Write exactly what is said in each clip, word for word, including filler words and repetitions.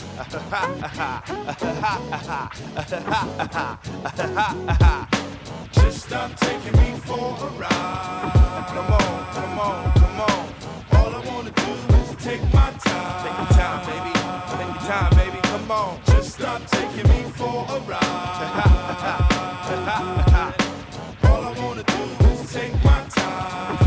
Just stop taking me for a ride. Come on, come on, come on. All I wanna do is take my time. Take your time, baby. Take your time, baby. Come on. Just stop taking me for a ride. All I wanna do is take my time.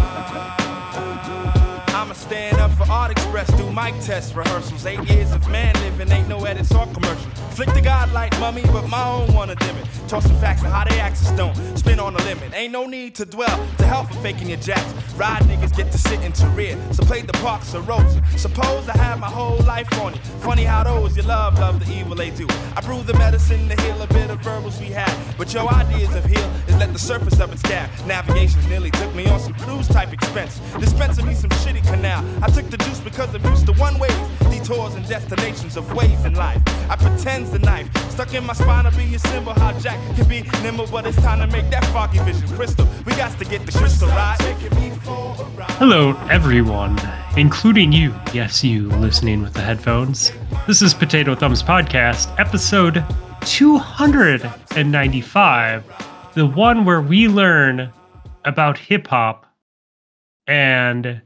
I'ma stand up for Art Express, do mic test rehearsals. Eight years of man living, ain't no edits or commercials. Flick the God like mummy, but my own wanna dim it. Toss some facts on how they access don't. Spin on the limit. Ain't no need to dwell. To hell for faking your jacks. Ride niggas get to sit in rear. So play the parks of Rosa. Suppose I had my whole life on it. Funny how those you love, love the evil they do. I brew the medicine to heal a bit of verbals we had. But your ideas of heal is let the surface of its gap. Navigations nearly took me on some cruise type expense. Dispensing me some shitty canal. I took the juice because I'm used to one ways. Detours and destinations of ways in life. I pretend the knife stuck in my spine to be a symbol how Jack can be nimble, but it's time to make that foggy vision crystal. We got to get the crystal right. Hello everyone, including you, yes you, listening with the headphones. This is Potato Thumbs Podcast, episode two hundred ninety-five, the one where we learn about hip-hop and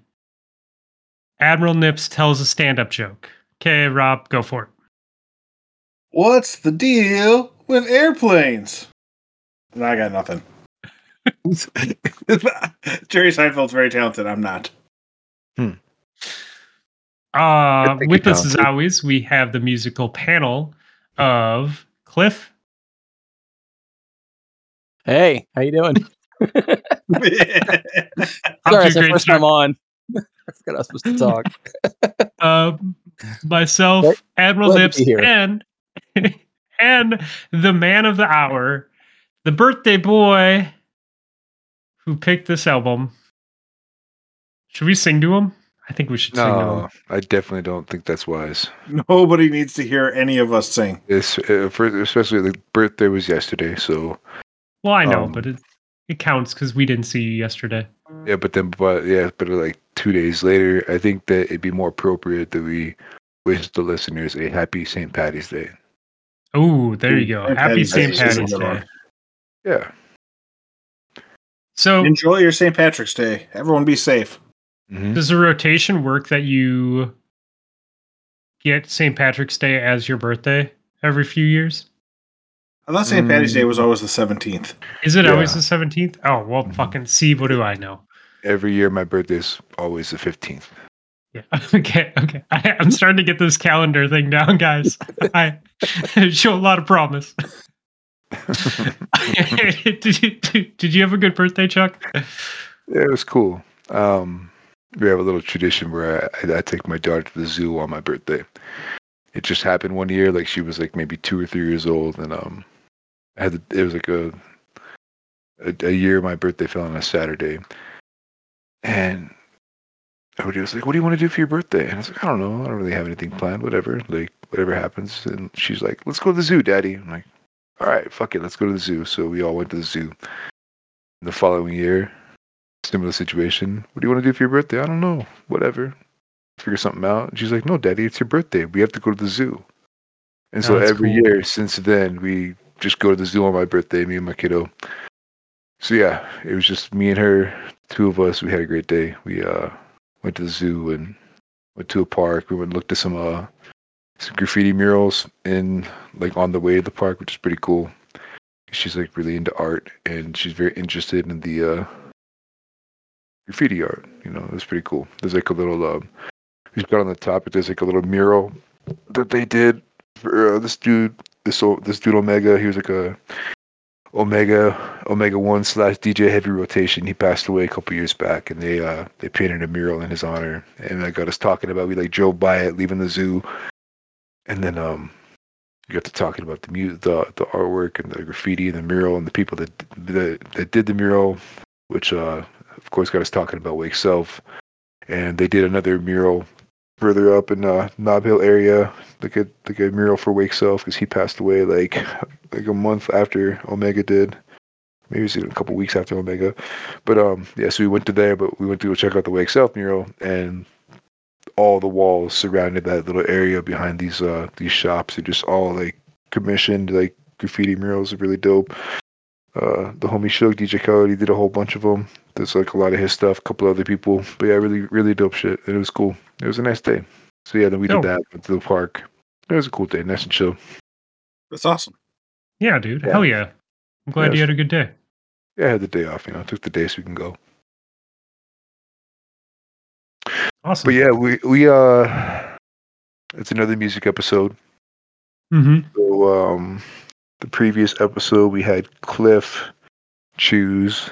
Admiral Nips tells a stand-up joke. Okay, Rob, go for it. What's the deal with airplanes? And I got nothing. Jerry Seinfeld's very talented. I'm not. Hmm. Uh, with us, as always, we have the musical panel of Cliff. Hey, how you doing? Sorry, it's the first time on. I forgot I was supposed to talk. uh, myself, what? Admiral Nips, and... and the man of the hour, the birthday boy who picked this album. Should we sing to him? I think we should no, sing to him. I definitely don't think that's wise. Nobody needs to hear any of us sing. It's, uh, for, especially the birthday was yesterday, so... Well, I know, um, but it, it counts because we didn't see you yesterday. Yeah, but then, but yeah, but like two days later, I think that it'd be more appropriate that we wish the listeners a happy Saint Patty's Day. Oh, there you go. Happy Saint Patrick's Day. Yeah. So enjoy your Saint Patrick's Day. Everyone be safe. Mm-hmm. Does the rotation work that you get Saint Patrick's Day as your birthday every few years? I thought Saint Mm. Patty's Day was always the seventeenth. Is it yeah. always the seventeenth? Oh, well, mm-hmm. fucking see, what do I know? Every year my birthday is always the fifteenth. Yeah. Okay. Okay. I, I'm starting to get this calendar thing down, guys. I show a lot of promise. did, you, did, did you have a good birthday, Chuck? Yeah, it was cool. Um, we have a little tradition where I, I take my daughter to the zoo on my birthday. It just happened one year. Like she was like maybe two or three years old, and um, I had to, it was like a, a a year my birthday fell on a Saturday, and everybody was like, "What do you want to do for your birthday?" And I was like, "I don't know. I don't really have anything planned. Whatever. Like, whatever happens." And she's like, "Let's go to the zoo, Daddy." I'm like, "All right, fuck it. Let's go to the zoo." So we all went to the zoo. The following year, similar situation. "What do you want to do for your birthday?" "I don't know. Whatever. Figure something out." And she's like, "No, Daddy, it's your birthday. We have to go to the zoo." And oh, so every cool. year since then, we just go to the zoo on my birthday, me and my kiddo. So yeah, it was just me and her, two of us. We had a great day. We, uh, went to the zoo and went to a park. We went and looked at some uh, some graffiti murals in like on the way to the park, which is pretty cool. She's like really into art, and she's very interested in the uh, graffiti art. You know, it was pretty cool. There's like a little uh, we got on the topic. There's like a little mural that they did for uh, this dude. This this dude Omega. He was like a Omega, Omega One slash D J Heavy Rotation. He passed away a couple years back, and they uh, they painted a mural in his honor. And that got us talking about. We like drove by it, leaving the zoo, and then um, we got to talking about the mu- the the artwork and the graffiti and the mural and the people that that, that did the mural, which uh, of course got us talking about Wake Self. And they did another mural further up in uh, Nob Hill area, like a like a mural for Wake Self, because he passed away like like a month after Omega did, maybe it's even a couple weeks after Omega. But um, yeah, so we went to there, but we went to go check out the Wake Self mural, and all the walls surrounding that little area behind these uh these shops are just all like commissioned like graffiti murals. Are really dope. Uh, the homie Shug, D J Khaled, he did a whole bunch of them. There's like a lot of his stuff, a couple other people. But yeah, really, really dope shit. And it was cool. It was a nice day. So yeah, then we dope. did that. Went to the park. It was a cool day. Nice and chill. That's awesome. Yeah, dude. Yeah. Hell yeah. I'm glad yeah, you had a good day. Yeah, I had the day off. You know, I took the day so we can go. Awesome. But yeah, we, we uh, it's another music episode. Mm-hmm. So, um... the previous episode, we had Cliff choose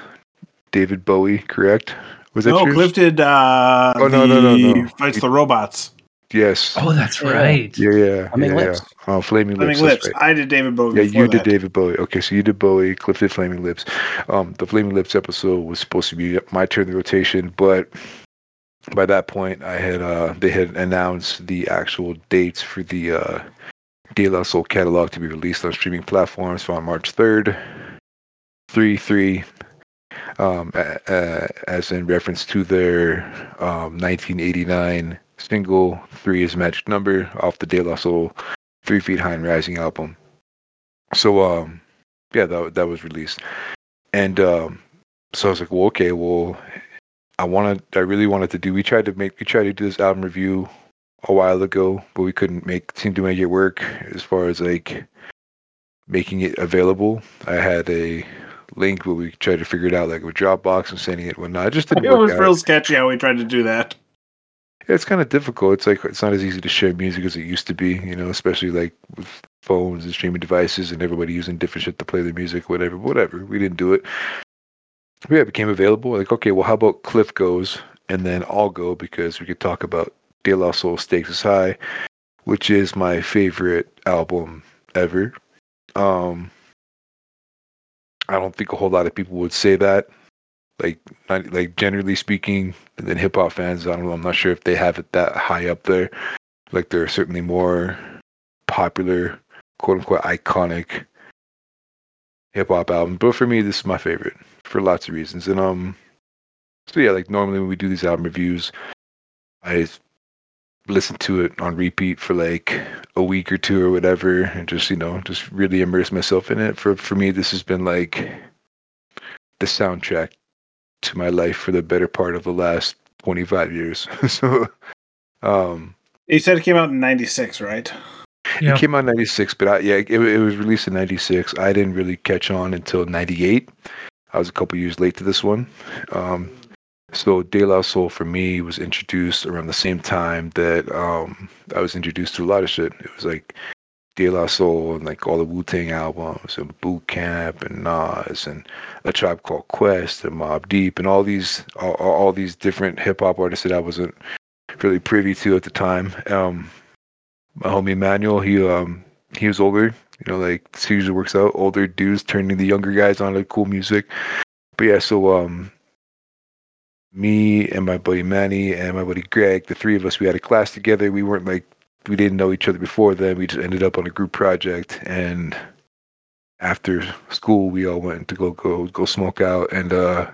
David Bowie, correct? Was that No, choose? Cliff did uh, oh, no, no, no, no. Fights the Robots. Yes. Oh, that's right. Yeah, yeah. Flaming yeah, Lips. Yeah. Oh, Flaming, Flaming Lips. Lips. Right. I did David Bowie. Yeah, you that. did David Bowie. Okay, so you did Bowie. Cliff did Flaming Lips. Um, the Flaming Lips episode was supposed to be my turn in the rotation, but by that point, I had uh, they had announced the actual dates for the... Uh, De La Soul catalog to be released on streaming platforms on March third, three three, um, uh, uh, as in reference to their um, nineteen eighty-nine single, Three is Magic Number, off the De La Soul Three Feet High and Rising album. So, um, yeah, that, that was released. And um, so I was like, well, okay, well, I wanted, I really wanted to do, we tried to make, we tried to do this album review a while ago, but we couldn't make seem to make it work as far as like making it available. I had a link where we tried to figure it out, like with Dropbox and sending it, whatnot. It just didn't. It work was out. Real sketchy how we tried to do that. Yeah, it's kind of difficult. It's like it's not as easy to share music as it used to be, you know, especially like with phones and streaming devices and everybody using different shit to play their music, whatever, whatever. We didn't do it. But yeah, it became available. Like, okay, well, how about Cliff goes and then I'll go because we could talk about De La Soul Stakes Is High, which is my favorite album ever. Um, I don't think a whole lot of people would say that. Like, not, like generally speaking, and then hip hop fans, I don't know, I'm not sure if they have it that high up there. Like, there are certainly more popular, quote unquote, iconic hip hop albums. But for me, this is my favorite for lots of reasons. And um, so yeah, like normally when we do these album reviews, I listen to it on repeat for like a week or two or whatever, and just, you know, just really immerse myself in it. For for me, this has been like the soundtrack to my life for the better part of the last twenty-five years. So um you said it came out in ninety-six, right? Yeah. It came out in ninety-six, but I, yeah, it, it was released in ninety-six. I didn't really catch on until ninety-eight. I was a couple years late to this one. um So De La Soul for me was introduced around the same time that um, I was introduced to a lot of shit. It was like De La Soul and like all the Wu-Tang albums and Boot Camp and Nas and A Tribe Called Quest and Mobb Deep and all these all, all these different hip hop artists that I wasn't really privy to at the time. Um, my homie Emmanuel, he um, he was older, you know, like this usually works out. Older dudes turning the younger guys on to cool music. But yeah, so um. me and my buddy Manny and my buddy Greg, the three of us, we had a class together. We weren't like, we didn't know each other before then. We just ended up on a group project. And after school, we all went to go, go, go smoke out. And uh,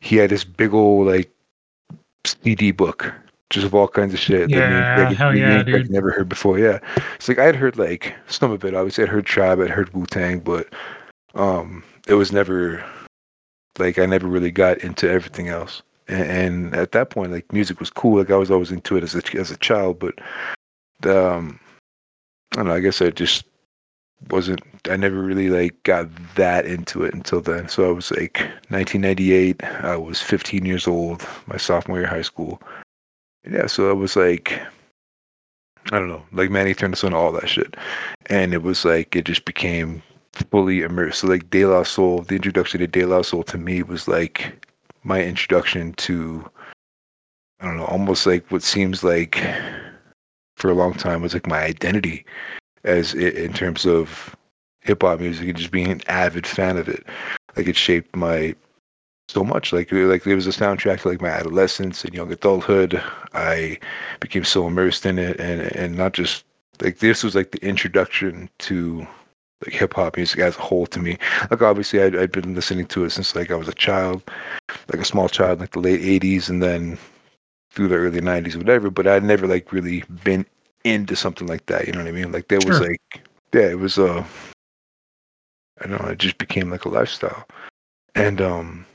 he had this big old like C D book, just of all kinds of shit. Yeah, that me, like, hell me, yeah, dude. I'd never heard before, yeah. It's like, I had heard like some of it. Obviously, I'd heard Tribe, I'd heard Wu-Tang, but um, it was never... Like, I never really got into everything else. And, and at that point, like, music was cool. Like, I was always into it as a, as a child. But, um, I don't know, I guess I just wasn't, I never really, like, got that into it until then. So I was, like, nineteen ninety-eight. I was fifteen years old, my sophomore year of high school. And yeah, so I was, like, I don't know. Like, Manny turned us on to all that shit. And it was, like, it just became... fully immersed. So like De La Soul, the introduction to De La Soul to me was like my introduction to, I don't know, almost like what seems like for a long time was like my identity as it, in terms of hip hop music and just being an avid fan of it. Like it shaped my so much. Like like it was a soundtrack to like my adolescence and young adulthood. I became so immersed in it, and and not just like this was like the introduction to like hip hop music as a whole to me. Like obviously, I'd, I'd been listening to it since like I was a child, like a small child, like the late eighties, and then through the early nineties, whatever, but I'd never like really been into something like that. You know what I mean? Like there was sure. like, yeah, it was, uh, I don't know, it just became like a lifestyle. And, um,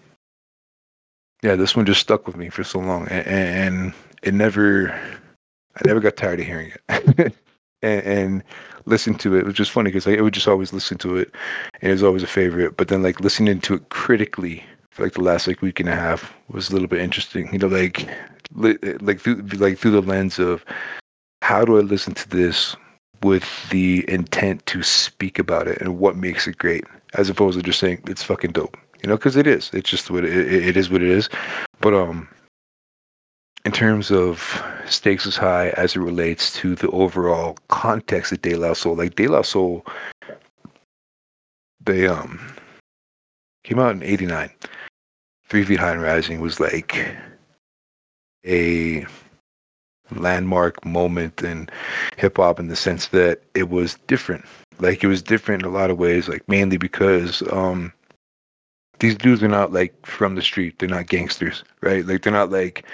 yeah, this one just stuck with me for so long, and, and it never, I never got tired of hearing it. and, and listened to it. It was just funny because like, I would just always listen to it, and it was always a favorite. But then, like, listening to it critically for like the last like week and a half was a little bit interesting. You know, like, li- like through like through the lens of how do I listen to this with the intent to speak about it and what makes it great, as opposed to just saying it's fucking dope. You know, because it is. It's just what it, it, it is. What it is. But um, in terms of Stakes Is High as it relates to the overall context of De La Soul, like De La Soul, they um came out in eighty-nine. Three Feet High and Rising was like a landmark moment in hip hop in the sense that it was different. Like it was different in a lot of ways. Like mainly because um. These dudes are not like from the street. They're not gangsters, right? Like they're not like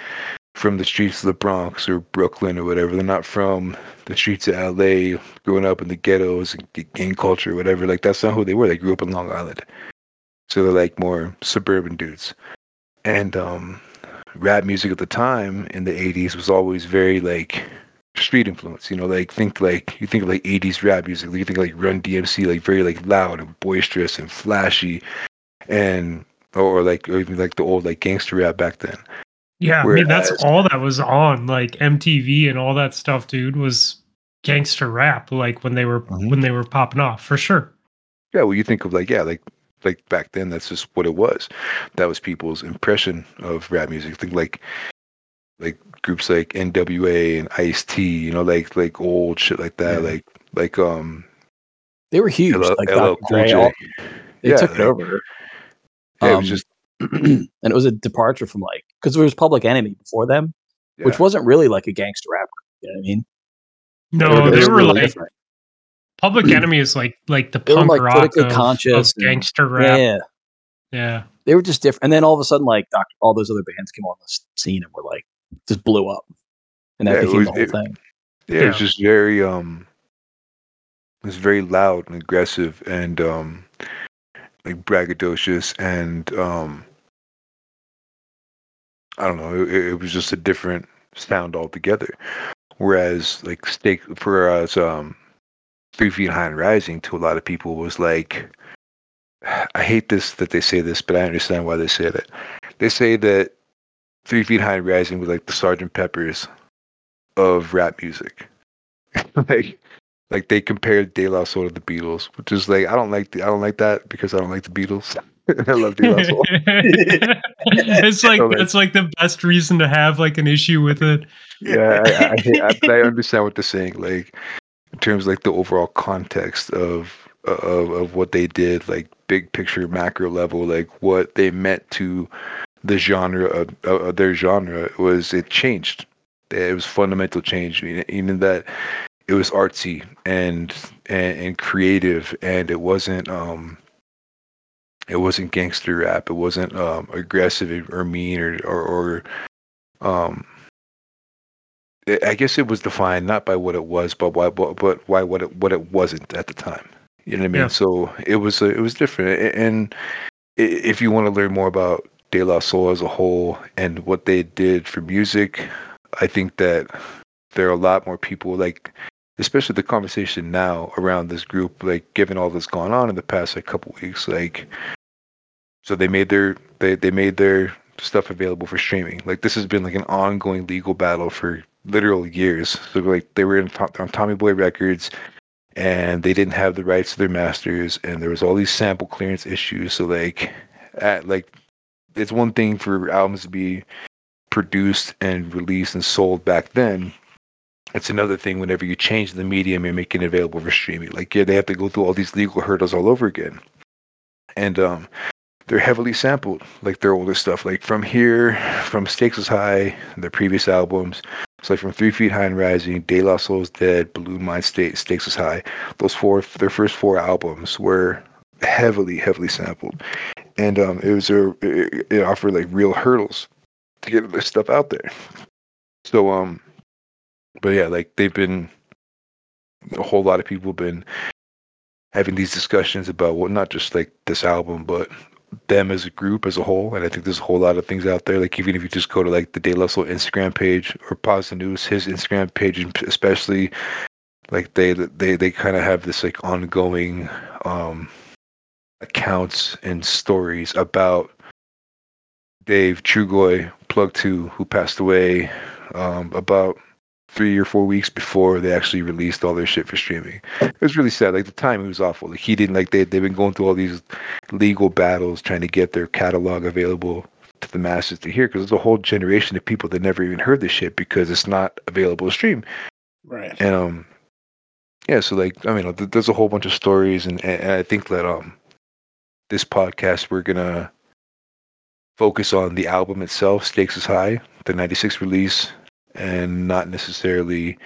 from the streets of the Bronx or Brooklyn or whatever. They're not from the streets of L A, growing up in the ghettos and gang culture or whatever. Like that's not who they were. They grew up in Long Island. So they're like more suburban dudes. And um, rap music at the time in the eighties was always very like street influence. You know, like think like, you think of like eighties rap music. You think like Run D M C, like very like loud and boisterous and flashy. And or like or even like the old like gangster rap back then. Yeah, whereas, I mean that's all that was on like M T V and all that stuff, dude, was gangster rap. Like when they were mm-hmm. when they were popping off for sure. Yeah, well, you think of like yeah, like like back then that's just what it was. That was people's impression of rap music. Think like like groups like N W A and Ice-T, you know, like like old shit like that. Yeah. Like like um, they were huge. L L like L L Cool J. They yeah, took it over. Yeah, it was just, um, and it was a departure from like because there was Public Enemy before them, yeah. which wasn't really like a gangster rapper. You know what I mean? No, they, they were like different. Public Enemy is like like the they punk were like rock of, conscious of gangster and, rap. Yeah, yeah, they were just different. And then all of a sudden, like Doctor all those other bands came on the scene and were like just blew up, and that yeah, became was, the whole it, thing. Yeah, yeah, it was just very um, it was very loud and aggressive and um. like braggadocious and um I don't know, it, it was just a different sound altogether. Whereas like Stake for us um Three Feet High and Rising to a lot of people was like, I hate this that they say this, but I understand why they say that. They say that Three Feet High and Rising was like the Sergeant Peppers of rap music. Like Like they compared De La Soul to the Beatles, which is like I don't like the, I don't like that because I don't like the Beatles. I love De La Soul. It's like so that's like, like the best reason to have like an issue with it. Yeah, I, I, I, I understand what they're saying. Like in terms of like the overall context of of of what they did, like big picture, macro level, like what they meant to the genre of, of their genre was it changed. It was fundamental change. Even that. It was artsy and, and and creative, and it wasn't um it wasn't gangster rap. It wasn't um, aggressive or mean or or, or um. It, I guess it was defined not by what it was, but why but, but why what it what it wasn't at the time. You know what I mean? Yeah. So it was a, it was different. And if you want to learn more about De La Soul as a whole and what they did for music, I think that there are a lot more people like. Especially the conversation now around this group, like given all that's gone on in the past like couple weeks, like so they made their they, they made their stuff available for streaming. Like this has been like an ongoing legal battle for literal years. So like they were in on Tommy Boy Records, and they didn't have the rights to their masters, and there was all these sample clearance issues. So like at like it's one thing for albums to be produced and released and sold back then. It's another thing whenever you change the medium and make it available for streaming. Like, yeah, they have to go through all these legal hurdles all over again. And um, they're heavily sampled, like their older stuff. Like from here, from Stakes Is High, their previous albums. So like from Three Feet High and Rising, De La Soul Is Dead, Buhloone Mindstate, Stakes Is High. Those four, their first four albums were heavily, heavily sampled. And um, it was a, it offered like real hurdles to get this stuff out there. So, um, but yeah, like they've been, a whole lot of people have been having these discussions about, well, not just like this album, but them as a group as a whole. And I think there's a whole lot of things out there. Like even if you just go to like the De La Soul Instagram page or Posdnuos, his Instagram page, especially, like they they they kind of have this like ongoing um, accounts and stories about Dave Trugoy, Plug Two, who passed away um, about three or four weeks before they actually released all their shit for streaming. It was really sad. Like the timing was awful. Like he didn't like they they've been going through all these legal battles trying to get their catalog available to the masses to hear, because there's a whole generation of people that never even heard this shit because it's not available to stream. Right. And um, yeah. So like I mean, there's a whole bunch of stories, and, and I think that um, this podcast we're gonna focus on the album itself, Stakes Is High, the ninety-six release, and not necessarily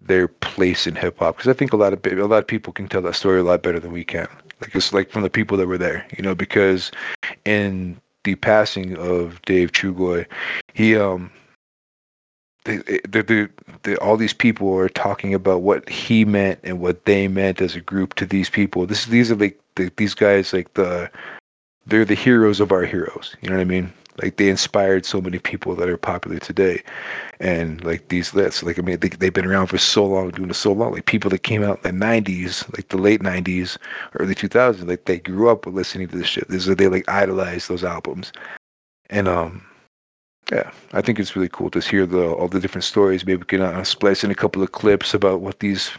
their place in hip hop, because I think a lot of a lot of people can tell that story a lot better than we can. Like it's like from the people that were there, you know. Because in the passing of Dave Trugoy, he um, they, they, they, they, all these people are talking about what he meant and what they meant as a group to these people. This these are like the, these guys like the they're the heroes of our heroes. You know what I mean? Like they inspired so many people that are popular today, and like these lists, like I mean, they, they've been around for so long, doing it so long. Like people that came out in the nineties, like the late nineties, early two thousands, like they grew up with listening to this shit. This is they like idolized those albums, and um, yeah, I think it's really cool to hear the all the different stories. Maybe we can uh, splice in a couple of clips about what these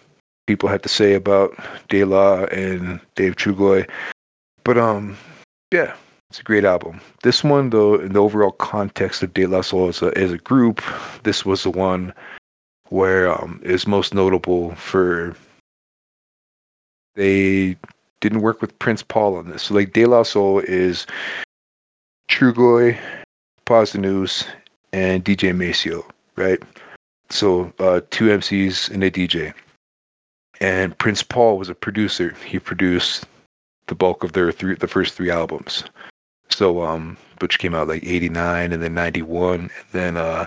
people had to say about De La and Dave Trugoy, but um, yeah. It's a great album. This one, though, in the overall context of De La Soul as a, as a group, this was the one where um, it's most notable for. They didn't work with Prince Paul on this. So, like, De La Soul is Trugoy, Posdnuos, and D J Maceo, right? So, uh, two M Cs and a D J. And Prince Paul was a producer. He produced the bulk of their three, the first three albums. So, um, which came out like eighty-nine and then ninety-one. And then, uh,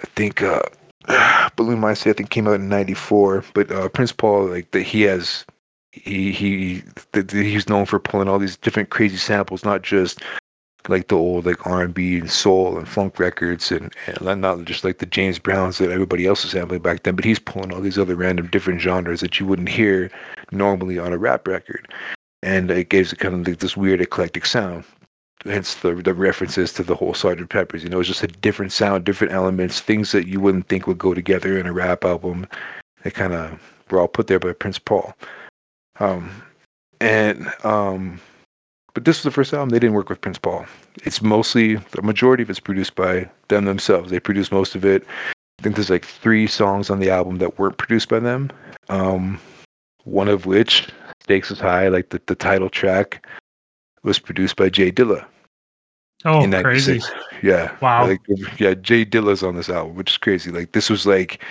I think, uh, Buhloone Mindstate, I think came out in ninety-four, but, uh, Prince Paul, like that he has, he, he, th- th- he's known for pulling all these different crazy samples, not just like the old, like R and B and soul and funk records and, and not just like the James Browns that everybody else was sampling back then, but he's pulling all these other random different genres that you wouldn't hear normally on a rap record. And it gives it kind of like this weird eclectic sound. Hence the the references to the whole Sergeant Pepper's. You know, it's just a different sound, different elements, things that you wouldn't think would go together in a rap album. They kind of were all put there by Prince Paul. Um, and um, but this was the first album they didn't work with Prince Paul. It's mostly the majority of it's produced by them themselves. They produced most of it. I think there's like three songs on the album that weren't produced by them. Um, one of which, Stakes Is High, like the, the title track, was produced by Jay Dilla. Oh, crazy! Yeah, wow. Like, yeah, Jay Dilla's on this album, which is crazy. Like this was like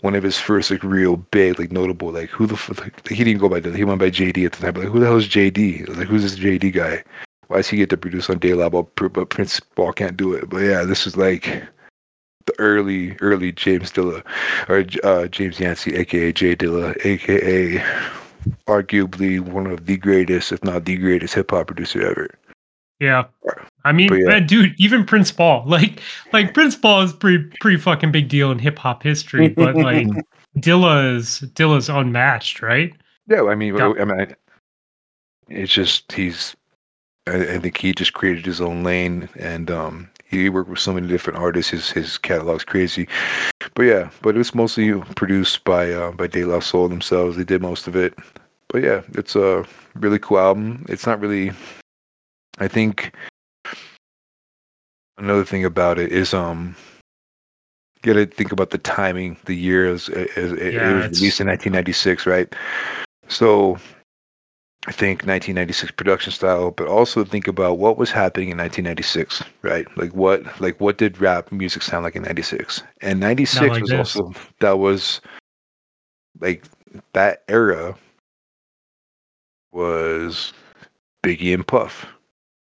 one of his first like real big, like notable. Like who the f- like, he didn't go by Dilla, he went by J D at the time. But like who the hell is J D? Like who's this J D guy? Why does he get to produce on De La Soul, but Prince Paul can't do it? But yeah, this is like the early, early James Dilla, or uh, James Yancey, aka Jay Dilla, aka arguably one of the greatest, if not the greatest, hip hop producer ever. Yeah, I mean, yeah. Man, dude, even Prince Paul, like, like Prince Paul is pretty, pretty fucking big deal in hip hop history. But like, Dilla's, Dilla's unmatched, right? Yeah, I mean, yeah. I mean, it's just he's. I, I think he just created his own lane, and um, he worked with so many different artists. His his catalog's crazy, but yeah, but it's mostly produced by uh, by De La Soul themselves. They did most of it. But yeah, it's a really cool album. It's not really, I think another thing about it is um you gotta think about the timing, the year as, as yeah, it was it's... released in nineteen ninety-six, right? So I think nineteen ninety-six production style, but also think about what was happening in nineteen ninety-six, right? Like what like what did rap music sound like in ninety-six? And ninety-six like was this. also that was like that era was Biggie and Puff.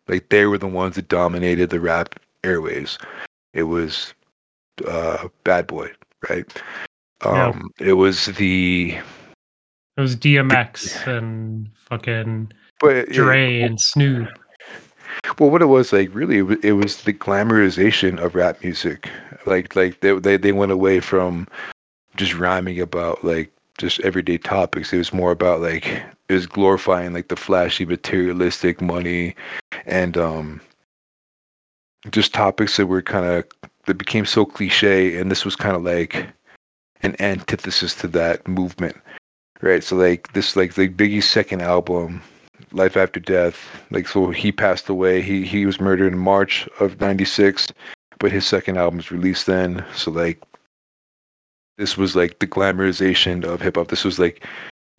Like they were the ones that dominated the rap airwaves. It was uh, Bad Boy, right? Um, yeah. It was the... It was D M X the, and fucking but, Dre yeah, and Snoop. Well, what it was, like, really, it was the glamorization of rap music. Like, like they they, they went away from just rhyming about, like, just everyday topics. It was more about, like, it was glorifying, like, the flashy, materialistic money and um, just topics that were kind of, that became so cliche, and this was kind of like an antithesis to that movement, right? So, like, this, like, the Biggie's second album, Life After Death, like, so he passed away, he he was murdered in March of ninety-six, but his second album was released then, so, like, this was, like, the glamorization of hip-hop. This was, like,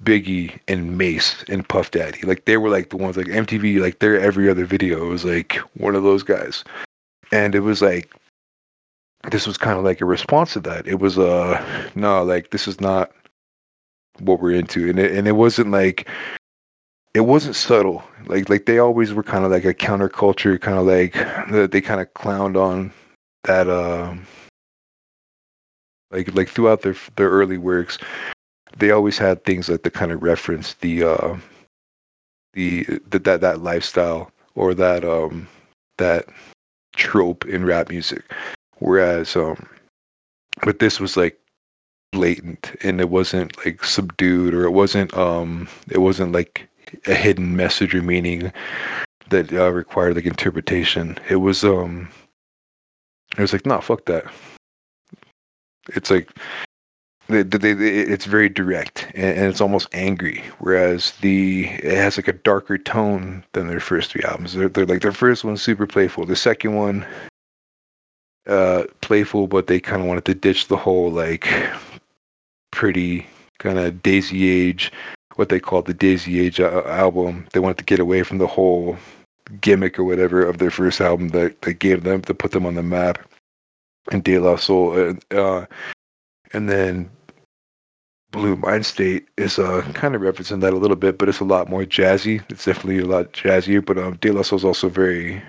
Biggie and Mace and Puff Daddy. Like, they were, like, the ones, like, M T V, like, their every other video was, like, one of those guys. And it was, like, this was kind of, like, a response to that. It was, uh, no, like, this is not what we're into. And it, and it wasn't, like, it wasn't subtle. Like, like they always were kind of, like, a counterculture, kind of, like, they kind of clowned on that, uh... Like like throughout their their early works, they always had things like that kind of reference the uh, the, the that that lifestyle or that um that trope in rap music. Whereas um, but this was like blatant, and it wasn't like subdued, or it wasn't um it wasn't like a hidden message or meaning that uh, required like interpretation. It was um it was like, nah, fuck that. It's like they, they, they, it's very direct, and, and it's almost angry. Whereas the it has like a darker tone than their first three albums. They're, they're like their first one's super playful. The second one, uh, playful, but they kind of wanted to ditch the whole like pretty kind of Daisy Age, what they called the Daisy Age uh, album. They wanted to get away from the whole gimmick or whatever of their first album that that gave them to put them on the map. And De La Soul, uh, uh, and then Buhloone Mindstate is uh, kind of referencing that a little bit, but it's a lot more jazzy. It's definitely a lot jazzier, but um, De La Soul is also very,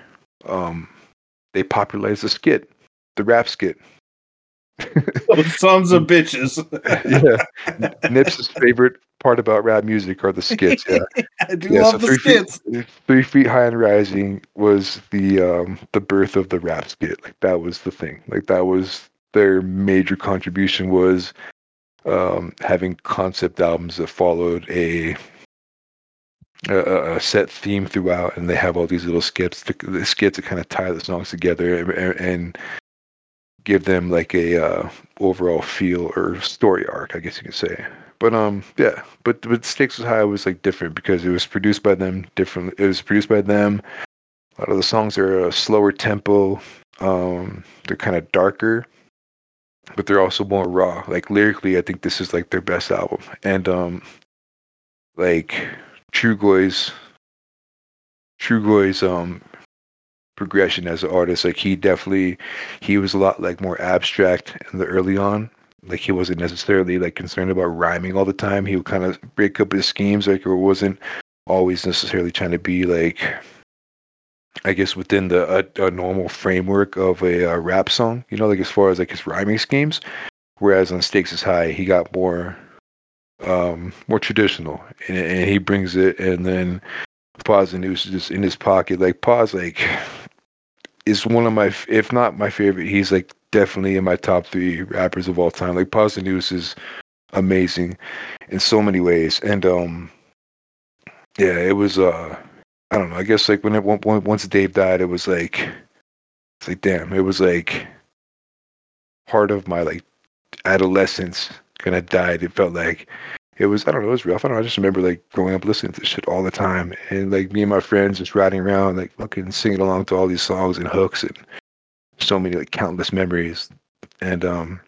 um, they popularized the skit, the rap skit. Sons of bitches. Yeah. Nips's favorite part about rap music are the skits. Yeah. I do yeah, love so the three skits. Feet, Three Feet High and Rising was the um, the birth of the rap skit. Like that was the thing. Like that was their major contribution was um, having concept albums that followed a, a a set theme throughout, and they have all these little skits, the, the skits that kind of tie the songs together and, and, and give them like a uh, overall feel or story arc, I guess you could say. But um, yeah. But but Stakes Is High was like different because it was produced by them. Different. It was produced by them. A lot of the songs are a slower tempo. Um, they're kind of darker, but they're also more raw. Like lyrically, I think this is like their best album. And um, like Trugoy's Trugoy's um. progression as an artist, like he definitely he was a lot like more abstract in the early on. Like he wasn't necessarily like concerned about rhyming all the time. He would kind of break up his schemes, like, or wasn't always necessarily trying to be like, I guess, within the a, a normal framework of a, a rap song, you know, like as far as like his rhyming schemes. Whereas on Stakes Is High, he got more um more traditional, and, and he brings it. And then Pause and it was just in his pocket. Like Pause, like, is one of my, if not my favorite, he's like definitely in my top three rappers of all time. Like Pause and News is amazing in so many ways. And um, yeah, it was uh, I don't know. I guess like when it once Dave died, it was like, it's like damn, it was like part of my like adolescence kind of died. It felt like. It was, I don't know, it was rough. I don't know, I just remember, like, growing up listening to this shit all the time. And, like, me and my friends just riding around, like, fucking singing along to all these songs and hooks and so many, like, countless memories. And, um,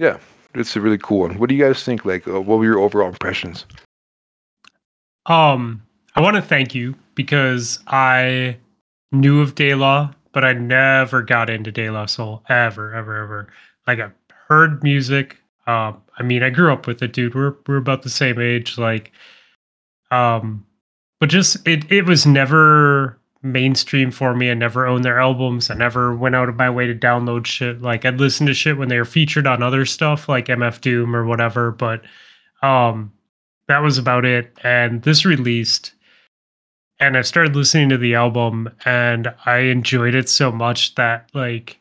yeah, it's a really cool one. What do you guys think, like, uh, what were your overall impressions? Um, I want to thank you because I knew of De La, but I never got into De La Soul, ever, ever, ever. Like, I heard music. Um, I mean, I grew up with it, dude. We're we're about the same age, like, um, but just it it was never mainstream for me. I never owned their albums. I never went out of my way to download shit. Like, I'd listen to shit when they were featured on other stuff like M F Doom or whatever, but um that was about it. And this released, and I started listening to the album, and I enjoyed it so much that, like,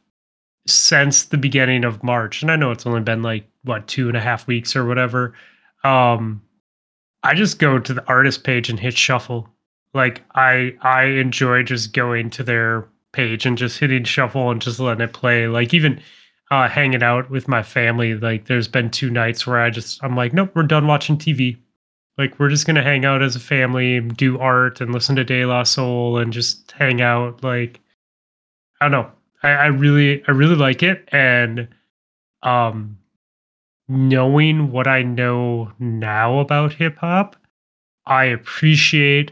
since the beginning of March, and I know it's only been like what two and a half weeks or whatever, um I just go to the artist page and hit shuffle. Like, I I enjoy just going to their page and just hitting shuffle and just letting it play. Like, even uh, hanging out with my family, like, there's been two nights where I just, I'm like, nope, we're done watching T V. Like, we're just going to hang out as a family and do art and listen to De La Soul and just hang out. Like, I don't know. I, I really, I really like it. And um, knowing what I know now about hip hop, I appreciate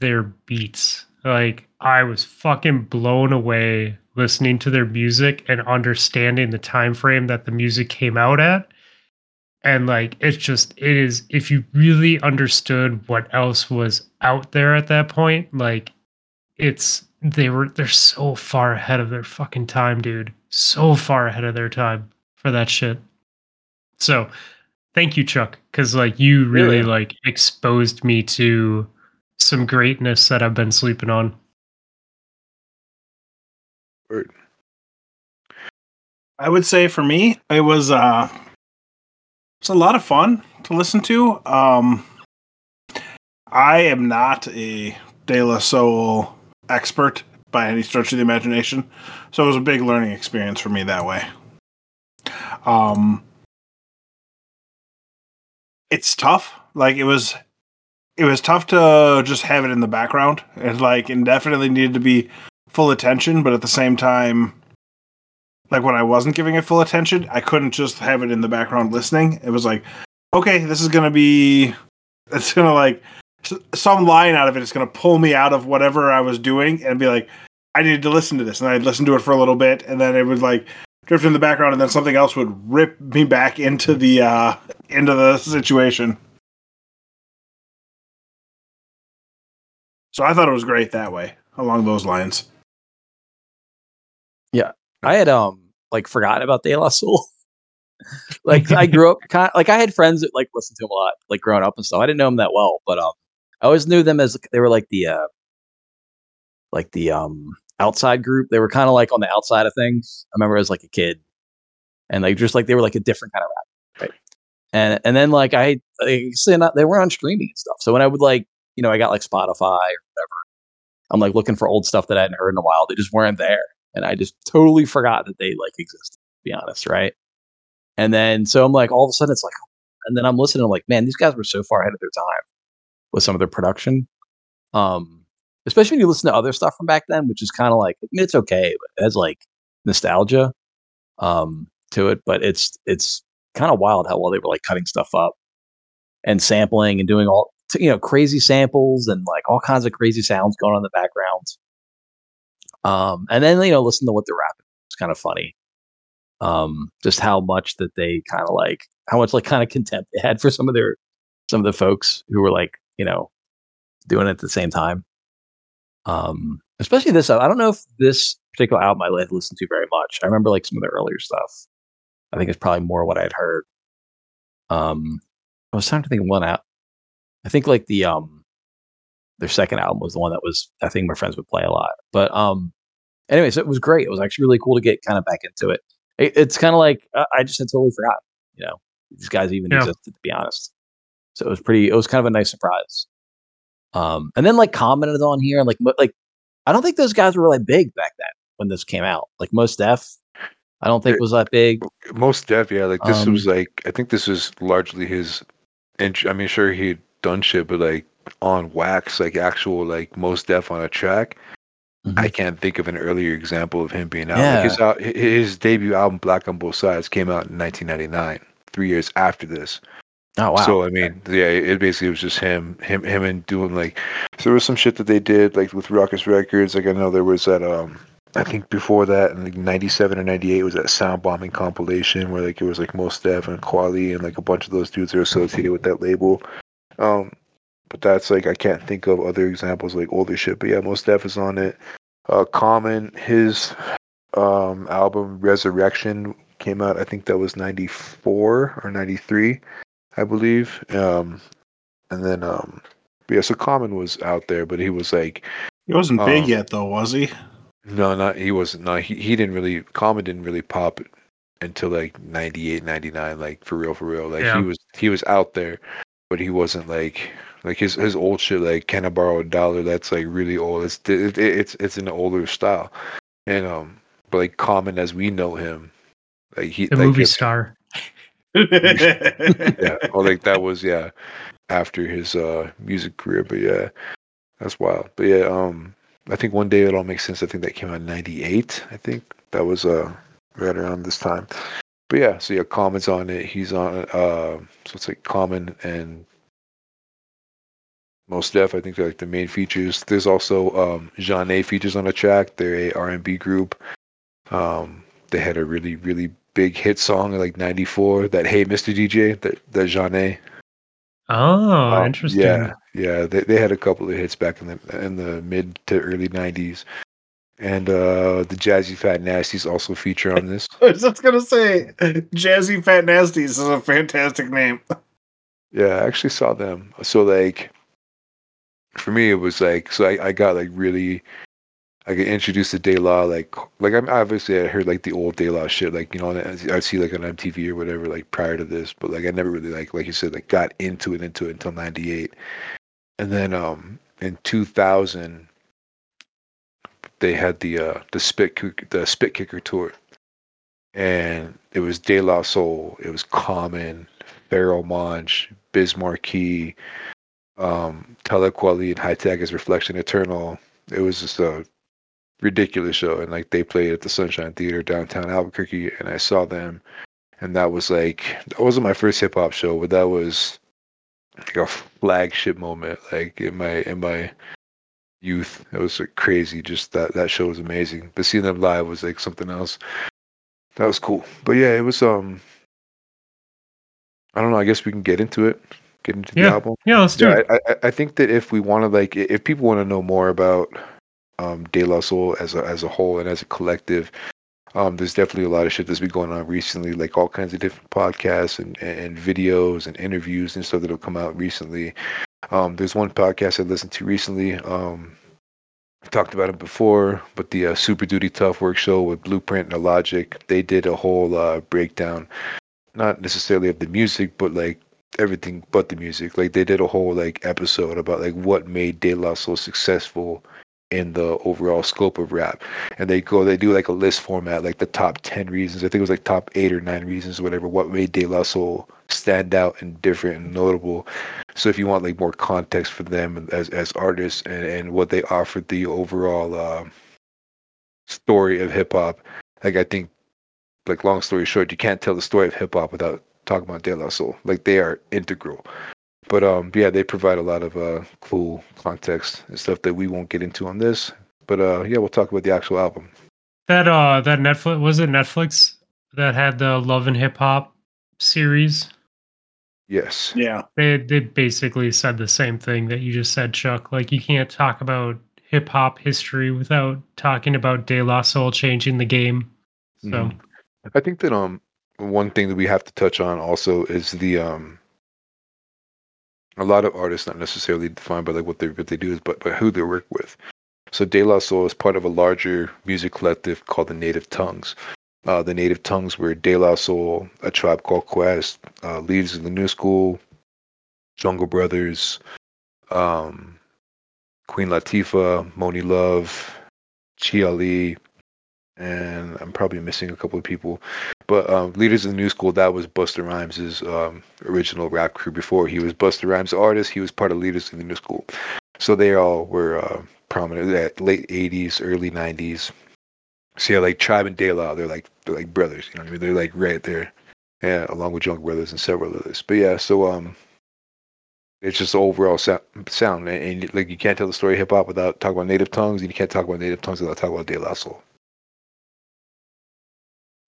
their beats. Like, I was fucking blown away listening to their music and understanding the time frame that the music came out at. And, like, it's just, it is, if you really understood what else was out there at that point, like, it's, they were, they're so far ahead of their fucking time, dude. So far ahead of their time for that shit. So thank you, Chuck, because, like, you really, yeah. like, exposed me to some greatness that I've been sleeping on. Word. I would say for me, it was uh, it's a lot of fun to listen to. Um, I am not a De La Soul expert by any stretch of the imagination, so it was a big learning experience for me that way. Um, it's tough. Like, it was. It was tough to just have it in the background. It, like, indefinitely needed to be full attention, but at the same time, like, when I wasn't giving it full attention, I couldn't just have it in the background listening. It was like, okay, this is going to be... It's going to, like... Some line out of it is going to pull me out of whatever I was doing and be like, I needed to listen to this. And I'd listen to it for a little bit, and then it would, like, drift in the background, and then something else would rip me back into the uh, into the situation. So I thought it was great that way, along those lines. Yeah, I had um like forgotten about De La Soul. Like, I grew up kind of, like, I had friends that, like, listened to him a lot, like, growing up and stuff. I didn't know them that well, but um, I always knew them as they were like the uh, like the um outside group. They were kind of like on the outside of things. I remember as like a kid, and like just like they were like a different kind of rap, right? And and then like I, I say not, they were on streaming and stuff. So when I would like. You know, I got like Spotify or whatever. I'm like looking for old stuff that I hadn't heard in a while. They just weren't there. And I just totally forgot that they like existed, to be honest. Right. And then, so I'm like, all of a sudden it's like, and then I'm listening. I'm like, man, these guys were so far ahead of their time with some of their production. Um, especially when you listen to other stuff from back then, which is kind of like, I mean, it's okay, but it has like nostalgia um, to it. But it's, it's kind of wild how well they were like cutting stuff up and sampling and doing all, To, you know, crazy samples and like all kinds of crazy sounds going on in the background. Um, and then, you know, listen to what they're rapping. It's kind of funny. Um, just how much that they kind of like, how much like kind of contempt they had for some of their, some of the folks who were like, you know, doing it at the same time. Um, especially this, I don't know if this particular album I listened to very much. I remember like some of the earlier stuff. I think it's probably more what I'd heard. Um, I was trying to think of one out. I think like the um their second album was the one that was I think my friends would play a lot. But um anyways, it was great. It was actually really cool to get kind of back into it. it it's kind of like uh, I just had totally forgotten, you know, these guys even yeah. existed, to be honest. So it was pretty. It was kind of a nice surprise. Um, and then like Common is on here, and like like I don't think those guys were really big back then when this came out. Like Mos Def, I don't think it, was that big. Mos Def, yeah. Like this um, was like I think this was largely his. Int- I mean, sure he. done shit, but like on wax, like actual like Mos Def on a track. Mm-hmm. I can't think of an earlier example of him being out. Yeah. Like his, his debut album Black on Both Sides came out in nineteen ninety-nine, three years after this. Oh wow! So I mean, yeah, it basically was just him, him, him, and doing like so there was some shit that they did like with Ruckus Records. Like I know there was that um I think before that in like ninety-seven or ninety-eight was that Sound Bombing compilation where like it was like Mos Def and Kweli and like a bunch of those dudes are associated with that label. Um, But that's like, I can't think of other examples like older shit. But yeah, Mos Def is on it. Uh, Common, his um, album Resurrection came out, I think that was ninety-four or ninety-three, I believe. Um, and then, um, yeah, so Common was out there, but he was like... He wasn't um, big yet, though, was he? No, not he wasn't. No, he, he didn't really... Common didn't really pop until like ninety-eight, ninety-nine, like for real, for real. Like yeah. he was he was out there, but he wasn't like... Like his, his old shit, like Can I Borrow a Dollar? That's like really old. It's it, it's it's an older style, and um, but like Common as we know him, like he the like movie his, star. yeah, or like that was yeah, after his uh music career. But yeah, that's wild. But yeah, um, I think One Day It All Makes Sense. I think that came out in ninety-eight. I think that was uh right around this time. But yeah, so yeah, Common's on it. He's on uh, so it's like Common and Mos Def, I think they're like the main features. There's also um, Jeanne features on the track. They're a R and B group. Um, they had a really, really big hit song in like ninety-four, that Hey Mister D J, that, that Jeanne. Oh, um, interesting. Yeah, yeah. They they had a couple of hits back in the in the mid to early nineties. And uh, the Jazzy Fat Nasties also feature on this. I was just going to say, Jazzy Fat Nasties is a fantastic name. Yeah, I actually saw them. So like... For me, it was like so. I, I got like really, I got introduced to De La. Like, like I'm obviously I heard like the old De La shit. Like you know, I'd see like on M T V or whatever. Like prior to this, but like I never really like like you said like got into it into it until ninety-eight, and then um in two thousand they had the uh the spit kick, the spit kicker tour, and it was De La Soul, it was Common, Pharoahe Monch, Biz Markie. Um, Talib Kweli and High Tech is Reflection Eternal. It was just a ridiculous show, and like they played at the Sunshine Theater downtown Albuquerque, and I saw them, and that was like that wasn't my first hip hop show, but that was like a flagship moment, like in my in my youth. It was like crazy. Just that that show was amazing, but seeing them live was like something else. That was cool. But yeah, it was um, I don't know. I guess we can get into it. Get into the yeah. album. Yeah, let's do yeah, it. I, I think that if we want to, like, if people want to know more about um, De La Soul as a, as a whole and as a collective, um, there's definitely a lot of shit that's been going on recently, like all kinds of different podcasts and, and videos and interviews and stuff that'll come out recently. Um, there's one podcast I listened to recently. Um, I talked about it before, but the uh, Super Duty Tough Work show with Blueprint and Logic, they did a whole uh, breakdown, not necessarily of the music, but like everything but the music. Like they did a whole like episode about like what made De La Soul successful in the overall scope of rap, and they go they do like a list format, like the top ten reasons. I think it was like top eight or nine reasons, whatever, what made De La Soul stand out and different and notable. So if you want like more context for them as as artists and, and what they offered the overall uh, story of hip hop, like I think like long story short, you can't tell the story of hip hop without talking about De La Soul. Like they are integral, but um yeah, they provide a lot of uh cool context and stuff that we won't get into on this, but uh yeah, we'll talk about the actual album. That uh that Netflix was it Netflix that had the Love and Hip Hop series? Yes. Yeah, they they basically said the same thing that you just said, Chuck. Like you can't talk about hip hop history without talking about De La Soul changing the game. So mm-hmm. I think that um one thing that we have to touch on also is the um a lot of artists not necessarily defined by like what they what they do is but by who they work with. So De La Soul is part of a larger music collective called the Native Tongues. Uh, the Native Tongues were De La Soul, A Tribe Called Quest, uh, Leaders of the New School, Jungle Brothers, um, Queen Latifah, Moni Love, Chi Ali, and I'm probably missing a couple of people. But um, Leaders of the New School, that was Busta Rhymes' um, original rap crew before. He was Busta Rhymes' artist. He was part of Leaders of the New School. So they all were uh, prominent at late eighties, early nineties. So yeah, like Tribe and De La, they're like they're like brothers. You know what I mean? They're like right there, yeah, along with Jungle Brothers and several others. But yeah, so um, it's just the overall so- sound. And, and like you can't tell the story of hip-hop without talking about Native Tongues, and you can't talk about Native Tongues without talking about De La Soul.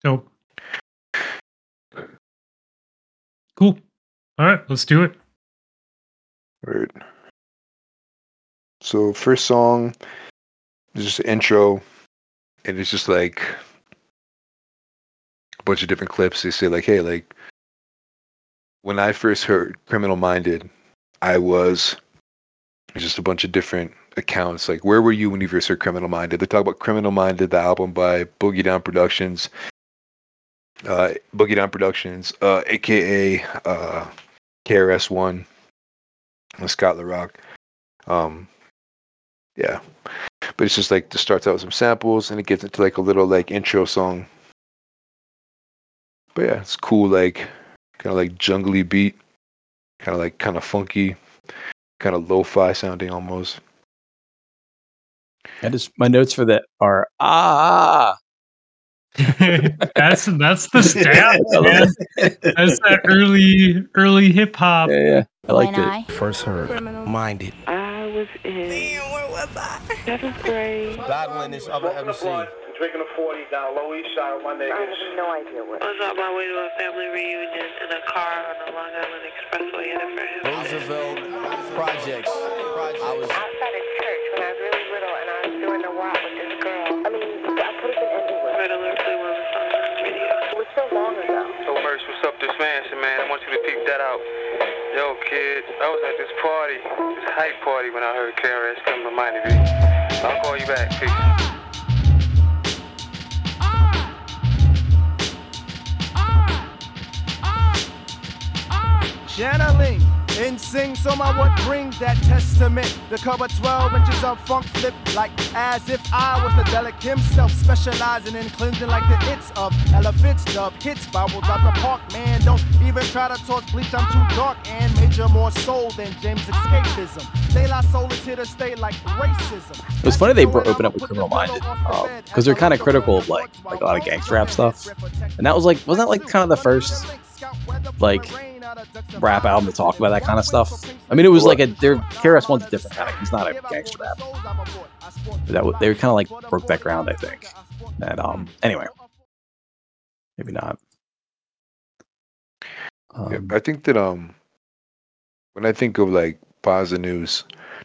Nope. Cool. All right, let's do it. Word. So first song, just an intro, and it's just like a bunch of different clips. They say like, hey, like when I first heard Criminal Minded, I was just a bunch of different accounts. Like, where were you when you first heard Criminal Minded? They talk about Criminal Minded, the album by Boogie Down Productions, uh, Boogie Down Productions, uh, aka uh, K R S One, and Scott LaRock. Um, yeah, but it's just like, it starts out with some samples and it gets into like a little like intro song. But yeah, it's cool, like kind of like jungly beat, kind of like kind of funky, kind of lo-fi sounding almost. I just, my notes for that are ah. that's that's the stamp. Man. That's that early early hip hop. Yeah, yeah, I like it. First heard Criminal Minded. Was in Damn, where was I? seventh grade. Battling this other M C. Drinking a forty down Low East Side with my niggas. I have no idea where. I was on my way to a family reunion in a car on the Long Island Expressway in Abraham. Roosevelt Projects. I was outside of church when I was really little and I was doing the walk with this girl. I mean, I could have been anywhere. Right alertly when I was on the radio. It was so long ago. So, Merce, what's up this mansion, man? I want you to peep that out. Yo, kid, I was at this party, this hype party, when I heard K R S come to Miami Beach. I'll call you back, peace. Ah! Ah! Ah! Ah! Channeling, in sing, so my what brings that testament. The cover twelve inches of funk flip, like as if I was the delic himself, specializing in cleansing like the its of elephants, dub hits, Bibles out the park, man, don't even try to talk bleach, I'm too dark and major more soul than James escapism. De La Soul is here to stay like racism. It was funny they bro- opened up with Criminal Minded, because um, they're kind of critical of like, like a lot of gangster rap stuff, and that was like, wasn't that like kind of the first like rap album to talk about that kind of stuff? I mean, it was like a, their K R S One's a different kind of, it's not a gangster rap. That w- they kind of like broke that ground, I think. And um, anyway, maybe not. Um, yeah, I think that um, when I think of like Posdnuos,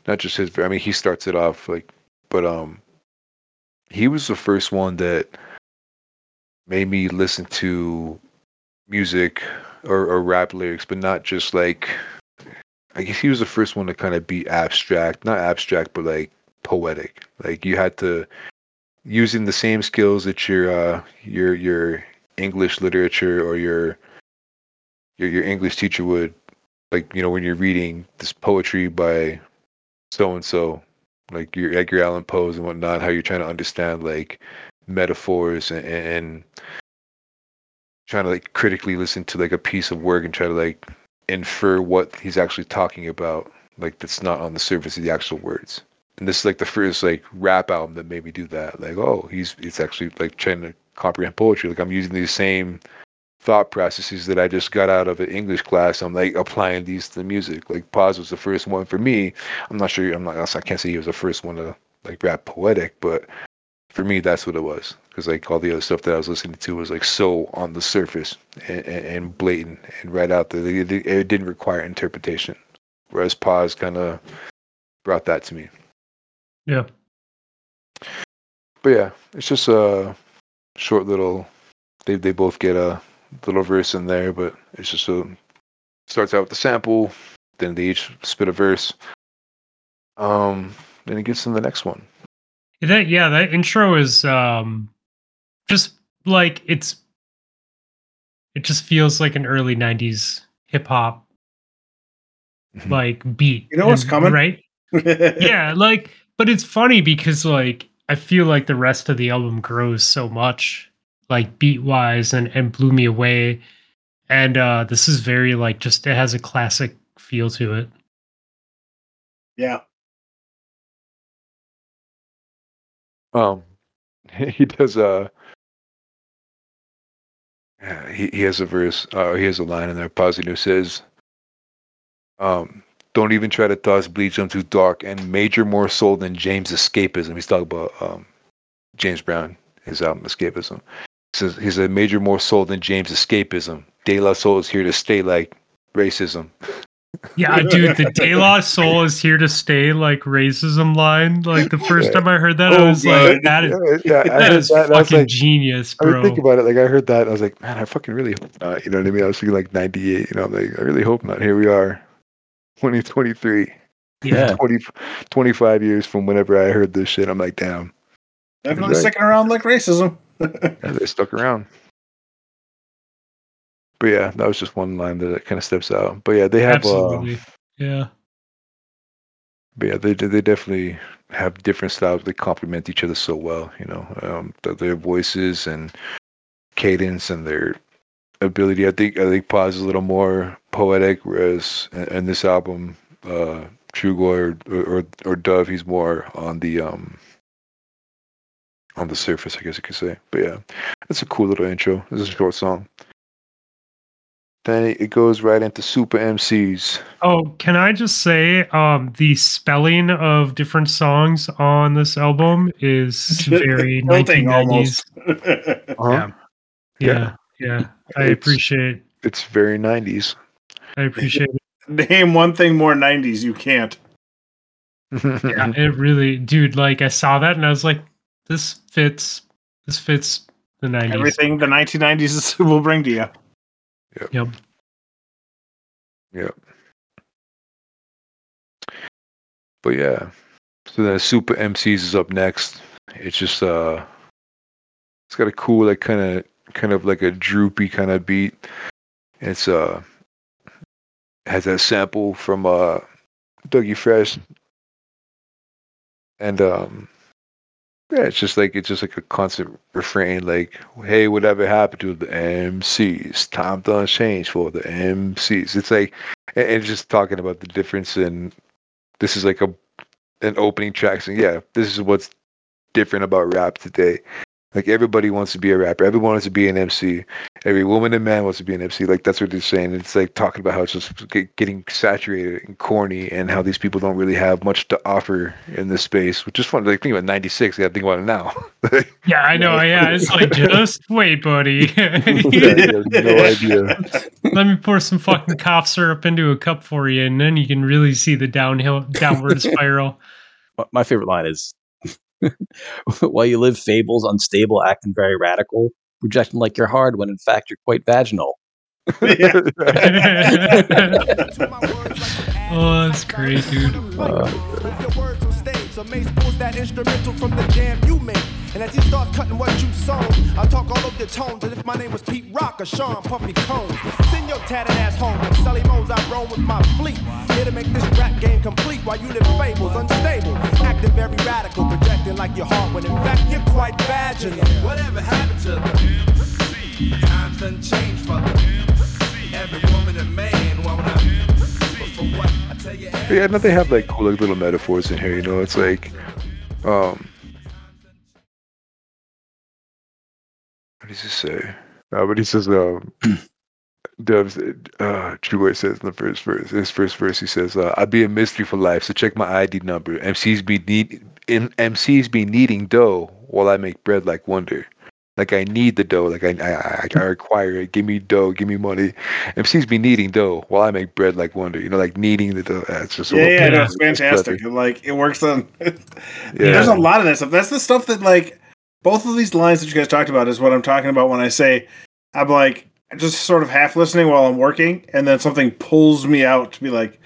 not just his, I mean, he starts it off like, but um, he was the first one that made me listen to music or, or rap lyrics, but not just like, I guess he was the first one to kind of be abstract, not abstract, but like poetic. Like you had to, using the same skills that your uh, your your English literature or your, your your English teacher would, like, you know, when you're reading this poetry by so and so, like your Edgar Allan Poe's and whatnot, how you're trying to understand like metaphors and, and trying to like critically listen to like a piece of work and try to like infer what he's actually talking about, like that's not on the surface of the actual words. And this is like the first like rap album that made me do that. Like, oh, he's it's actually like trying to comprehend poetry. Like I'm using these same thought processes that I just got out of an English class. I'm like applying these to the music. Like Paz was the first one for me. I'm not sure. I'm not. I can't say he was the first one to like rap poetic, but for me, that's what it was. Because like all the other stuff that I was listening to was like so on the surface and, and, and blatant and right out there. It, it, it didn't require interpretation. Whereas Paz kind of brought that to me. Yeah. But yeah, it's just a short little, they they both get a little verse in there, but it's just a, starts out with the sample, then they each spit a verse. Um, then it gets to the next one. That, yeah, that intro is um, just like, it's, it just feels like an early nineties hip hop, mm-hmm. like beat. You know what's and, coming? Right? Yeah, like, but it's funny because like, I feel like the rest of the album grows so much, like beat wise and, and blew me away. And uh, this is very like, just, it has a classic feel to it. Yeah. Um, he does a, uh, he, he has a verse, uh, he has a line in there. Posdnuos says, um, don't even try to toss bleach, I'm too dark and major more soul than James escapism. He's talking about um, James Brown, his album Escapism. He says he's a major more soul than James escapism. De La Soul is here to stay like racism. Yeah, dude, the De La Soul is here to stay, like, racism line. Like, the first time I heard that, oh, I was yeah, like, that is, yeah, yeah, that is that, fucking like, genius, bro. I was thinking about it. Like, I heard that, and I was like, man, I fucking really hope not. You know what I mean? I was thinking, like, ninety-eight. You know, I'm like, I really hope not. Here we are, twenty twenty-three. Yeah. twenty, twenty-five years from whenever I heard this shit, I'm like, damn. Definitely sticking like, around like racism. Yeah, they stuck around. But yeah, that was just one line that kind of steps out. But yeah, they have. Absolutely. Uh, yeah. But yeah, they they definitely have different styles. They complement each other so well, you know, um, their voices and cadence and their ability. I think I think Paz is a little more poetic, whereas in this album, uh, Trugoy or, or or Dove, he's more on the um on the surface, I guess you could say. But yeah, that's a cool little intro. It's a short song. Then it goes right into Super M Cs. Oh, can I just say um, the spelling of different songs on this album is very nineteen nineties. uh-huh. yeah. yeah, yeah, I it's, appreciate. It's very nineties. I appreciate it. Name one thing more nineties you can't. Yeah, it really, dude. Like I saw that and I was like, this fits. This fits the nineties. Everything the nineteen nineties will bring to you. Yep. Yep. Yep. But yeah, so then Super M Cs is up next. It's just uh, it's got a cool like kind of kind of like a droopy kind of beat. It's uh, has that sample from uh, Dougie Fresh, and um, yeah, it's just like it's just like a constant refrain, like, "Hey, whatever happened to the M Cs? Time done change for the M Cs." It's like, and it's just talking about the difference in. This is like a an opening track, saying, "Yeah, this is what's different about rap today. Like everybody wants to be a rapper, everyone wants to be an M C, every woman and man wants to be an M C." Like that's what they're saying. It's like talking about how it's just getting saturated and corny, and how these people don't really have much to offer in this space. Which is funny. Like think about ninety-six, you got to think about it now. Yeah, I know. Yeah, it's like just wait, buddy. Yeah, you have no idea. Let me pour some fucking cough syrup into a cup for you, and then you can really see the downhill, downward spiral. My favorite line is. While you live fables unstable, acting very radical, projecting like you're hard when in fact you're quite vaginal. Yeah. Oh, that's great, dude. Uh, Mace pulls that instrumental from the jam you made, and as he starts cutting what you sown, I talk all over your tones as if my name was Pete Rock or Sean Puffy Cone. Send your tatted ass home and Sully Mo's I roam with my fleet, here to make this rap game complete while you live fables unstable, acting very radical, projecting like your heart when in fact you're quite vaginal. Whatever happened to the times done changed for the every woman and man won't I Yeah, no, they have like cool like, little metaphors in here, you know. It's like, um, what does he say? Uh, but he says, um, Dubs, uh, Trugoy says in the first verse, his first verse, he says, uh, "I'll be a mystery for life, so check my I D number. M Cs be need, in, M Cs be needing dough while I make bread like wonder." Like I need the dough, like I, I I require it. Give me dough, give me money. M Cs be needing dough while I make bread like wonder. You know, like needing the dough. That's just yeah, yeah, no, it's fantastic. And like it works on. Yeah. There's a lot of that stuff. That's the stuff that like both of these lines that you guys talked about is what I'm talking about when I say I'm like just sort of half listening while I'm working, and then something pulls me out to be like,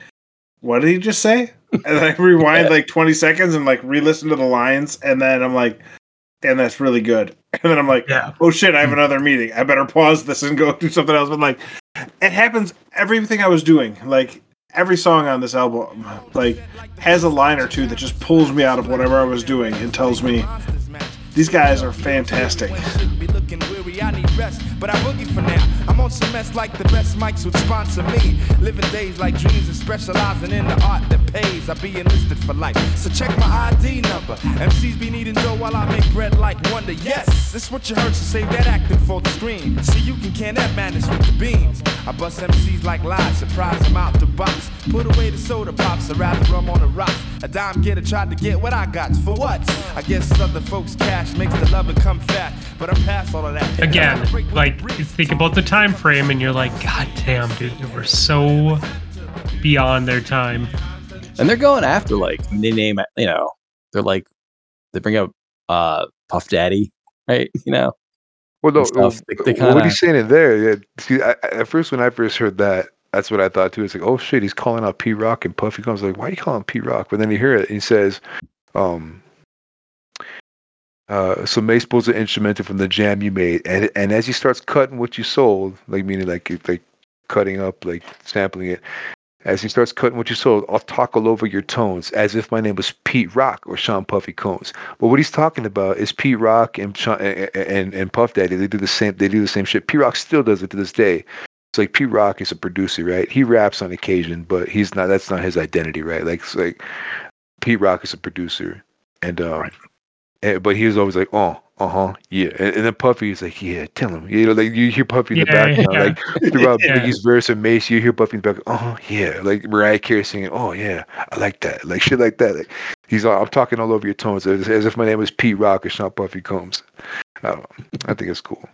"What did he just say?" And then I rewind yeah. like twenty seconds and like re-listen to the lines, and then I'm like. And that's really good. And then I'm like, yeah. Oh shit, I have another meeting. I better pause this and go do something else. But like, it happens. Everything I was doing, like every song on this album, like has a line or two that just pulls me out of whatever I was doing and tells me these guys are fantastic. I need rest, but I boogie for now. I'm on some mess like the best mics would sponsor me. Living days like dreams and specializing in the art that pays. I'll be enlisted for life, so check my I D number. M Cs be needing dough while I make bread like wonder. Yes, this what you heard, so save that acting for the screen. So you can can that madness with the beans. I bust M Cs like lies, surprise them out the box. Put away the soda pops, I'd rather rum on the rocks. A dime getter tried to get what I got, for what? I guess other folks' cash makes the lover come fat, but I pass all of that. Again, like, you think about the time frame and you're like, God damn, dude, they were so beyond their time. And they're going after, like, they name, you know, they're like, they bring up uh, Puff Daddy, right? You know? Well, no, well, they, they kinda... what he's saying in there, yeah, see, I, at first, when I first heard that, that's what I thought too. It's like, oh shit, he's calling out P Rock, and Puffy comes like, why are you calling P Rock? But then you hear it, and he says, um, uh, so May pulls an instrumental from the jam you made, and and as he starts cutting what you sold, like meaning like like cutting up, like sampling it. As he starts cutting what you sold, I'll talk all over your tones as if my name was Pete Rock or Sean Puffy Combs. But what he's talking about is Pete Rock and Sean, and, and and Puff Daddy. They do the same. They do the same shit. Pete Rock still does it to this day. It's like Pete Rock is a producer, right? He raps on occasion, but he's not. That's not his identity, right? Like, it's like Pete Rock is a producer, and um, right. and, but he was always like, oh. Uh huh. Yeah, and, and then Puffy is like, yeah, tell him. You know, like you hear Puffy in yeah, the background, yeah. like throughout yeah. Biggie's verse and Mace, you hear Puffy in the background. Oh yeah, like Mariah Carey singing. Oh yeah, I like that. Like shit, like that. Like he's all, I'm talking all over your tones as, as if my name was Pete Rock or Sean Puffy Combs. I don't know. I think it's cool.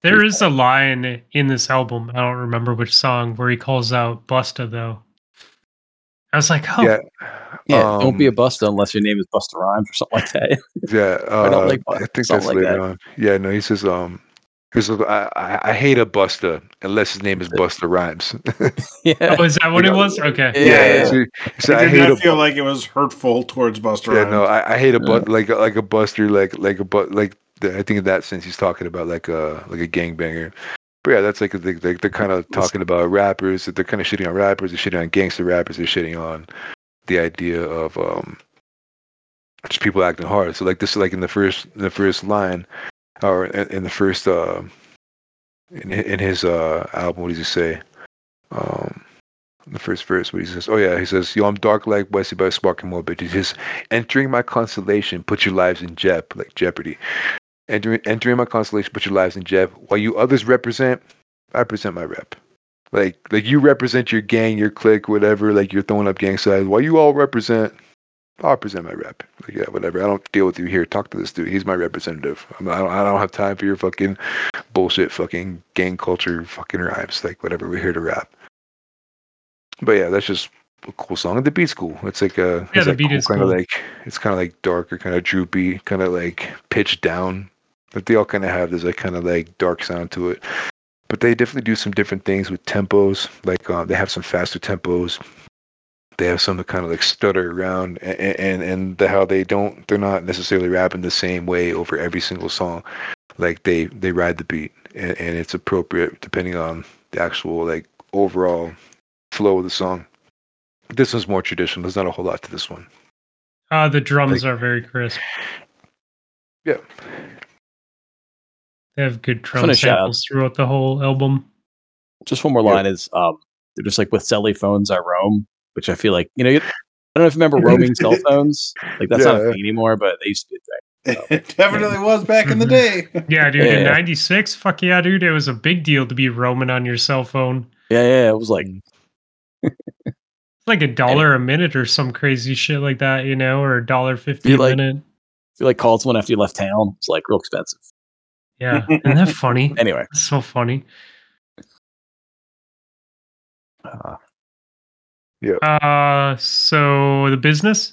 There it's is cool. a line in this album. I don't remember which song where he calls out Busta though. I was like, oh. Yeah. Yeah, um, don't be a Busta unless your name is Busta Rhymes or something like that. Yeah, uh, I don't like Busta. I think that's like later that. on. Yeah, no, he says, um, he says, I, I, I hate a Busta unless his name is Busta Rhymes. yeah. Oh, is that what you it know? was? Okay. Yeah, yeah, yeah. So, so I, I did not feel bu- like it was hurtful towards Busta Rhymes. Yeah, no, I, I hate a Busta, yeah. like like a Buster, like like a but like the, I think in that sense he's talking about like a like a gangbanger. But yeah, that's like they, they, they're kind of talking about rappers. They're kind of shitting on rappers. They're shitting on gangster rappers. They're shitting on the idea of um, just people acting hard. So like this, like in the first, in the first line, or in, in the first, uh, in in his uh, album, what does he say? Um, the first verse, what he says? Oh yeah, he says, "Yo, I'm dark like Wesley, but I spark more bitches. Just entering my constellation, put your lives in jep, like jeopardy." Entering, entering my constellation, put your lives in jeb. While you others represent, I present my rep. Like, like you represent your gang, your clique, whatever. Like you're throwing up gang size. While you all represent, I'll present my rep. Like, yeah, whatever. I don't deal with you here. Talk to this dude. He's my representative. I'm, I don't. I don't have time for your fucking bullshit, fucking gang culture, fucking rhymes. Like whatever. We're here to rap. But yeah, that's just a cool song. And the beat's cool. It's like a yeah, the beat cool, is kind of cool. Like it's kind of like darker, kind of droopy, kind of like pitched down. But they all kind of have this like kind of like dark sound to it. But they definitely do some different things with tempos. Like uh, they have some faster tempos. They have some that kind of like stutter around, and and, and the, how they don't they're not necessarily rapping the same way over every single song. Like they, they ride the beat, and, and it's appropriate depending on the actual like overall flow of the song. This one's more traditional. There's not a whole lot to this one. Uh, the drums like, are very crisp. Yeah. They have good drum samples throughout the whole album. Just one more line yeah. is um, they're just like with celly phones I roam, which I feel like you know you, I don't know if you remember roaming cell phones. Like that's yeah. not a thing anymore, but they used to do that. So, it definitely yeah. was back mm-hmm. in the day. Yeah, dude, yeah, in ninety-six, yeah. fuck yeah, dude, it was a big deal to be roaming on your cell phone. Yeah, yeah, it was like like a dollar yeah. a minute or some crazy shit like that, you know, or a dollar fifty a like, minute. If you like called someone after you left town, it's like real expensive. Yeah, isn't that funny? Anyway. That's so funny. Uh, yeah. Uh, so, the business?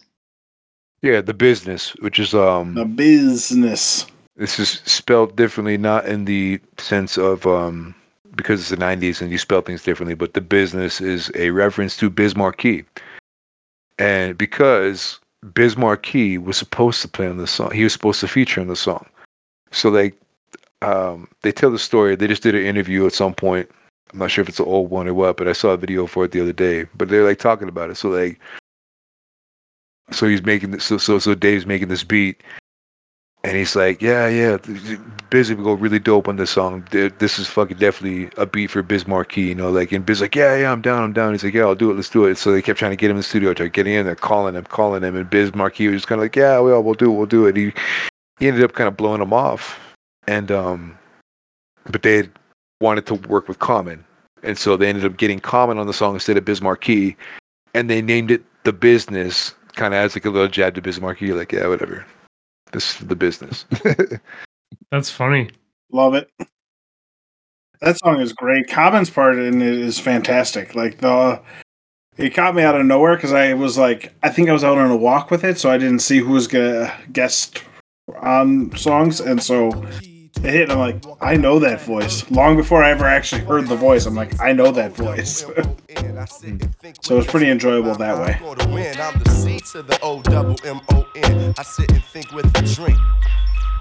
Yeah, the business, which is... um, the business. This is spelled differently, not in the sense of... um, because it's the nineties and you spell things differently, but the business is a reference to Biz Markie. And because Biz Markie was supposed to play on the song, he was supposed to feature on the song. So, like, Um, they tell the story. They just did an interview at some point. I'm not sure if it's an old one or what, but I saw a video for it the other day. But they're like talking about it. So like, so he's making this. So so so Dave's making this beat, and he's like, yeah, yeah, Biz would go really dope on this song. This is fucking definitely a beat for Biz Markie, you know. Like, and Biz like, yeah, yeah, I'm down, I'm down. He's like, yeah, I'll do it. Let's do it. So they kept trying to get him in the studio, trying to get in. They're calling him, calling him, and Biz Markie was just kind of like, yeah, well, we'll do it, we'll do it. He he ended up kind of blowing him off. And um, but they had wanted to work with Common, and so they ended up getting Common on the song instead of Biz Markie, and they named it The Business, kind of as like a little jab to Biz Markie, like yeah, whatever, this is The Business. That's funny. Love it. That song is great. Common's part in it is fantastic. Like the It caught me out of nowhere because I was like, I think I was out on a walk with it, so I didn't see who was gonna guest on songs, and so it hit. And I'm like, I know that voice. Long before I ever actually heard the voice, I'm like, I know that voice. So it was pretty enjoyable that way. I'm the C to the O double M O N. I sit and think with a drink.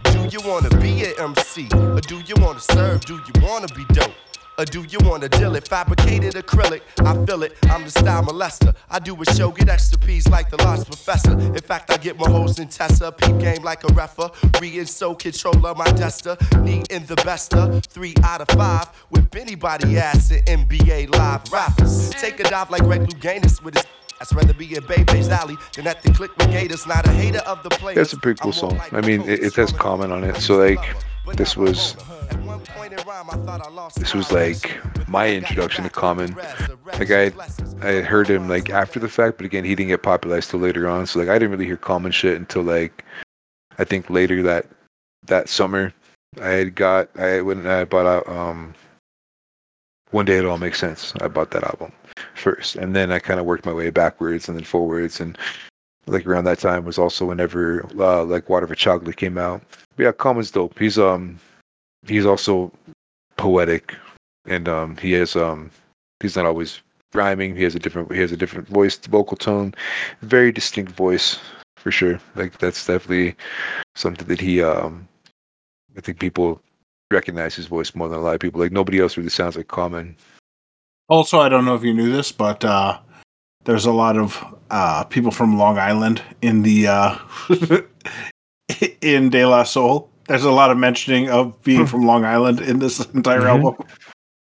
Do you wanna be an M C, or do you wanna serve? Do you wanna be dope? Or do you want to deal it? Fabricated acrylic, I feel it. I'm the style molester. I do a show, get extra peas like the lost professor. In fact, I get my hoes in Tessa. Peep game like a refa. Re and so controller, my tester. Need in the bester. Three out of five. Whip anybody ass at N B A live rappers. Take a dive like Red Luganis with his. I'd rather be in Bebe's alley than at the Click Brigaders. Not a hater of the players. That's a pretty cool song. I mean, it, it has Common on it. So, like, this was. This was like my introduction to Common. Like I, I had heard him like after the fact, but again, he didn't get popularized till later on. So like I didn't really hear Common shit until like I think later that that summer. I had got I when I bought out um, One Day It All Makes Sense. I bought that album first, and then I kind of worked my way backwards and then forwards. And like around that time was also whenever uh, like Water for Chocolate came out. But yeah, Common's dope. He's um. He's also poetic, and um, he has um, he's not always rhyming. He has a different he has a different voice, vocal tone, very distinct voice for sure. Like that's definitely something that he um, I think people recognize his voice more than a lot of people. Like nobody else really sounds like Common. Also, I don't know if you knew this, but uh, there's a lot of uh, people from Long Island in the uh, in De La Soul. There's a lot of mentioning of being from Long Island in this entire mm-hmm. album.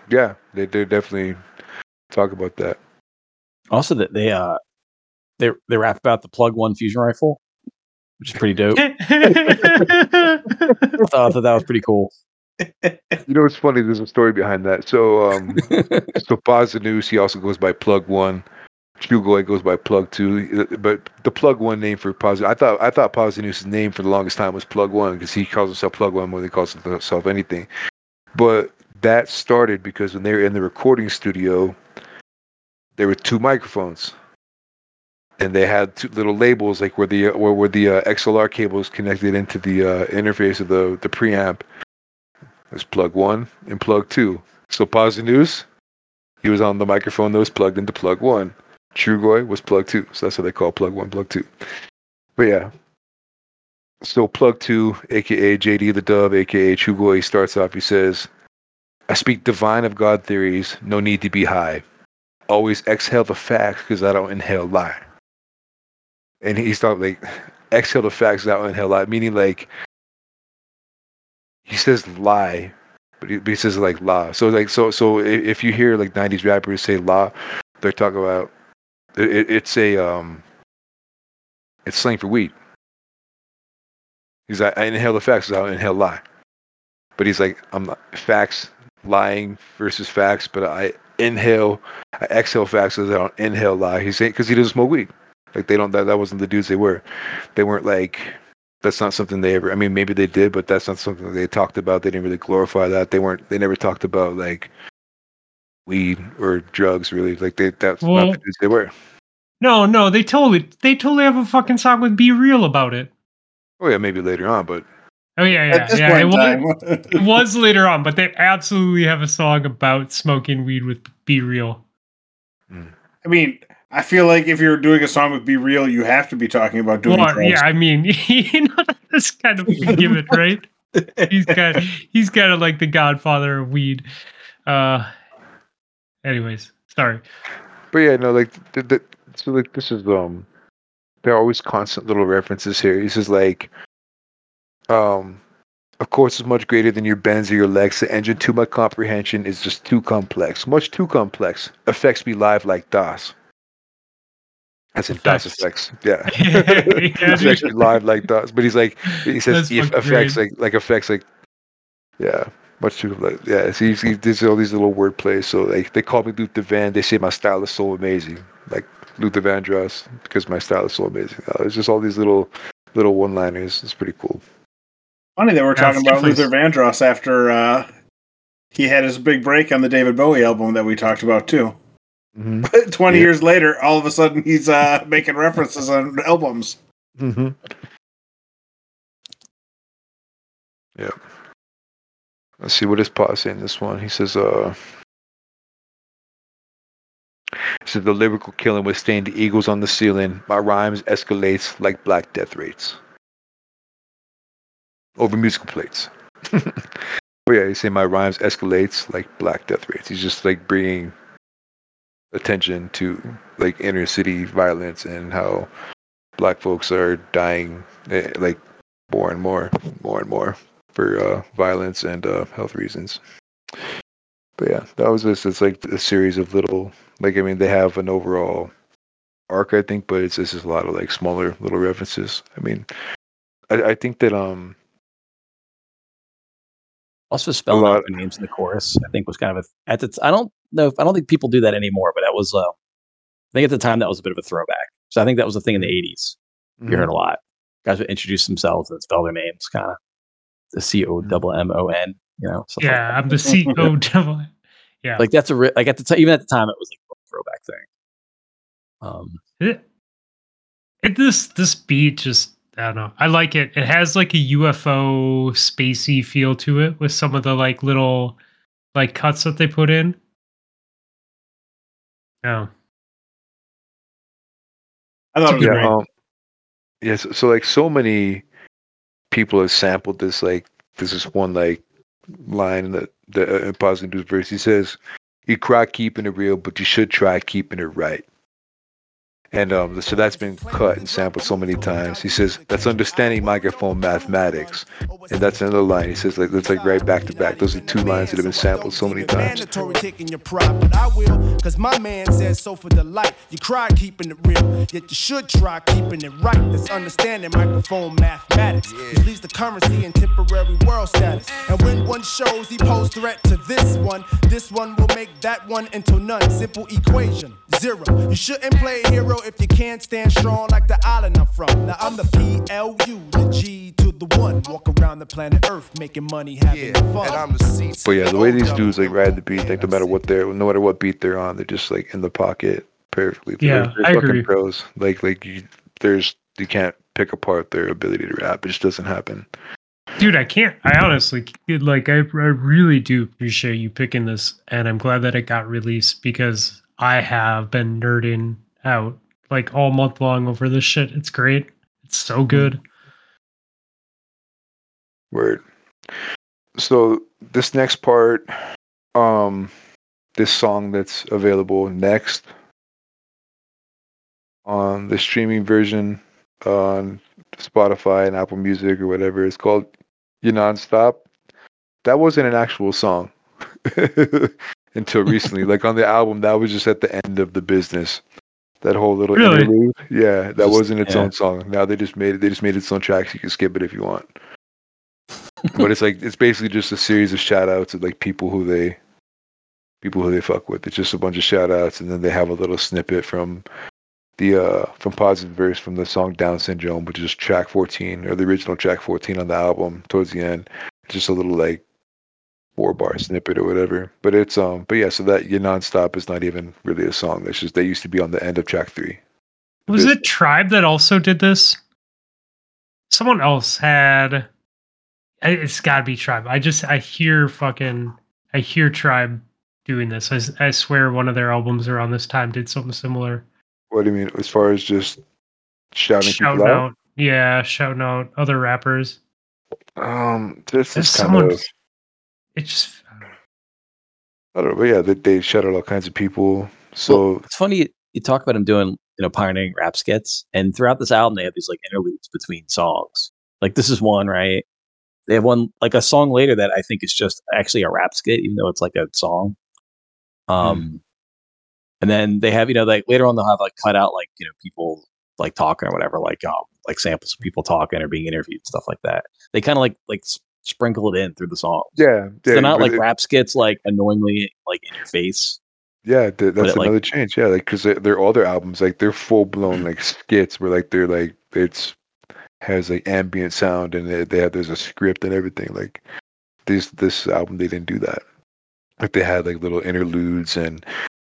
Yeah, they they definitely talk about that. Also, that they uh they they rap about the plug one fusion rifle, which is pretty dope. I thought that, that was pretty cool. You know, it's funny. There's a story behind that. So, um, so Posdnuos, he also goes by Plug One. Trugoy goes by Plug Two, but the Plug One name for Posdnuos. I thought I thought Posdnuos' name for the longest time was Plug One because he calls himself Plug One more than he calls himself anything. But that started because when they were in the recording studio, there were two microphones, and they had two little labels like where the where were the uh, X L R cables connected into the uh, interface of the the preamp. There's Plug One and Plug Two. So Posdnuos, he was on the microphone that was plugged into Plug One. Trugoy was Plug Two, so that's what they call Plug One, Plug Two. But yeah, so Plug Two, aka J D the Dove, aka Trugoy, starts off. He says, "I speak divine of God theories. No need to be high. Always exhale the facts, because I don't inhale lie." And he started like, "Exhale the facts, I don't inhale lie," meaning like he says lie, but he, but he says like la. So like so so if you hear like nineties rappers say la, they're talking about It, it's a um, it's slang for weed. He's like, I inhale the facts, I don't inhale lie. But he's like, I'm not, facts, lying versus facts. But I inhale, I exhale facts, so I don't inhale lie. He's saying because he doesn't smoke weed. Like they don't. That, that wasn't the dudes they were. They weren't like. That's not something they ever. I mean, maybe they did, but that's not something they talked about. They didn't really glorify that. They weren't. They never talked about like. Weed or drugs, really. Like they, that's well, not the dudes they were. No, no, they totally, they totally have a fucking song with "Be Real" about it. Oh yeah, maybe later on, but oh yeah, yeah, yeah. It was, it was later on, but they absolutely have a song about smoking weed with "Be Real." Mm. I mean, I feel like if you're doing a song with "Be Real," you have to be talking about doing. Well, drugs. Yeah, I mean, you know, that's kind of a given, right? He's got, he's kind of like the Godfather of weed. Uh, Anyways, sorry. But yeah, no, like, the, the, so like this is um, there are always constant little references here. This is like, um, of course, it's much greater than your Benz or your Lex. The engine to my comprehension is just too complex, much too complex. Affects me live like DOS. As in DOS effects, yeah. Affects me live like DOS. But he's like, he says if affects like like affects like, yeah. Much too like yeah, it's easy. There's all these little word plays. So like they call me Luther Van. They say my style is so amazing, like Luther Vandross, because my style is so amazing. Uh, it's just all these little little one liners. It's pretty cool. Funny that we're yeah, talking about Luther Vandross after uh, he had his big break on the David Bowie album that we talked about too. Mm-hmm. twenty yeah. years later, all of a sudden he's uh, making references on albums. Mm-hmm. Yeah. Let's see what his pot saying in this one. He says, uh, he said, the lyrical killing would stand the eagles on the ceiling. My rhymes escalates like black death rates. Over musical plates. Oh yeah, he's saying my rhymes escalates like black death rates. He's just like bringing attention to like inner city violence and how black folks are dying like more and more, more and more for uh, violence and uh, health reasons. But yeah, that was just, it's like a series of little, like, I mean, they have an overall arc, I think, but it's, it's just a lot of like smaller little references. I mean, I, I think that, um, also spelling out the names in the chorus, I think was kind of a, at the, I don't know if, I don't think people do that anymore, but that was, uh, I think at the time that was a bit of a throwback. So I think that was a thing in the eighties. Mm-hmm. You heard a lot. Guys would introduce themselves and spell their names, kind of the C O M M O N, you know? Yeah, like I'm the C O M M O N. Yeah. Like that's a, ri- like at the time, even at the time it was like a throwback thing. Um, it, it, this, this beat just, I don't know. I like it. It has like a U F O spacey feel to it with some of the like little like cuts that they put in. Yeah. I thought it was yeah, great. Um, yeah, so, so like so many people have sampled this. Like this is one like line that the uh, Posdnuos verse. He says, "You cry keeping it real, but you should try keeping it right." And um, so that's been cut and sampled so many times. He says, that's understanding microphone mathematics. And that's another line. He says, like, that's like right back to back. Those are two lines that have been sampled so many times. Because my man says so for the light. You cry keeping it real, yet you should try keeping it right. That's understanding microphone mathematics. It leaves the currency in temporary world status. And when one shows he posed threat to this one, this one will make that one into none. Simple equation, zero. You shouldn't play hero if you can't stand strong like the island I'm from. Now I'm the P L U, the G to the one. Walk around the planet Earth, making money, having yeah, fun. And I'm the C- but yeah, the way these dudes like ride the beat, like no matter what they're, no matter what beat they're on, they're just like in the pocket perfectly. Yeah, they're, they're I fucking agree. Pros. Like, like you, there's you can't pick apart their ability to rap. It just doesn't happen. Dude, I can't. I honestly, like, I, I really do appreciate you picking this, and I'm glad that it got released because I have been nerding out like all month long over this shit. It's great. It's so good. Word. So this next part, um, this song that's available next on the streaming version on Spotify and Apple Music or whatever, it's called "You Nonstop." That wasn't an actual song until recently. Like on the album, that was just at the end of the business. That whole little really? interlude, yeah, that just, wasn't its yeah. own song. Now they just made it. They just made its own tracks. You can skip it if you want. But it's like it's basically just a series of shout outs of like people who they, people who they fuck with. It's just a bunch of shout outs, and then they have a little snippet from the uh, from Positive Verse from the song "Down Syndrome," which is track fourteen or the original track fourteen on the album. Towards the end, just a little like four bar snippet or whatever, but it's um but yeah, so that "You Nonstop" is not even really a song. That's just, they used to be on the end of track three. Was it Tribe that also did this? Someone else had, it's gotta be Tribe. I just I hear fucking I hear Tribe doing this. I, I swear one of their albums around this time did something similar. What do you mean as far as just shouting shouting people out? out yeah shouting out other rappers. Um this There's is kind someone... of It just, I don't know, but yeah, they, they shut out all kinds of people. So well, it's funny you talk about him doing, you know, pioneering rap skits, and throughout this album they have these like interludes between songs. Like this is one, right? They have one like a song later that I think is just actually a rap skit, even though it's like a song. Um, mm. And then they have, you know, like later on they'll have like cut out like, you know, people like talking or whatever, like um, like samples of people talking or being interviewed, stuff like that. They kind of like like. sprinkle it in through the song. Yeah, yeah, so they're not like it, rap skits, like annoyingly like in your face. Yeah, th- that's it, another like, change. Yeah, like because they're, they're all their albums, like they're full blown like skits where like they're like it's has like ambient sound and they, they have there's a script and everything. Like this this album, they didn't do that. Like they had like little interludes and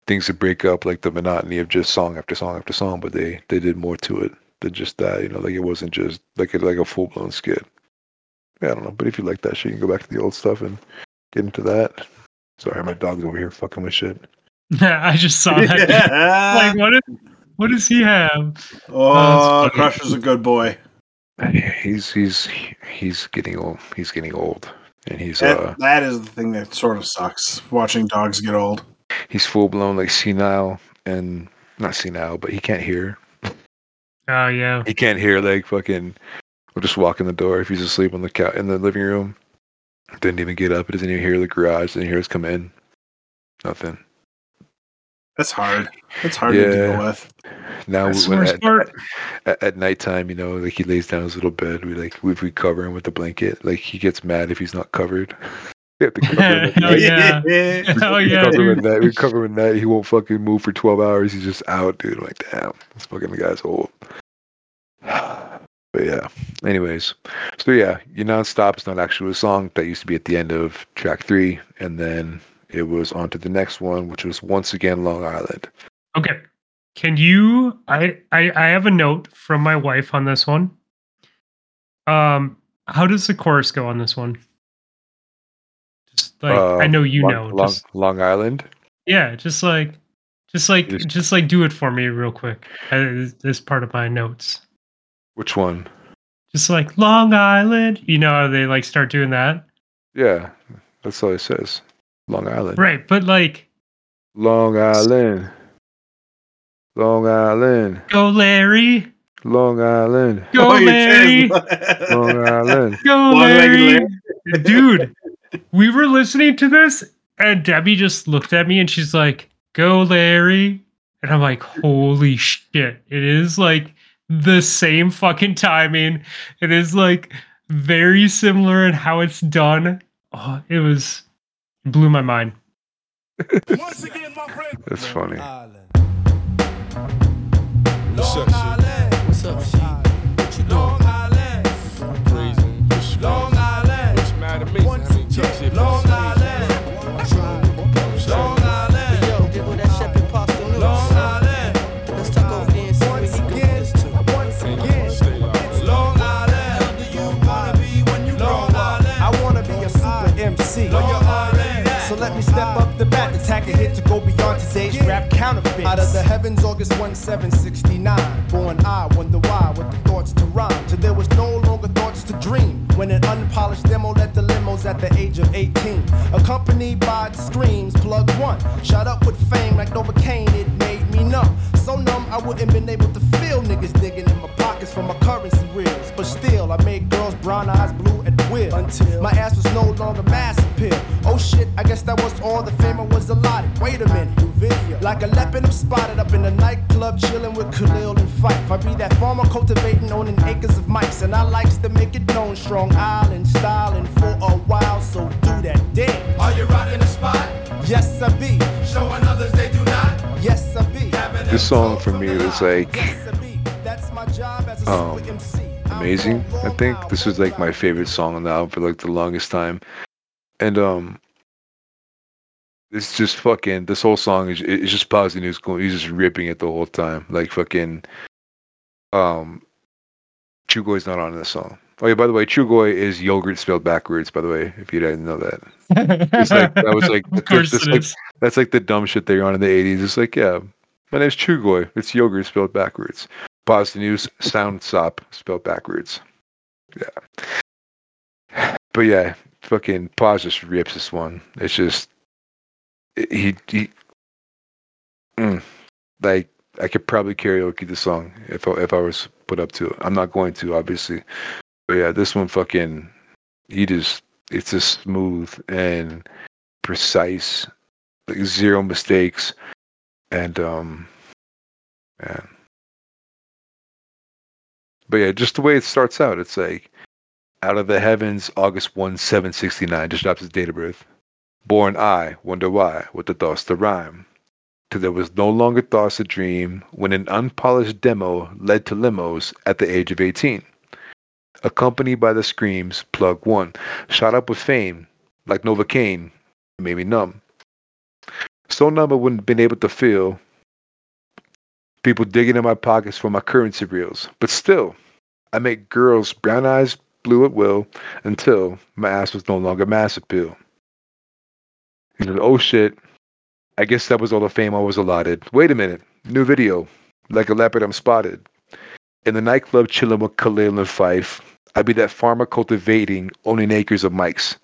things that break up like the monotony of just song after song after song, but they they did more to it than just that, you know, like it wasn't just like a, like a full-blown skit. Yeah, I don't know, but if you like that shit, you can go back to the old stuff and get into that. Sorry, my dog's over here fucking with shit. Yeah, I just saw that. Yeah. Like, what is, what does he have? Oh, uh, Crusher's a good boy. He's he's he's getting old. He's getting old, and he's that, uh, that is the thing that sort of sucks. Watching dogs get old. He's full blown like senile, and not senile, but he can't hear. Oh yeah, he can't hear. Like fucking, we'll just walk in the door. If he's asleep on the couch in the living room, didn't even get up. It doesn't even hear the garage. Didn't hear us come in. Nothing. That's hard. That's hard yeah. to deal with. Now when, at, at, at nighttime, you know, like he lays down his little bed. We like we, we cover him with a blanket. Like he gets mad if he's not covered. We have to cover him. Oh yeah. Oh yeah. We cover him at night. He won't fucking move for twelve hours. He's just out, dude. I'm like, damn, this fucking guy's old. But yeah. Anyways, so yeah, you nonstop is not actually a song that used to be at the end of track three, and then. It was on to the next one, which was once again Long Island. Okay. Can you... I, I, I have a note from my wife on this one. Um, How does the chorus go on this one? Just like uh, I know you long, know. Long, just, Long Island? Yeah, just like... Just like just, just like do it for me real quick. I, this part of my notes. Which one? Just like Long Island. You know how they like start doing that? Yeah, that's all it says. Long Island. Right, but like... Long Island. Long Island. Go, Larry. Long Island. Go, Larry. Long Island. Go, Larry. Dude, we were listening to this, and Debbie just looked at me, and she's like, go, Larry. And I'm like, holy shit. It is like the same fucking timing. It is like very similar in how it's done. Oh, it was... blew my mind. Once again, my friend. That's funny. What's up, shit? What's up, shit? What you doing? Crazy. Long Island. What's mad at me? Long Island. Long Island. Yo, give her that shepherd pasta noodles. Long Island. Let's talk over there and see what he can do this to. Once again, Long Island. How do you want to be when you grow up? I want to be a super M C. So let me step up the bat, attack and hit to go beyond today's yeah. rap counterfeit. Out of the heavens, August seventeen sixty-nine. Born I, wonder why, with the thoughts to rhyme. Till there was no longer thoughts to dream. When an unpolished demo led the limos at the age of eighteen. Accompanied by screams, plug one. Shot up with fame like Novocaine, it made me numb. So numb, I wouldn't been able to feel niggas digging in my pockets for my currency reels. But still, I made girls brown eyes blue at will. Until my ass was no longer mass appeal. Oh shit, I guess that was all the fame I was allotted. Wait a minute, video. Like a leopard, I'm spotted up in a nightclub, chilling with Khalil and Fife. I be that farmer cultivating, owning acres of mice, and I likes to make it known, strong island styling for a while. So do that, damn. Are you rocking the spot? Yes, I be. Showing others they do not. Yes, I be. This song for me was like, that's my job as a um, amazing. I think this was like my favorite song on the album for like the longest time, and um. It's just fucking, this whole song is it's just Posdnuos New School. He's just ripping it the whole time. Like fucking, um, Trugoy's not on this song. Oh yeah, by the way, Trugoy is yogurt spelled backwards, by the way, if you didn't know that. It's like, that was like, of course it like is. That's like the dumb shit they were on in the eighties. It's like, yeah, my name's Trugoy. It's yogurt spelled backwards. Posdnuos sound sop spelled backwards. Yeah. But yeah, fucking Pos just rips this one. It's just, He, he mm, like I could probably karaoke the song if I, if I was put up to it. I'm not going to, obviously, but yeah, this one fucking he just it's just smooth and precise, like zero mistakes, and um, man. But yeah, just the way it starts out, it's like out of the heavens, August one, seventeen sixty-nine. Just drops his date of birth. Born I, wonder why, with the thoughts to rhyme. Till there was no longer thoughts to dream, when an unpolished demo led to limos at the age of eighteen. Accompanied by the screams, plug one, shot up with fame, like Novocaine, it made me numb. Soul Number wouldn't have been able to feel people digging in my pockets for my currency reels. But still, I make girls brown eyes blue at will until my ass was no longer mass appeal. He said, oh shit, I guess that was all the fame I was allotted. Wait a minute, new video, like a leopard I'm spotted. In the nightclub chilling with Khalil and Fife, I be that farmer cultivating only acres of mics.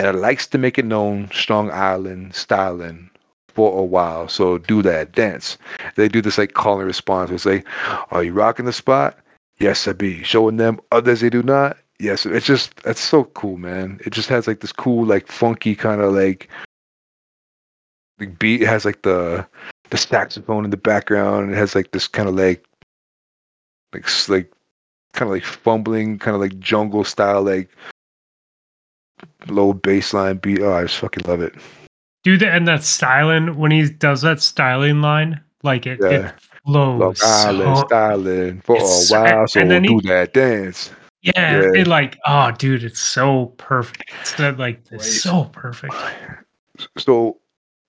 And I likes to make it known, Strong Island styling for a while. So do that, dance. They do this like call and response. They say, are you rocking the spot? Yes, I be. Showing them others they do not. Yes, it's just, that's so cool, man. It just has like this cool, like funky kind of like, the beat. It has like the the saxophone in the background. It has like this kind of like, like, like kind of like fumbling, kind of like jungle style, like low bass line beat. Oh, I just fucking love it. Dude, and that styling, when he does that styling line, like it, yeah. it flows. Styling, so, styling for a while, so we'll do that dance. Yeah, yeah, it like, oh, dude, it's so perfect. It's that, like, right. so perfect. So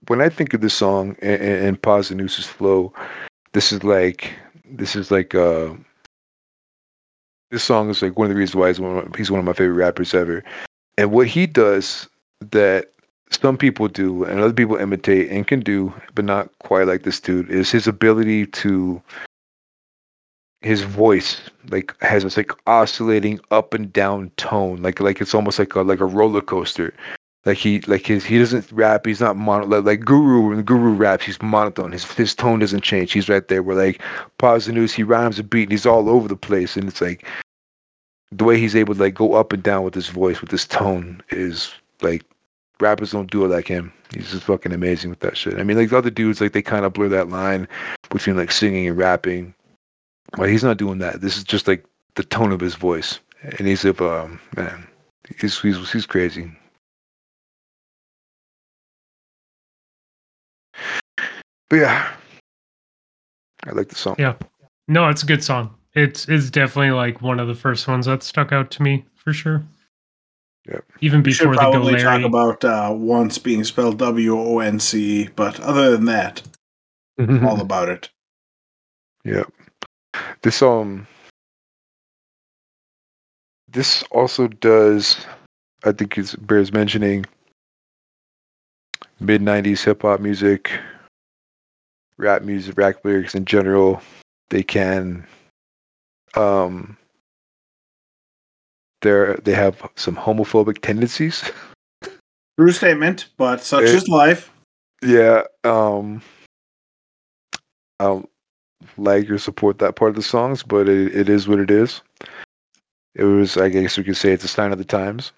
when I think of this song and, and, and Posdnuos' flow, this is like, this is like, uh, this song is like one of the reasons why he's one of my, he's one of my favorite rappers ever. And what he does that some people do and other people imitate and can do, but not quite like this dude, is his ability to, his voice like has this like oscillating up and down tone, like like it's almost like a like a roller coaster. Like he like his he doesn't rap, he's not mono like, like Guru. When Guru raps, he's monotone. His his tone doesn't change. He's right there. We're like Posdnuos, he rhymes a beat and he's all over the place, and it's like the way he's able to like go up and down with his voice, with his tone, is like rappers don't do it like him. He's just fucking amazing with that shit. I mean, like the other dudes, like they kind of blur that line between like singing and rapping, but he's not doing that. This is just like the tone of his voice, and he's like, um, man, he's he's he's crazy. But yeah, I like the song. Yeah, no, it's a good song. It's it's definitely like one of the first ones that stuck out to me for sure. Yep. Even before the Delay. We should probably talk about uh, Once being spelled W O N C E, but other than that, all about it. Yep. This um, this also does, I think it bears mentioning, mid nineties hip hop music, rap music, rap lyrics in general. They can, um, There, they have some homophobic tendencies. True statement, but such it, is life. Yeah, um, I don't like or support that part of the songs, but it, it is what it is. It was, I guess, we could say it's a sign of the times.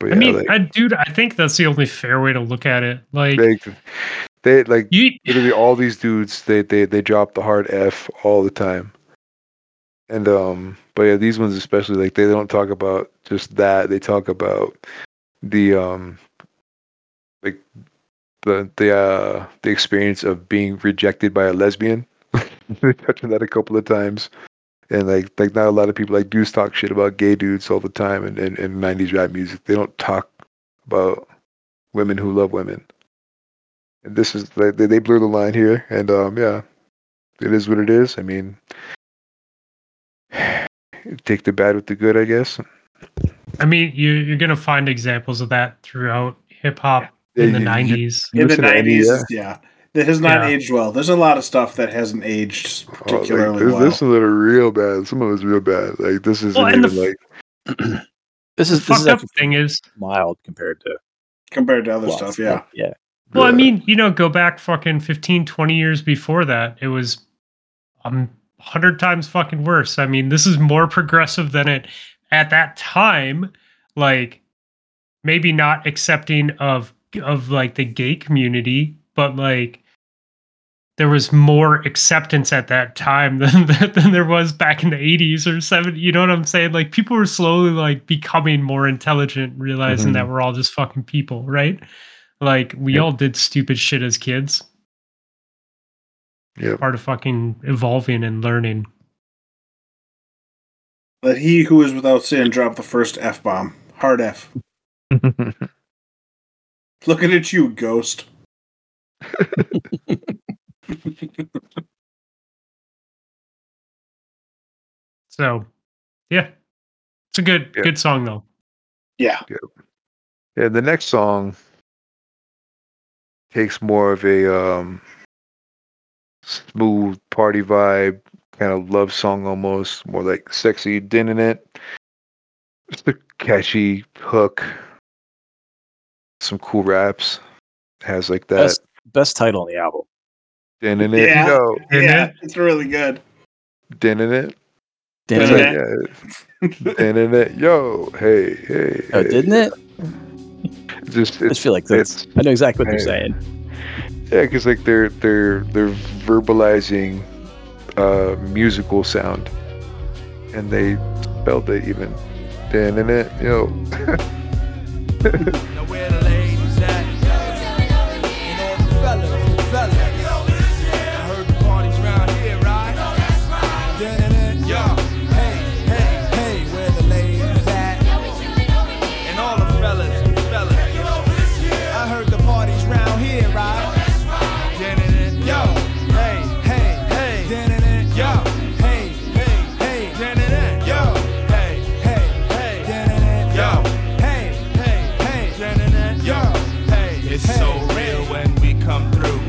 But yeah, I mean, like, I, dude, I think that's the only fair way to look at it. Like they, they like you, literally all these dudes, they they they drop the hard F all the time. And um, but yeah, these ones especially, like they don't talk about just that. They talk about the um, like the the uh the experience of being rejected by a lesbian. They touched on that a couple of times, and like like not a lot of people like dudes talk shit about gay dudes all the time. And in, in, in nineties rap music, they don't talk about women who love women. And this is like they, they blur the line here, and um, yeah, it is what it is. I mean. Take the bad with the good, I guess. I mean, you, you're going to find examples of that throughout hip-hop in the nineties. In the nineties, yeah. It has not yeah. aged well. There's a lot of stuff that hasn't aged particularly oh, like, well. There's some that are real bad. Some of it's real bad. Like, this is well, even the, like... this is the fucked up thing is... mild compared to... Compared to other well, stuff, yeah. yeah. Well, yeah. I mean, you know, go back fucking fifteen, twenty years before that. It was... um. hundred times fucking worse. I mean, this is more progressive than it at that time. Like, maybe not accepting of of like the gay community, but like there was more acceptance at that time than than there was back in the eighties or seventies. You know what I'm saying? Like, people were slowly like becoming more intelligent, realizing mm-hmm. that we're all just fucking people, right? Like, we yep. all did stupid shit as kids. Yep. Part of fucking evolving and learning. Let he who is without sin drop the first F bomb. Hard F. Looking at you, ghost. So, yeah, it's a good yeah. good song though. Yeah. yeah. Yeah, the next song takes more of a um, smooth party vibe, kind of love song almost, more like sexy din in it. Just a catchy hook, some cool raps. Has like that best, best title on the album. Din in it, yeah, no. yeah, it's really good. Din in it. Didn't it? Like, yeah. Didn't it? Yo, hey, hey. Oh, hey. Didn't it? Just, I just feel like that's. I know exactly what hey. they're saying. Yeah, because like they're they're they're verbalizing uh, musical sound, and they spelled it even. Didn't it? Yo. Now where the ladies at? And all the fellas, the fellas. I heard the parties round here, right? That's right. Didn't it? Yo.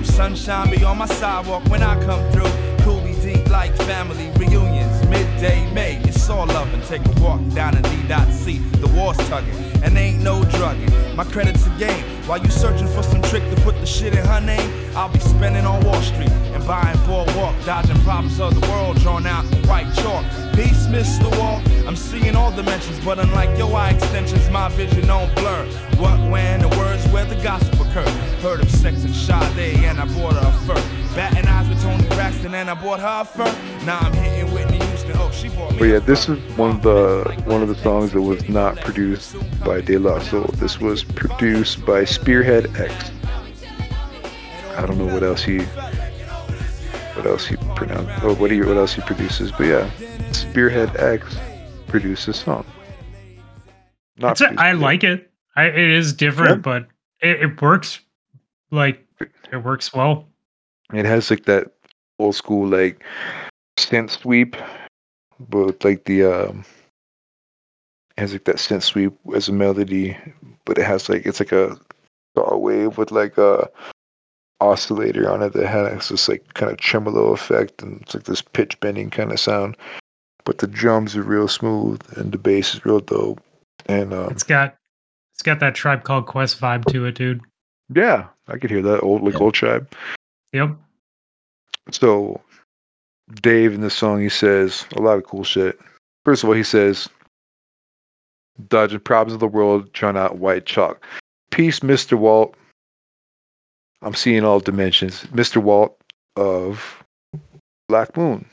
Sunshine be on my sidewalk when I come through. Cool be deep like family reunions. Midday May, it's all love and take a walk down to D dot C. The war's tugging and ain't no drugging. My credit's a game. While you searching for some trick to put the shit in her name, I'll be spending on Wall Street and buying boardwalk, dodging problems of the world drawn out in white chalk. Peace, Mister Wall. I'm seeing all dimensions, but unlike your eye extensions, my vision don't blur. What, when, the words where the gospel occurred. Heard of sex and Sade, and I bought her a fur. Batting eyes with Toni Braxton, and I bought her a fur. Now I'm hitting Whitney Houston. Oh, she bought me. But yeah, this is one of the one of the songs that was not produced by De La Soul. This was produced by Spearhead X. I don't know what else he. What else he pronounced? Oh, what he what else he produces? But yeah, Spearhead X produced this song. Not a, I like it. I, it is different, yeah. but it, it works. Like it works well. It has like that old school like synth sweep, but like the um, it has like that synth sweep as a melody, but it has like it's like a saw wave with like a oscillator on it that has this like kind of tremolo effect, and it's like this pitch bending kind of sound, but the drums are real smooth and the bass is real dope, and um, it's got it's got that Tribe Called Quest vibe to it, dude. Yeah, I could hear that old like yep. old Tribe. Yep. So Dave in this song, he says a lot of cool shit. First of all, he says dodging problems of the world, trying out white chalk. Peace, Mister Walt. I'm seeing all dimensions. Mister Walt of Black Moon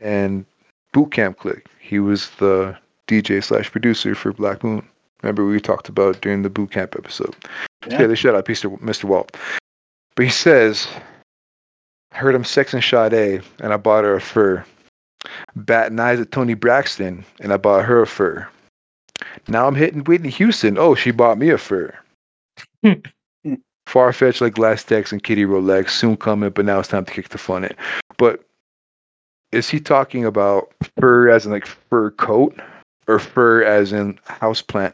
and Boot Camp Click. He was the D J slash producer for Black Moon. Remember we talked about during the Boot Camp episode. Yeah, yeah they shout out Mister Walt. But he says, I heard him sex and Sade, and I bought her a fur. Batting eyes at Toni Braxton, and I bought her a fur. Now I'm hitting Whitney Houston. Oh, she bought me a fur. Far-fetched like Last Text and Kitty Rolex, soon coming, but now it's time to kick the fun in. But is he talking about fur as in like fur coat or fur as in houseplant?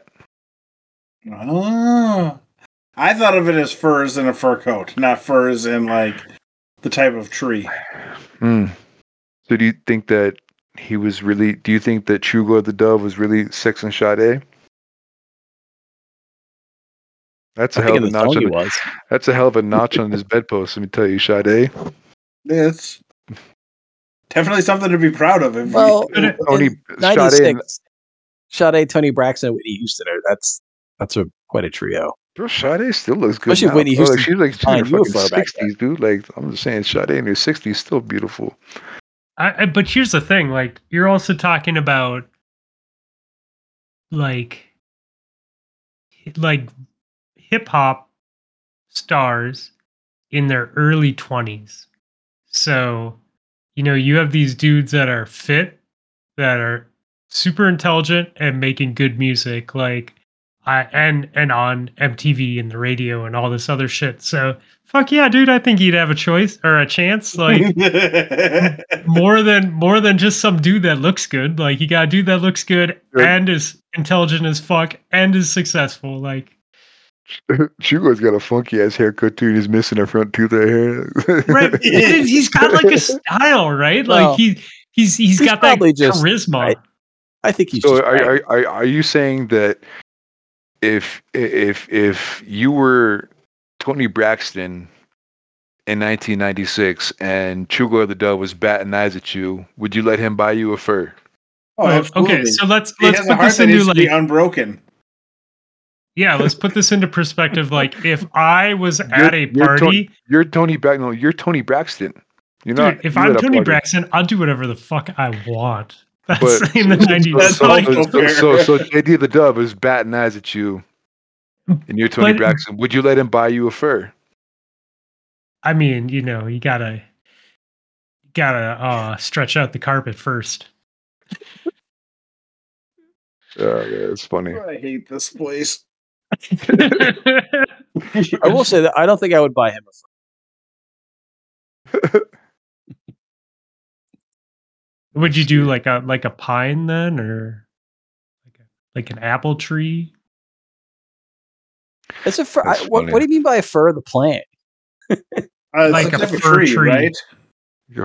Oh, I thought of it as fur as in a fur coat, not fur as in like the type of tree. Mm. So do you think that he was really, do you think that Trugoy the Dove was really Sex and Sade? That's a, hell of a notch on, was. that's a hell of a notch on his bedpost, let me tell you, Sade. Yeah, it's definitely something to be proud of. If well, you, in Tony, Sade, Sade, Toni Braxton, Whitney Houston, that's that's a, quite a trio. Bro, Sade still looks good. Especially now. Whitney Houston. She's like she's in her fucking sixties, dude. Like, I'm just saying, Sade in her sixties still beautiful. I, I, but here's the thing, like, you're also talking about, like, like, hip hop stars in their early twenties. So, you know, you have these dudes that are fit, that are super intelligent and making good music. Like I and and on M T V and the radio and all this other shit. So fuck yeah, dude, I think he'd have a choice or a chance. Like more than more than just some dude that looks good. Like you got a dude that looks good yeah. and is intelligent as fuck and is successful. Like Trugoy's got a funky ass haircut too. He's missing a front tooth right here. Right. He's got like a style, right? Like well, he he's he's, he's got that just, charisma. Right. I think he's so just are, right. are, are you saying that If if if you were Tony Braxton in nineteen ninety-six and Trugoy the Dove was batting eyes at you, would you let him buy you a fur? Oh, absolutely. Okay. So let's let's put this into like unbroken. Yeah, let's put this into perspective. Like, if I was you're, at a party, you're Tony, you're Tony Braxton. No, you're Tony Braxton. You're not. Dude, if I'm Tony Braxton, I'll do whatever the fuck I want. That's but, in the nineties. So, like, so, so, so, so J D the Dove is batting eyes at you, and you're Tony but, Braxton. Would you let him buy you a fur? I mean, you know, you gotta, gotta uh, stretch out the carpet first. Oh, yeah, it's funny. I hate this place. I will say that I don't think I would buy him a fur. Would you do like a like a pine then, or like a, like an apple tree? It's a fir. I, what, what do you mean by a fir of the plant? uh, like a, a fir tree, tree, right?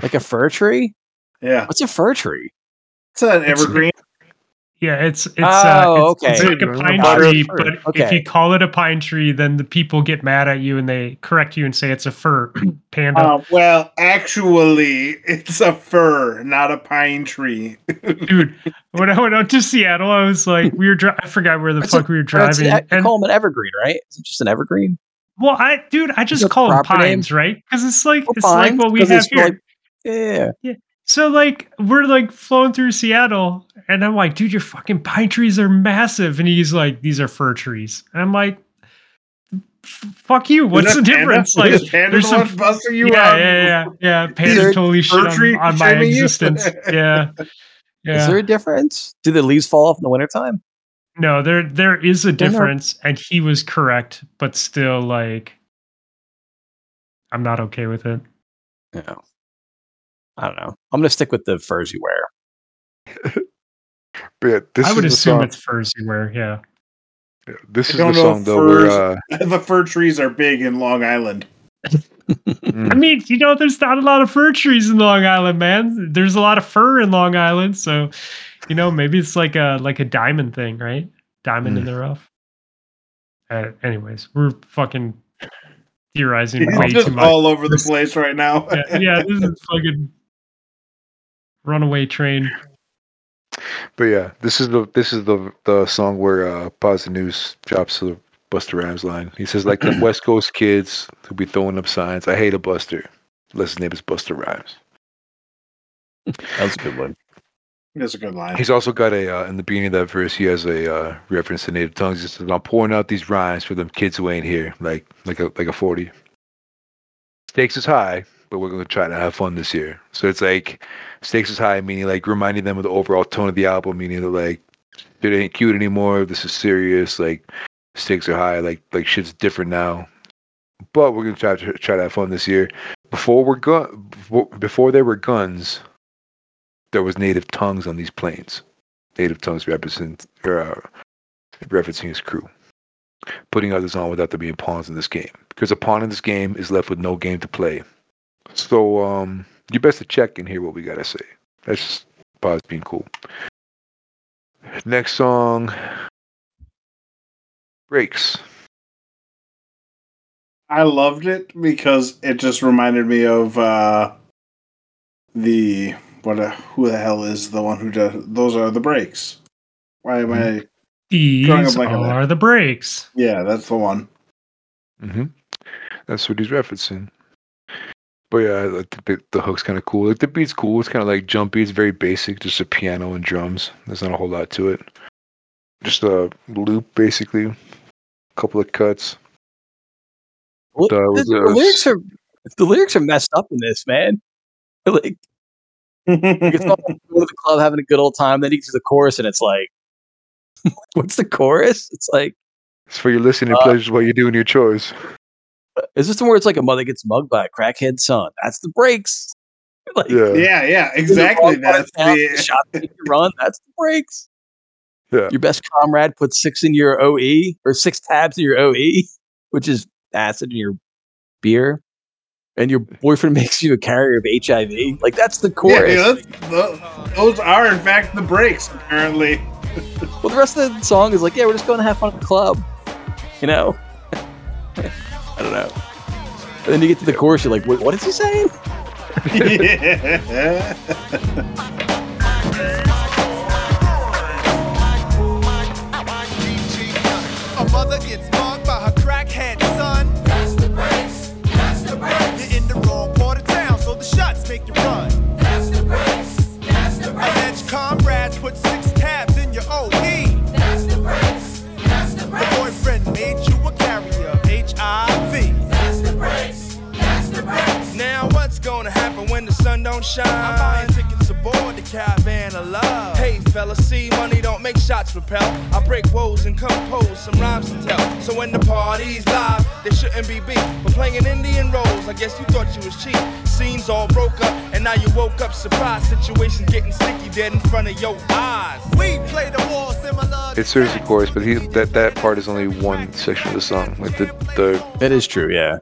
Like a fir tree? Yeah. What's a fir tree? It's an evergreen. It's, yeah, it's it's, oh, uh, it's, okay. it's like a pine a tree, but okay. if you call it a pine tree, then the people get mad at you and they correct you and say it's a fir. Panda. Uh, well, actually, it's a fir, not a pine tree. Dude, when I went out to Seattle, I was like, we were. Dri- I forgot where the that's fuck a, we were driving. A, you call them an evergreen, right? Is it just an evergreen? Well, I, dude, I just call them pines, name? right? Because it's like well, it's pines, like what we have here. Like, yeah. yeah. So like we're like flowing through Seattle, and I'm like, dude, your fucking pine trees are massive, and he's like, these are fir trees, and I'm like. Fuck you! What's the difference? Panda? Like, there's some busting you yeah, out. Yeah, yeah, yeah. Panda totally shit on, on my existence. yeah, yeah. Is there a difference? Do the leaves fall off in the wintertime? No, there there is a difference, and he was correct, but still, like, I'm not okay with it. No, I don't know. I'm gonna stick with the furs you wear. But this I would assume it's furs you wear. Yeah. Yeah, this I is the song, though. Where, uh... the fir trees are big in Long Island. I mean, you know, there's not a lot of fir trees in Long Island, man. There's a lot of fur in Long Island, so you know, maybe it's like a like a diamond thing, right? Diamond mm. in the rough. Uh, anyways, we're fucking theorizing yeah, way just too much. All over the place right now. yeah, yeah, this is fucking runaway train. But yeah, this is the this is the, the song where uh, Posdnuos drops the Busta Rhymes line. He says, like the West Coast kids who be throwing up signs, I hate a Buster, unless his name is Busta Rhymes. That's a good one. That's a good line. He's also got a, uh, in the beginning of that verse, he has a uh, reference to Native Tongues. He says, I'm pouring out these rhymes for them kids who ain't here, like like a, like a forty. Stakes is high, but we're going to try to have fun this year. So it's like, stakes is high, meaning like reminding them of the overall tone of the album, meaning they're like, it ain't cute anymore. This is serious. Like, stakes are high. Like, like shit's different now. But we're going to try to try to have fun this year. Before we're gun, before there were guns, there was Native Tongues on these plains. Native Tongues represent or uh, referencing his crew, putting others on without there being pawns in this game. Because a pawn in this game is left with no game to play. So, um, you best to check and hear what we gotta say. That's just Paz being cool. Next song, Breaks. I loved it because it just reminded me of uh, the what? Uh, who the hell is the one who does? Those are the breaks. Why am mm-hmm. I? These are the breaks. Yeah, that's the one. Mm-hmm. That's what he's referencing. But yeah, the, the, the hook's kind of cool. Like the beat's cool. It's kind of like jumpy. It's very basic, just a piano and drums. There's not a whole lot to it. Just a loop, basically. A couple of cuts. Well, but, uh, the, the, lyrics are, the lyrics are messed up in this, man. Like, it's all going to the club having a good old time. Then he gets to the chorus, and it's like, what's the chorus? It's like, It's for your listening uh, pleasures while you're doing your chores. Is this the one where it's like a mother gets mugged by a crackhead son? That's the breaks. Like, yeah. yeah, yeah, exactly. That's the shot that you run. That's the breaks. Yeah. Your best comrade puts six in your O E or six tabs in your O E, which is acid in your beer. And your boyfriend makes you a carrier of H I V. Like, that's the chorus. Yeah, yeah, that's, those are, in fact, the breaks, apparently. Well, the rest of the song is like, yeah, we're just going to have fun at the club. You know? I don't know. And then you get to the chorus, you're like, wait, what is he saying? Yeah. Make you run. That's the breaks. That's the breaks. Alleged comrades put six tabs in your O E. That's the breaks. That's the breaks. The boyfriend made you a carrier of H I V. That's the breaks. That's the breaks. Now what's gonna happen when the sun don't shine? I'm buying tickets aboard the caravan of love. Hey fellas, see money don't make shots repel. I break woes and compose some rhymes to tell. So when the party's live, they shouldn't be beat. But playing Indian roles, I guess you thought you was cheap. Scenes all broke up, and now you woke up surprised. Situation getting sticky dead in front of your eyes. We play the wall similar. It serves the chorus, but he, that that part is only one section of the song. Like the the. That is true, yeah.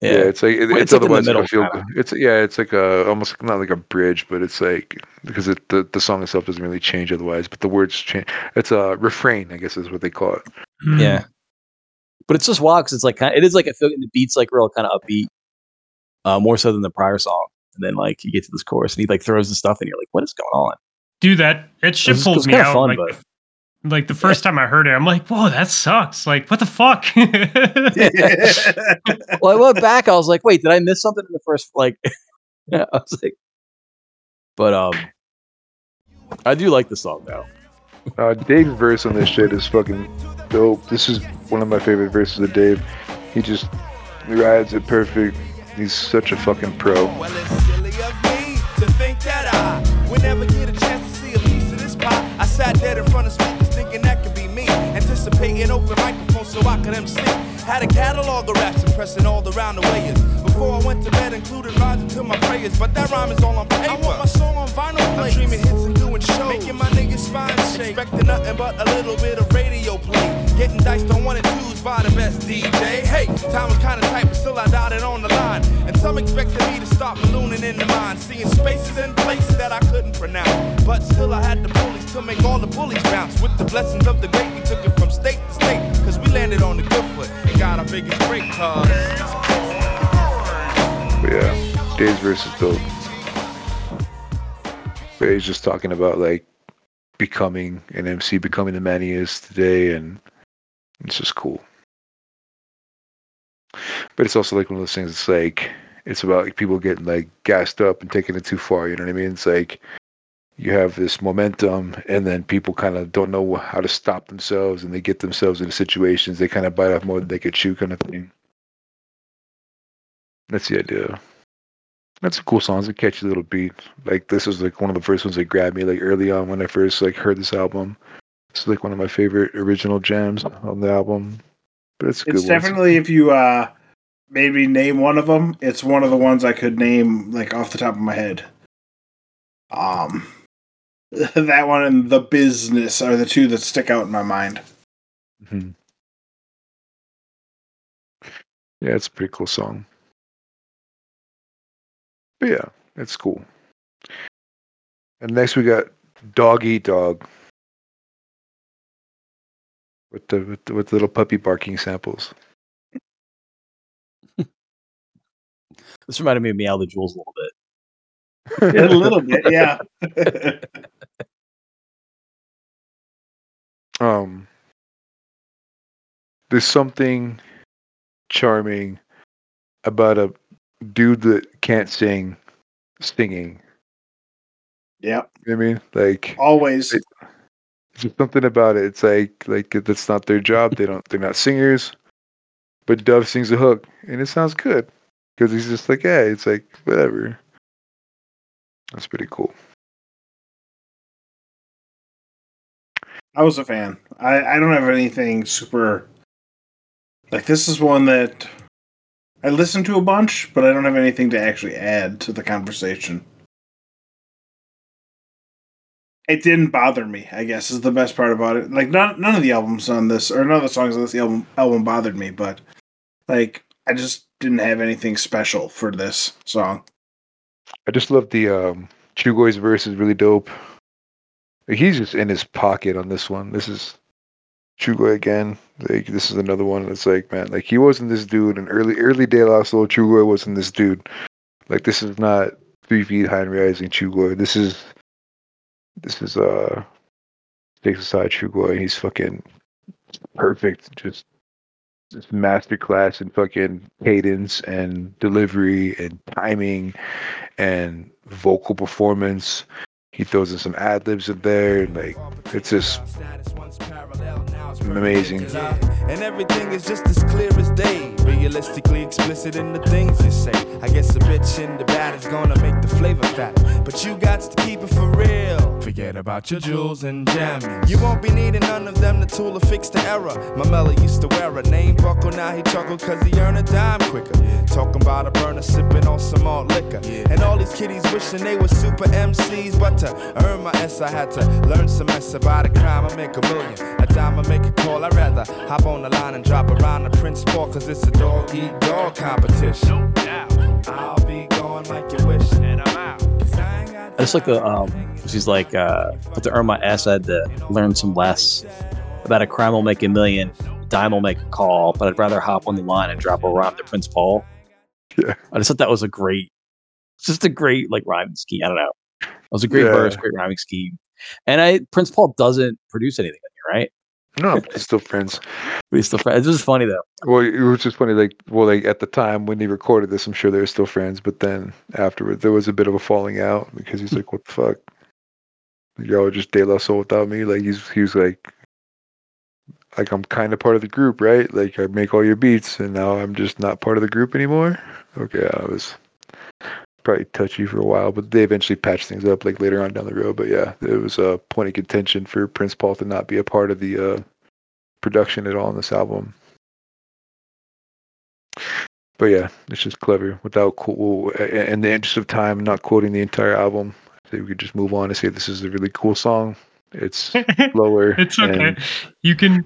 Yeah, yeah it's like it, it's, it's otherwise like I feel. Kind of. It's yeah, it's like a almost not like a bridge, but it's like because it, the the song itself doesn't really change otherwise, but the words change. It's a refrain, I guess, is what they call it. Yeah, but it's just wild because it's like kind of, it is like I feel like the beat's like real kind of upbeat. Uh, more so than the prior song, and then like you get to this chorus, and he like throws the stuff, and you're like, "What is going on?" Dude, that that shit was, pulls me out. Fun, like, but... like the first yeah. time I heard it, I'm like, "Whoa, that sucks!" Like, what the fuck? Well, I went back. I was like, "Wait, did I miss something in the first?" Like, yeah, I was like, but um, I do like the song though. uh, Dave's verse on this shit is fucking dope. This is one of my favorite verses of Dave. He just rides it perfect. He's such a fucking pro. Well, it's silly of me to think that I would never get a chance to see a piece of this pie. I sat there in front of speakers thinking that could be me. Anticipating open microphones so I could M C. Had a catalog of raps impressing all around the way. Before I went to bed, included rhymes into my prayers. But that rhyme is all on paper. I want my song on vinyl plates. I'm dreaming hits and doing shows. Making my niggas' spine shake. Expecting nothing but a little bit of radio play. Getting diced on one and twos by the best D J. Hey, time was kinda tight, but still I dotted on the line. And some expected me to start ballooning in the mind. Seeing spaces and places that I couldn't pronounce. But still I had the bullies to make all the bullies bounce. With the blessings of the great, we took it from state to state. Cause we landed on the good foot and got our biggest break, cause... Yeah, Dave's verse is dope. But he's just talking about, like, becoming an M C, becoming the man he is today, and... It's just cool. But it's also like one of those things, it's like, it's about like people getting like gassed up and taking it too far, you know what I mean? It's like, you have this momentum and then people kind of don't know how to stop themselves and they get themselves into situations, they kind of bite off more than they could chew kind of thing. That's the idea. That's a cool song. It's a catchy little beat. Like this was like one of the first ones that grabbed me like early on when I first like heard this album. It's like one of my favorite original jams on the album, but it's a good. It's definitely if you uh, maybe name one of them. It's one of the ones I could name like off the top of my head. Um, that one and The Business are the two that stick out in my mind. Mm-hmm. Yeah, it's a pretty cool song. But yeah, it's cool. And next we got Dog Eat Dog. With the, with the with little puppy barking samples. This reminded me of Meow the Jewels a little bit. Yeah, a little bit, yeah. um, there's something charming about a dude that can't sing singing. Yeah, you know what I mean, like always. It, There's something about it. It's like like that's not their job. They don't. They're not singers. But Dove sings a hook, and it sounds good because he's just like, yeah, it's like whatever. That's pretty cool. I was a fan. I, I don't have anything super Like, this is one that I listened to a bunch, but I don't have anything to actually add to the conversation. It didn't bother me, I guess, is the best part about it. Like, none, none of the albums on this, or none of the songs on this album, album bothered me, but, like, I just didn't have anything special for this song. I just love the, um, Trugoy's verse is really dope. He's just in his pocket on this one. This is Trugoy again. Like, this is another one that's like, man, like, he wasn't this dude. In early, early De La Soul, Trugoy wasn't this dude. Like, this is not Three Feet High and Rising Trugoy. This is... This is uh, Stakes Is High Trugoy. He's fucking perfect. Just, just masterclass in fucking cadence and delivery and timing and vocal performance. He throws in some ad libs in there, and like, it's just amazing. And everything is just as clear as day. Realistically explicit in the things you say. I guess a bitch in the bat is gonna make the flavor fat, but you got to keep it for real. Forget about your jewels and jammies. You won't be needing none of them. The tool to fix the error. My Mella used to wear a name buckle. Now he chuckle cause he earn a dime quicker. Talking about a burner sipping on some malt liquor. And all these kiddies wishing they were super M Cs, but to earn my S, I had to learn some S about a crime. I make a million, a dime, I make a call. I'd rather hop on the line and drop around the Prince Paul, cause it's a dog eat dog competition. No doubt, I'll be going like you wish, and I'm out. I just like the, um, she's like, uh, but to earn my S, I had to learn some less. About a crime, I'll make a million, a dime, I'll make a call, but I'd rather hop on the line and drop around the Prince Paul. Yeah. I just thought that was a great, just a great, like, rhyme scheme. I don't know. It was a great yeah. verse, great rhyming scheme. And I Prince Paul doesn't produce anything, right? No, but he's still Prince. But he's still friends. It was just funny, though. Well, it was just funny. Like, well, like at the time when they recorded this, I'm sure they were still friends. But then afterwards, there was a bit of a falling out because he's like, what the fuck? Y'all are just De La Soul without me? Like, he's, he was like, like, I'm kind of part of the group, right? Like, I make all your beats, and now I'm just not part of the group anymore? Okay, I was... probably touchy for a while, but they eventually patched things up like later on down the road. But yeah, it was a point of contention for Prince Paul to not be a part of the uh, production at all on this album. But yeah, it's just clever. Without cool, in the interest of time, not quoting the entire album, I think we could just move on and say this is a really cool song. It's lower. It's okay. And... you can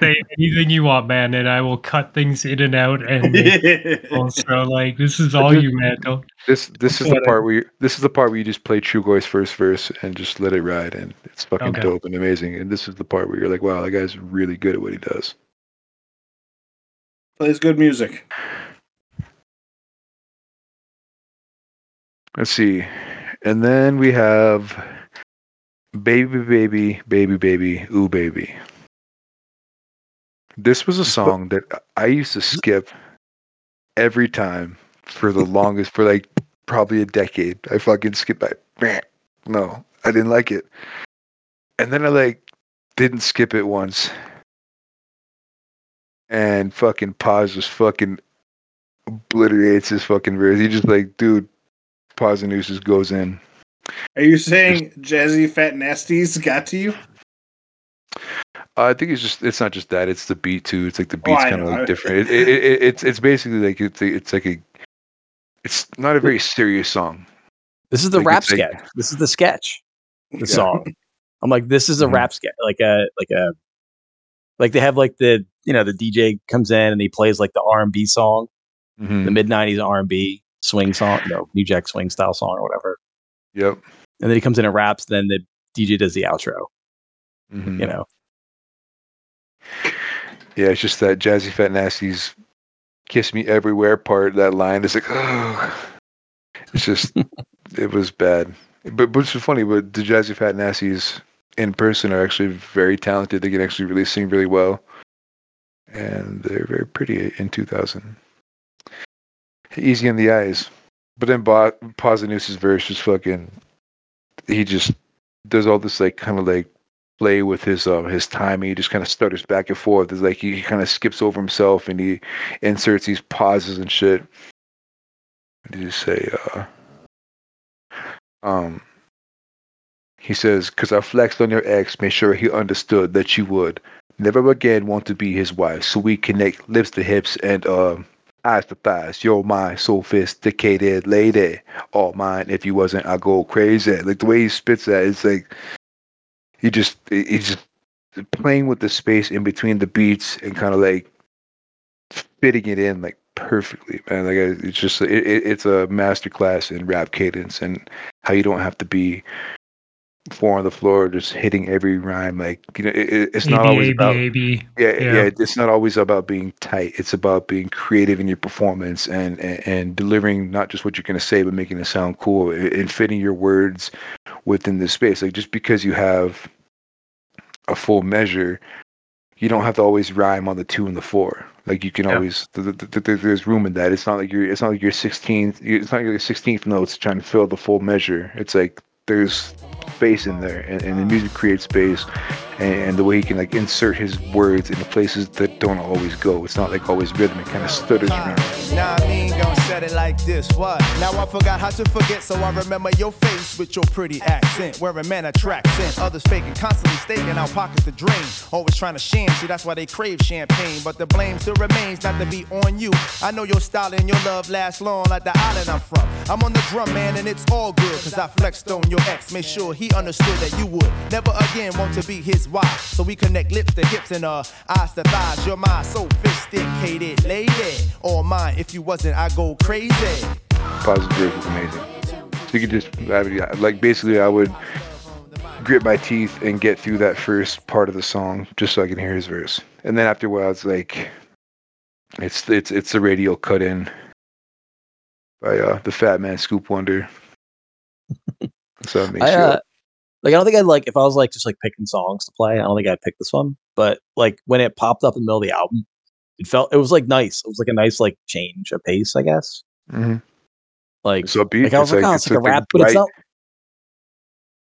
say anything you want, man, and I will cut things in and out. And also, like, this is all just, you, man. Don't, this this don't is the part it. where you, this is the part where you just play Trugoy's first verse and just let it ride, and it's fucking okay. dope and amazing. And this is the part where you're like, wow, that guy's really good at what he does. Plays good music. Let's see, and then we have "Baby, Baby, Baby, Baby, Ooh, Baby." This was a song that I used to skip every time for the longest, for like probably a decade. I fucking skipped by. No, I didn't like it. And then I like didn't skip it once. And fucking Paz just fucking obliterates his fucking verse. He just like, dude, Posdnuos just goes in. Are you saying Jazzy Fat Nasties got to you? Uh, I think it's just—it's not just that; it's the beat too. It's like the beat's oh, kind of like different. It, it, it, it's it's basically like it's it's like a it's not a very serious song. This is the like rap sketch. Like, this is the sketch. The yeah. song. I'm like, this is a mm-hmm. rap sketch, like a like a like they have like the you know the D J comes in and he plays like the R and B song, mm-hmm. the mid nineties R and B swing song, no New Jack Swing style song or whatever. Yep. And then he comes in and raps. Then the D J does the outro. Mm-hmm. You know. Yeah, it's just that Jazzy Fat Nasty's "Kiss Me Everywhere" part. That line is like, oh, it's just, it was bad. But but it's funny. But the Jazzy Fat Nasty's in person are actually very talented. They can actually really sing really well, and they're very pretty in two thousand. Easy on the eyes. But then ba- Posdnuos' verse is fucking. He just does all this like kind of like. play with his uh, his timing. He just kind of stutters back and forth. It's like he kind of skips over himself and he inserts these pauses and shit. What did he say? Uh, um, he says, "Cause I flexed on your ex, made sure he understood that you would. Never again want to be his wife, so we connect lips to hips and uh, eyes to thighs. You're my sophisticated lady. All mine. If you wasn't, I go crazy. Like the way he spits that, it's like he just he's just playing with the space in between the beats and kind of like fitting it in like perfectly, man. Like it's just it, it's a masterclass in rap cadence and how you don't have to be four on the floor, just hitting every rhyme. Like you know, it, it's not always about yeah, yeah. It's not always about being tight. It's about being creative in your performance and and, and delivering not just what you're gonna say, but making it sound cool and fitting your words within the space. Like just because you have a full measure, you don't have to always rhyme on the two and the four. Like you can yeah. always th- th- th- th- there's room in that. It's not like you're it's not like your sixteenth. It's not like your sixteenth notes trying to fill the full measure. It's like there's space in there, and, and the music creates space, and, and the way he can like insert his words in the places that don't always go. It's not like always rhythm, it kind of stutters around. Now I mean, don't set it like this. What? Now I forgot how to forget, so I remember your face with your pretty accent. Where a man attracts in, others faking, constantly staking out pockets to dream. Always trying to sham, see that's why they crave champagne. But the blame still remains not to be on you. I know your style and your love last long like the island I'm from. I'm on the drum, man, and it's all good, cause I flexed on your ex. Make sure he understood that you would never again want to be his wife. So we connect lips to hips and uh, eyes to thighs. You're my sophisticated lady. All mine, if you wasn't, I go crazy. Positive is amazing. So you could just, I would, like, basically, I would grit my teeth and get through that first part of the song just so I can hear his verse. And then after a while, it's like, it's it's it's a radio cut in by uh, the Fat Man Scoop Wonder. So it makes I, uh, like I don't think I'd like if I was like just like picking songs to play. I don't think I'd pick this one, but like when it popped up in the middle of the album, it felt it was like nice. It was like a nice like change of pace, I guess. Mm-hmm. Like, so like I was like, like, oh, it's, it's like a rap, but right. It's not.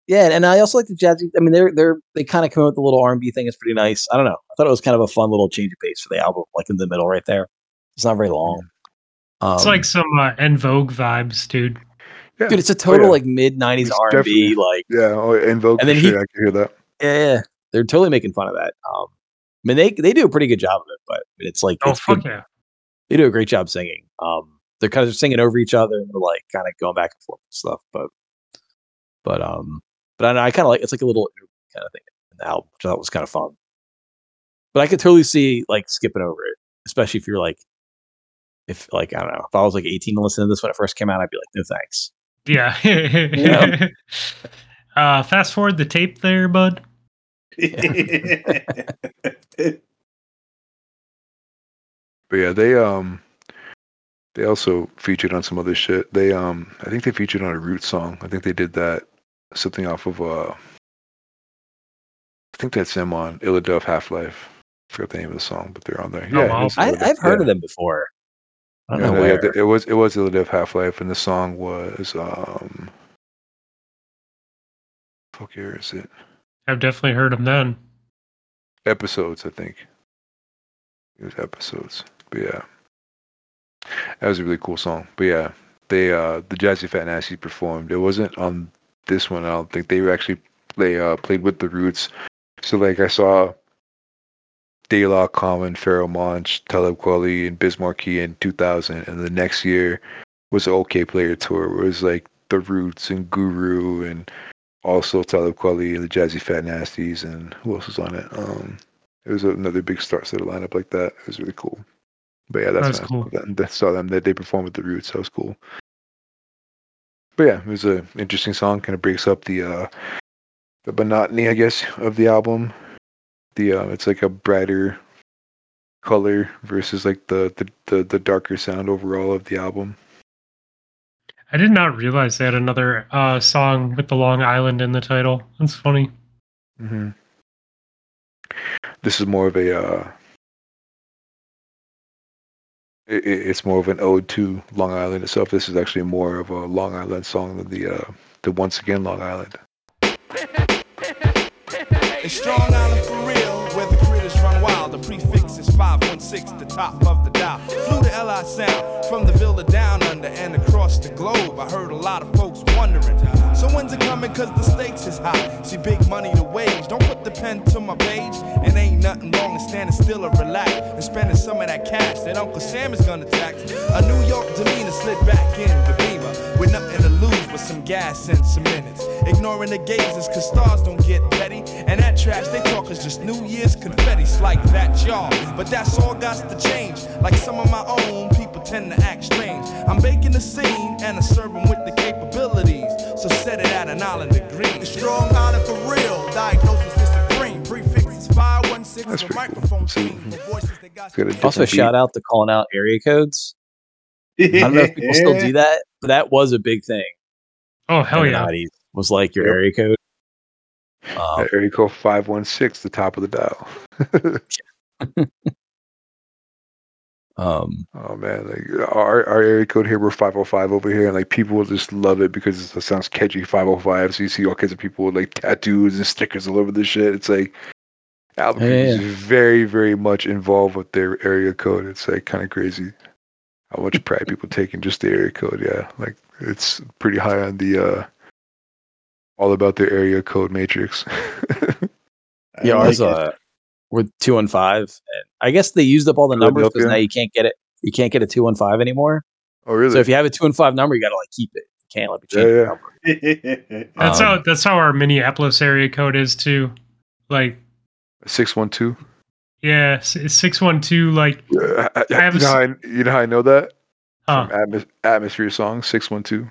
Yeah, and I also like the jazzy. I mean, they're they're they kind of come out with the little R and B thing. It's pretty nice. I don't know. I thought it was kind of a fun little change of pace for the album, like in the middle right there. It's not very long. Um, it's like some uh, En Vogue vibes, dude. Yeah. Dude, it's a total oh, yeah. like mid nineties R and B, like yeah, oh, and vocal. And then he, sure, I can hear that. Yeah, they're totally making fun of that. Um, I mean, they they do a pretty good job of it, but it's like oh it's fuck good. Yeah, they do a great job singing. Um, they're kind of singing over each other and they're like kind of going back and forth and stuff. But but um, but I know I kind of like it's like a little kind of thing in the album, which I thought was kind of fun. But I could totally see like skipping over it, especially if you're like if like I don't know if I was like eighteen to listen to this when it first came out, I'd be like no thanks. Yeah. Yeah. Uh, fast forward the tape there, bud. Yeah. But yeah, they um they also featured on some other shit. They um I think they featured on a Root song. I think they did that something off of uh I think that's them on Illadelph Half-Life. I forgot the name of the song, but they're on there. Yeah, oh, wow. I, I've heard yeah. of them before. I don't yeah, know where. It was it was Illadelph Half-Life, and the song was um fuck here is it? I've definitely heard them then. Episodes, I think. It was Episodes. But yeah. That was a really cool song. But yeah, they uh the Jazzy Fat Nasties performed. It wasn't on this one, I don't think. They were actually they uh played with the Roots. So like I saw De La, Common, Pharoahe Monch, Talib Kweli, and Biz Markie in two thousand, and the next year was the OK Player Tour, where it was like The Roots and Guru, and also Talib Kweli and the Jazzy Fat Nasties, and who else was on it? Um, it was another big star set lineup like that. It was really cool. But yeah, that's that cool. I saw them that they performed with The Roots. That was cool. But yeah, it was an interesting song. Kind of breaks up the uh, the monotony, I guess, of the album. The uh, it's like a brighter color versus like the, the, the, the darker sound overall of the album. I did not realize they had another uh, song with the Long Island in the title. That's funny. Mm-hmm. This is more of a uh, it, it's more of an ode to Long Island itself. This is actually more of a Long Island song than the uh, the Once Again Long Island. It's Strong Island for real, where the critters run wild. The prefix is five one six, the top of the dial. Flew the L I sound from the Villa down under and across the globe. I heard a lot of folks wondering, so when's it coming? Cause the stakes is high. See big money to wage. Don't put the pen to my page. And ain't nothing wrong in standing still or relax and spending some of that cash that Uncle Sam is gonna tax. A New York demeanor slid back in the Beamer with nothing to lose but some gas and some minutes. Ignoring the gazes, cause stars don't get petty. And that trash they talk is just New Year's confetti's like that, y'all. But that's all got to change. Like some of my own people tend to act strange. I'm making the scene and I serve them with the capabilities. So set it at an island degree. The strong island for real. Diagnosis is supreme. Prefix is five one six. The microphone scene. The voices they got. Also, shout out to calling out area codes. I don't know if people still do that, but that was a big thing. Oh, hell yeah. Was like your yep. area code. Um, area code five one six, the top of the dial. um, oh, man. Like, our, our area code here, we're five oh five over here. And like people will just love it because it sounds catchy, five oh five. So you see all kinds of people with like tattoos and stickers all over this shit. It's like Albuquerque yeah, yeah. is very, very much involved with their area code. It's like kind of crazy how much pride people take in just the area code. Yeah. Like it's pretty high on the. Uh, All about their area code matrix. yeah, ours like uh, we're two one five. I guess they used up all the numbers because now you can't get it. You can't get a two one five anymore. Oh, really? So if you have a two one five number, you got to like keep it. You can't let me change yeah, yeah. the number. that's um, how that's how our Minneapolis area code is too. Like six one two. Yeah, six one two. Like uh, I, I have you, a, know how I, you know how I know that? Huh. Atmos- atmosphere song six one two.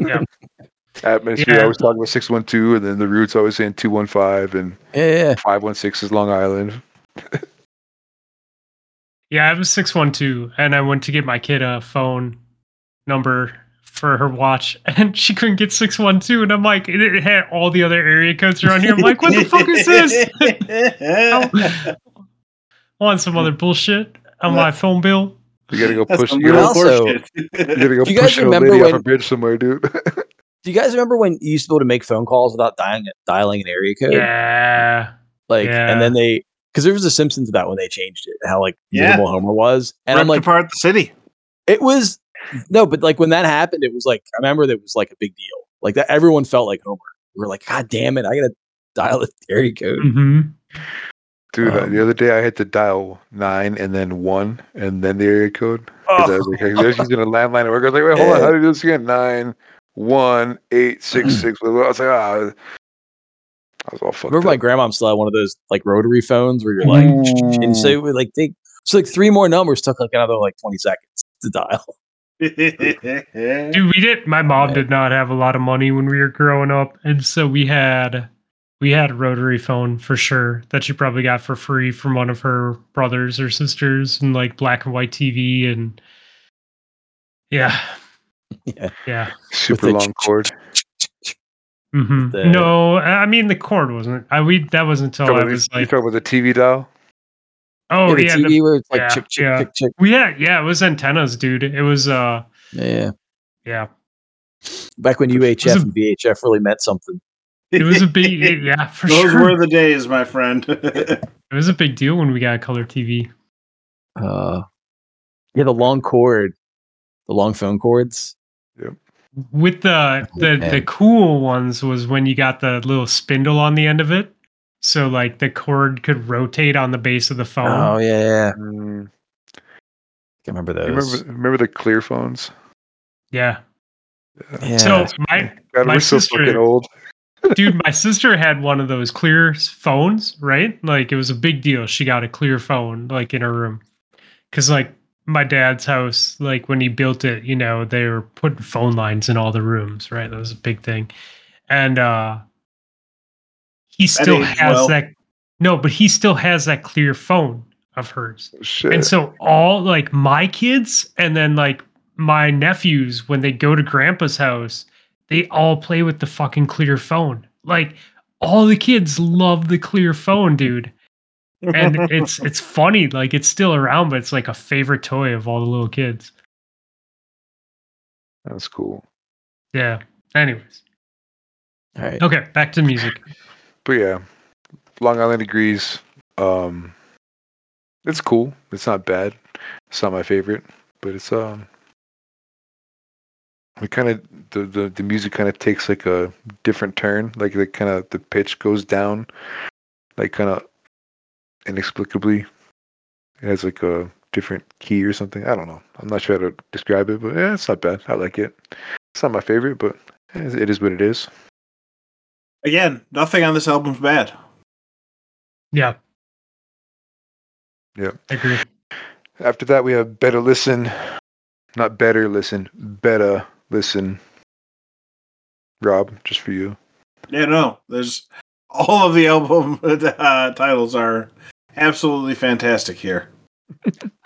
Yeah. Atmosphere. Yeah. I was talking about six one two, and then the Roots always saying two one five, and yeah, five one six is Long Island. yeah, I was six one two, and I went to get my kid a phone number for her watch, and she couldn't get six one two, and I'm like, it had all the other area codes around here. I'm like, what the fuck is this? I want some other bullshit on my phone bill. You gotta go push. You also, you gotta go push a lady when- off a bridge somewhere, dude. Do you guys remember when you used to be able to make phone calls without dialing, dialing an area code? Yeah. Like, yeah. And then they, because there was a Simpsons about when they changed it, how like miserable yeah. Homer was. And ripped I'm like, apart the city. It was, no, but like when that happened, it was like, I remember that was like a big deal. Like that, everyone felt like Homer. We were like, God damn it, I got to dial the area code. Mm-hmm. Dude, um, the other day I had to dial nine and then one and then the area code. Because oh. I was like, hey, there's using a landline at work. I was like, wait, hold yeah. on, how do you do this again? Nine. One eight six six. I was like, ah, I was all fucked. Remember, up. My grandmom still had one of those like rotary phones where you're like, mm. and so we like think so like three more numbers took like another like twenty seconds to dial. Dude, we did. My mom yeah. did not have a lot of money when we were growing up, and so we had we had a rotary phone for sure that she probably got for free from one of her brothers or sisters, and like black and white T V, and yeah. Yeah. yeah. Super long ch- cord. Mm-hmm. The, no, I mean the cord wasn't. I we that wasn't until I was like. You talking about the T V dial? Oh yeah, the T V the, where it's like yeah, chick chick yeah. chick chick. Yeah, yeah, it was antennas, dude. It was uh. Yeah. Yeah. Back when U H F a, and V H F really meant something. It was a big yeah for Those sure. Those were the days, my friend. It was a big deal when we got a color T V. Uh, yeah, the long cord, the long phone cords. Yep. With the the, okay. the cool ones was when you got the little spindle on the end of it, so like the cord could rotate on the base of the phone. Oh yeah, yeah. Mm. I remember those. Remember, remember the clear phones? Yeah. yeah. So my God, my we're sister, so fucking old. Dude, my sister had one of those clear phones, right? Like it was a big deal. She got a clear phone, like in her room, because like. My dad's house, like when he built it, you know, they were putting phone lines in all the rooms, right? That was a big thing. And uh he still has well. that no, but he still has that clear phone of hers. Shit. And so all like my kids and then like my nephews, when they go to grandpa's house, they all play with the fucking clear phone. Like all the kids love the clear phone, dude. And it's it's funny, like it's still around, but it's like a favorite toy of all the little kids. That's cool. Yeah. Anyways. All right. Okay, back to music. But yeah, Long Island degrees. Um, It's cool. It's not bad. It's not my favorite, but it's um. It kind of the, the the music kind of takes like a different turn. Like the kind of the pitch goes down, like kind of inexplicably. It has like a different key or something. I don't know. I'm not sure how to describe it, but yeah, it's not bad. I like it. It's not my favorite, but it is what it is. Again, nothing on this album's bad. Yeah. Yeah. I agree. After that, we have Better Listen. Not Better Listen. Better Listen. Rob, just for you. Yeah, no. There's all of the album uh, titles are absolutely fantastic here.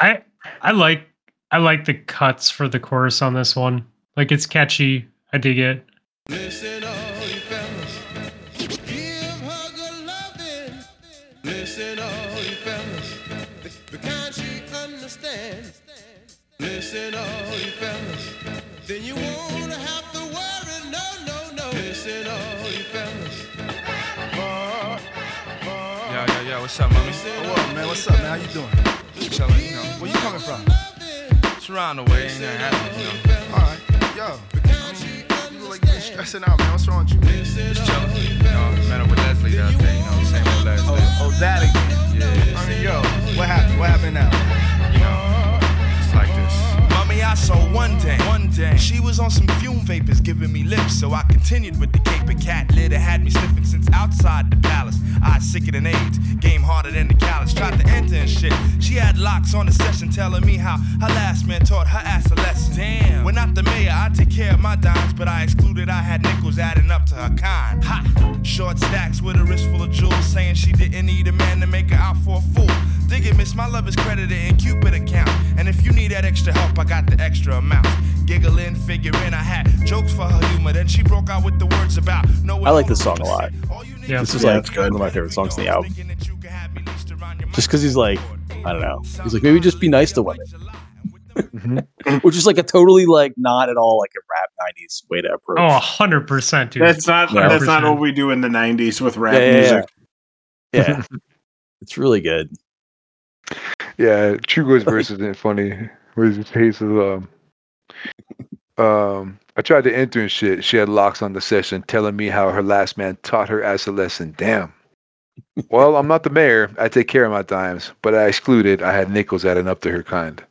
I I like I like the cuts for the chorus on this one. Like, it's catchy. I dig it. Listen all you fellas. Give her good loving. Listen all you fellas. The kind she understands. Listen all you fellas. Then you won't have to worry. No, no, no. Listen all you fellas. Yo, yo, yo, what's up, mommy? Oh, what, man? What's up, man? How you doing? Just chilling, you know. Where you coming from? Toronto way, ain't that happening, you know. All right. Yo, I mean, you like you're stressing out, man. What's wrong with you? Just chilling. You know, met up with Leslie the other day. You know what I'm saying? With Leslie. Oh, oh, that again. Yeah. I mean, yo, what happened? What happened now? You know, it's like this. Mommy, I saw one day. One day. She was on some fume vapors giving me lips, so I continued with the cape and cat lid. It had me sniffing since outside the palace. I sicker than AIDS. Game harder than the callous. Tried to enter and shit. She had locks on the session telling me how her last man taught her ass a lesson. Damn. When not the mayor, I take care of my dimes, but I excluded I had nickels adding up to her kind. Ha! Short stacks with a wrist full of jewels, saying she didn't need a man to make her out for a fool. Dig it, miss, my love is credited in Cupid account. And if you need that extra help, I got the extra amount. Giggling, figuring I had jokes for her humor. Then she broke out with the words about no. I like this song a lot. Yeah, this is yeah, like one of my favorite songs in the album. Just because he's like, I don't know. He's like, maybe just be nice to women. Mm-hmm. Which is like a totally like not at all like a rap nineties way to approach. Oh, one hundred percent, dude. That's not one hundred percent. That's not what we do in the nineties with rap yeah, yeah, music. Yeah. yeah. It's really good. Yeah, Trugoy's verse isn't funny. Where's his face of um Um, I tried to enter and shit. She had locks on the session telling me how her last man taught her as a lesson. Damn. Well, I'm not the mayor. I take care of my dimes, but I excluded. I had nickels adding up to her kind.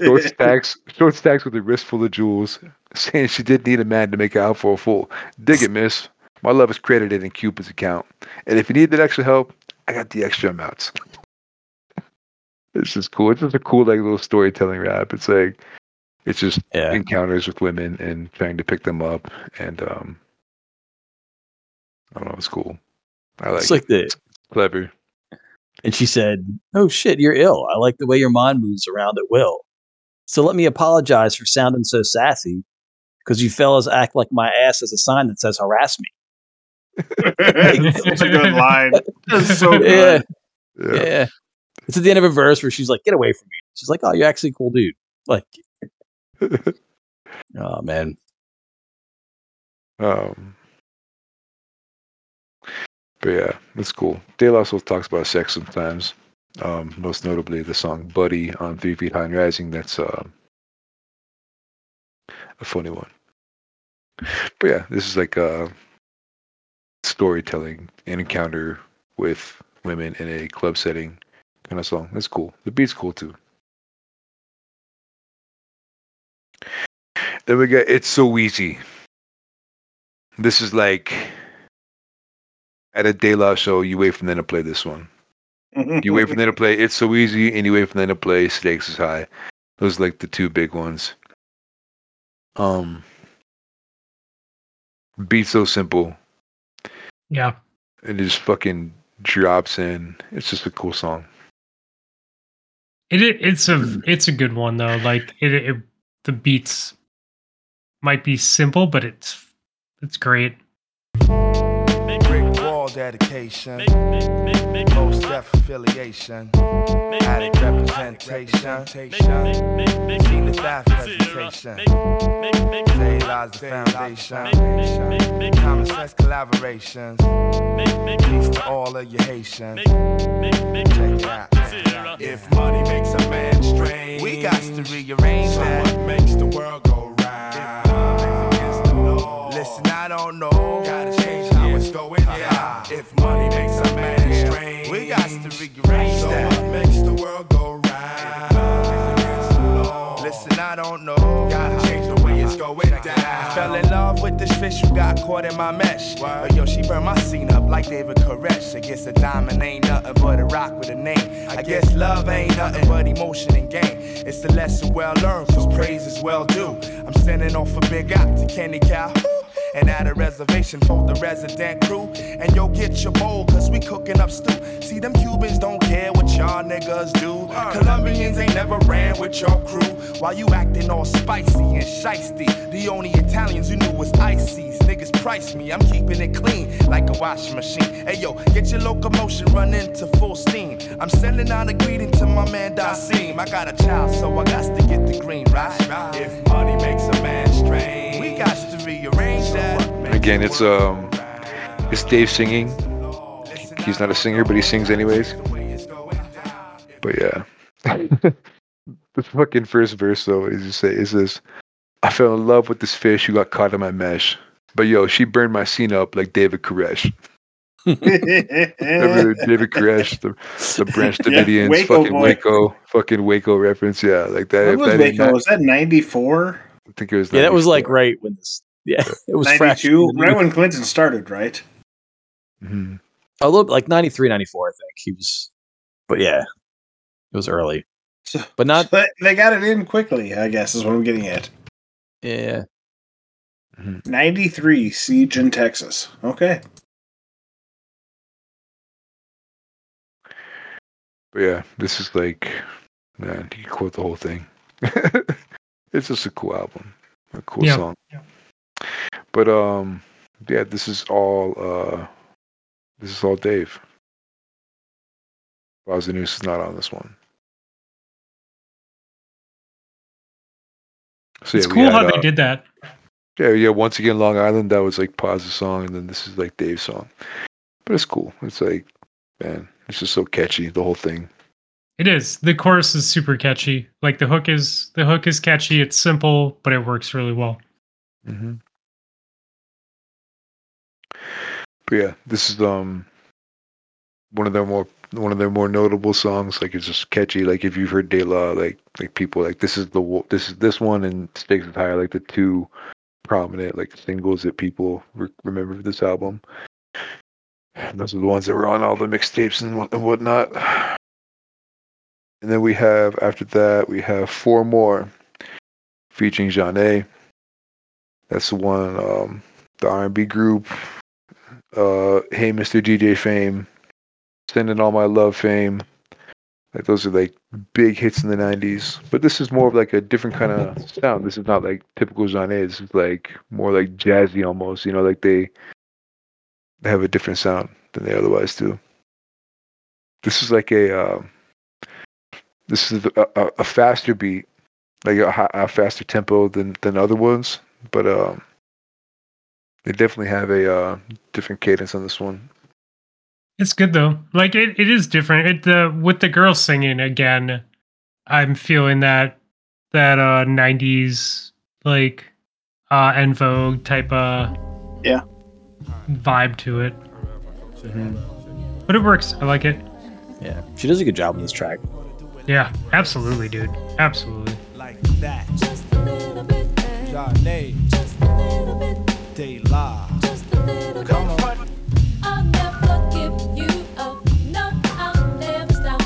short stacks, short stacks with a wrist full of jewels, saying she did need a man to make her out for a fool. Dig it, miss. My love is credited in Cupid's account. And if you need that extra help, I got the extra amounts. This is cool. It's just a cool like little storytelling rap. It's like, it's just yeah. encounters with women and trying to pick them up, and um, I don't know. It's cool. I like. It's like it. the it's clever. And she said, "Oh shit, you're ill. I like the way your mind moves around at will. So let me apologize for sounding so sassy, because you fellas act like my ass is a sign that says harass me." That's a good line. That's so good. Yeah. Yeah. yeah, it's at the end of a verse where she's like, "Get away from me." She's like, "Oh, you're actually a cool dude." Like. Oh man. Um, but yeah, it's cool. De La Soul talks about sex sometimes. Um, most notably the song Buddy on Three Feet High and Rising. That's uh, a funny one. But yeah, this is like a storytelling and encounter with women in a club setting kind of song. That's cool. The beat's cool too. Then we got It's So Easy. This is like at a De La show, you wait for them to play this one. You wait for them to play It's So Easy, and you wait for them to play Stakes Is High. Those are like the two big ones. Um, beat's so simple. Yeah. And it just fucking drops in. It's just a cool song. It, it's a it's a good one though. Like it, it the beats might be simple, but it's it's great. Big, big, all dedication, Mos Def affiliation, added representation, Zenith F presentation, Jay lies the foundation, common sense collaborations, peace to all of your Haitians. Check it out. If money makes a man strange, we got to rearrange that. So what makes the world go round? Listen, I don't know. Gotta change how it's going down. If money makes a man strange, we got to rearrange that. So what makes the world go round? Listen, I don't know. Gotta change the way it's going down. I fell in love with this fish who got caught in my mesh. But oh, yo, she burned my scene up like David Koresh. I guess a diamond ain't nothing but a rock with a name. I guess love ain't nothing but emotion and game. It's a lesson well learned, so praise is well due. I'm sending off a big out to Kenny Cow. And at a reservation for the resident crew. And yo, get your bowl, cause we cooking up stew. See, them Cubans don't care what y'all niggas do. uh, Colombians ain't never ran with your crew. While you acting all spicy and shiesty, the only Italians you knew was Ices. Niggas price me, I'm keeping it clean like a washing machine. Hey yo, get your locomotion running to full steam. I'm sending out a greeting to my man Dasim. I got a child, so I got to get the green, right? If money makes a man strange, we got to rearrange that. Again, it's um, it's Dave singing. He's not a singer, but he sings anyways. But yeah, the fucking first verse though, what does it say? It says, "I fell in love with this fish who got caught in my mesh, but yo, she burned my scene up like David Koresh." Remember David Koresh, the, the Branch Davidians, yeah, Waco fucking boy. Waco, fucking Waco reference, yeah, like that. What was that Waco? Not, was that ninety-four? I think it was. ninety-four. Yeah, that was like right when this. Yeah, it was ninety-two, right when Clinton started, right? Mm-hmm. A little like ninety-three, ninety-four, I think he was, but yeah, it was early. So, but not. But they got it in quickly, I guess, is what I'm getting at. Yeah. Mm-hmm. ninety-three, siege in Texas. Okay. But yeah, this is like, man, you can quote the whole thing. It's just a cool album, a cool yeah. song. Yeah. But um, yeah, this is all uh, this is all Dave. Posdnuos is not on this one. So, yeah, it's cool had, how uh, they did that. Yeah, yeah. Once again, Long Island. That was like Pos's song, and then this is like Dave's song. But it's cool. It's like, man, it's just so catchy. The whole thing. It is. The chorus is super catchy. Like the hook is the hook is catchy. It's simple, but it works really well. Mm-hmm. But yeah, this is um one of their more one of their more notable songs. Like it's just catchy. Like if you've heard De La, like like people like this is the this is this one and Stakes Is High are like the two prominent like singles that people re- remember for this album. And those are the ones that were on all the mixtapes and, what, and whatnot. And then we have after that we have Four More featuring Jeanne. That's the one, um, the R and B group. Uh, hey, Mister D J Fame, Sending All My Love Fame. Like those are like big hits in the nineties. But this is more of like a different kind of sound. This is not like typical genre. This is like more like jazzy almost. You know, like they they have a different sound than they otherwise do. This is like a uh, this is a, a, a faster beat, like a, a faster tempo than than other ones. But um. They definitely have a uh, different cadence on this one. It's good though. Like it, it is different. It the with the girls singing again. I'm feeling that that uh, nineties like uh, En Vogue type of yeah vibe to it. Mm-hmm. But it works. I like it. Yeah, she does a good job on this track. Yeah, absolutely, dude. Absolutely. Like that. Just a little bit. Just a little bit. De La. Just a little Come bit. On. I'll never give you up. No, I'll never stop.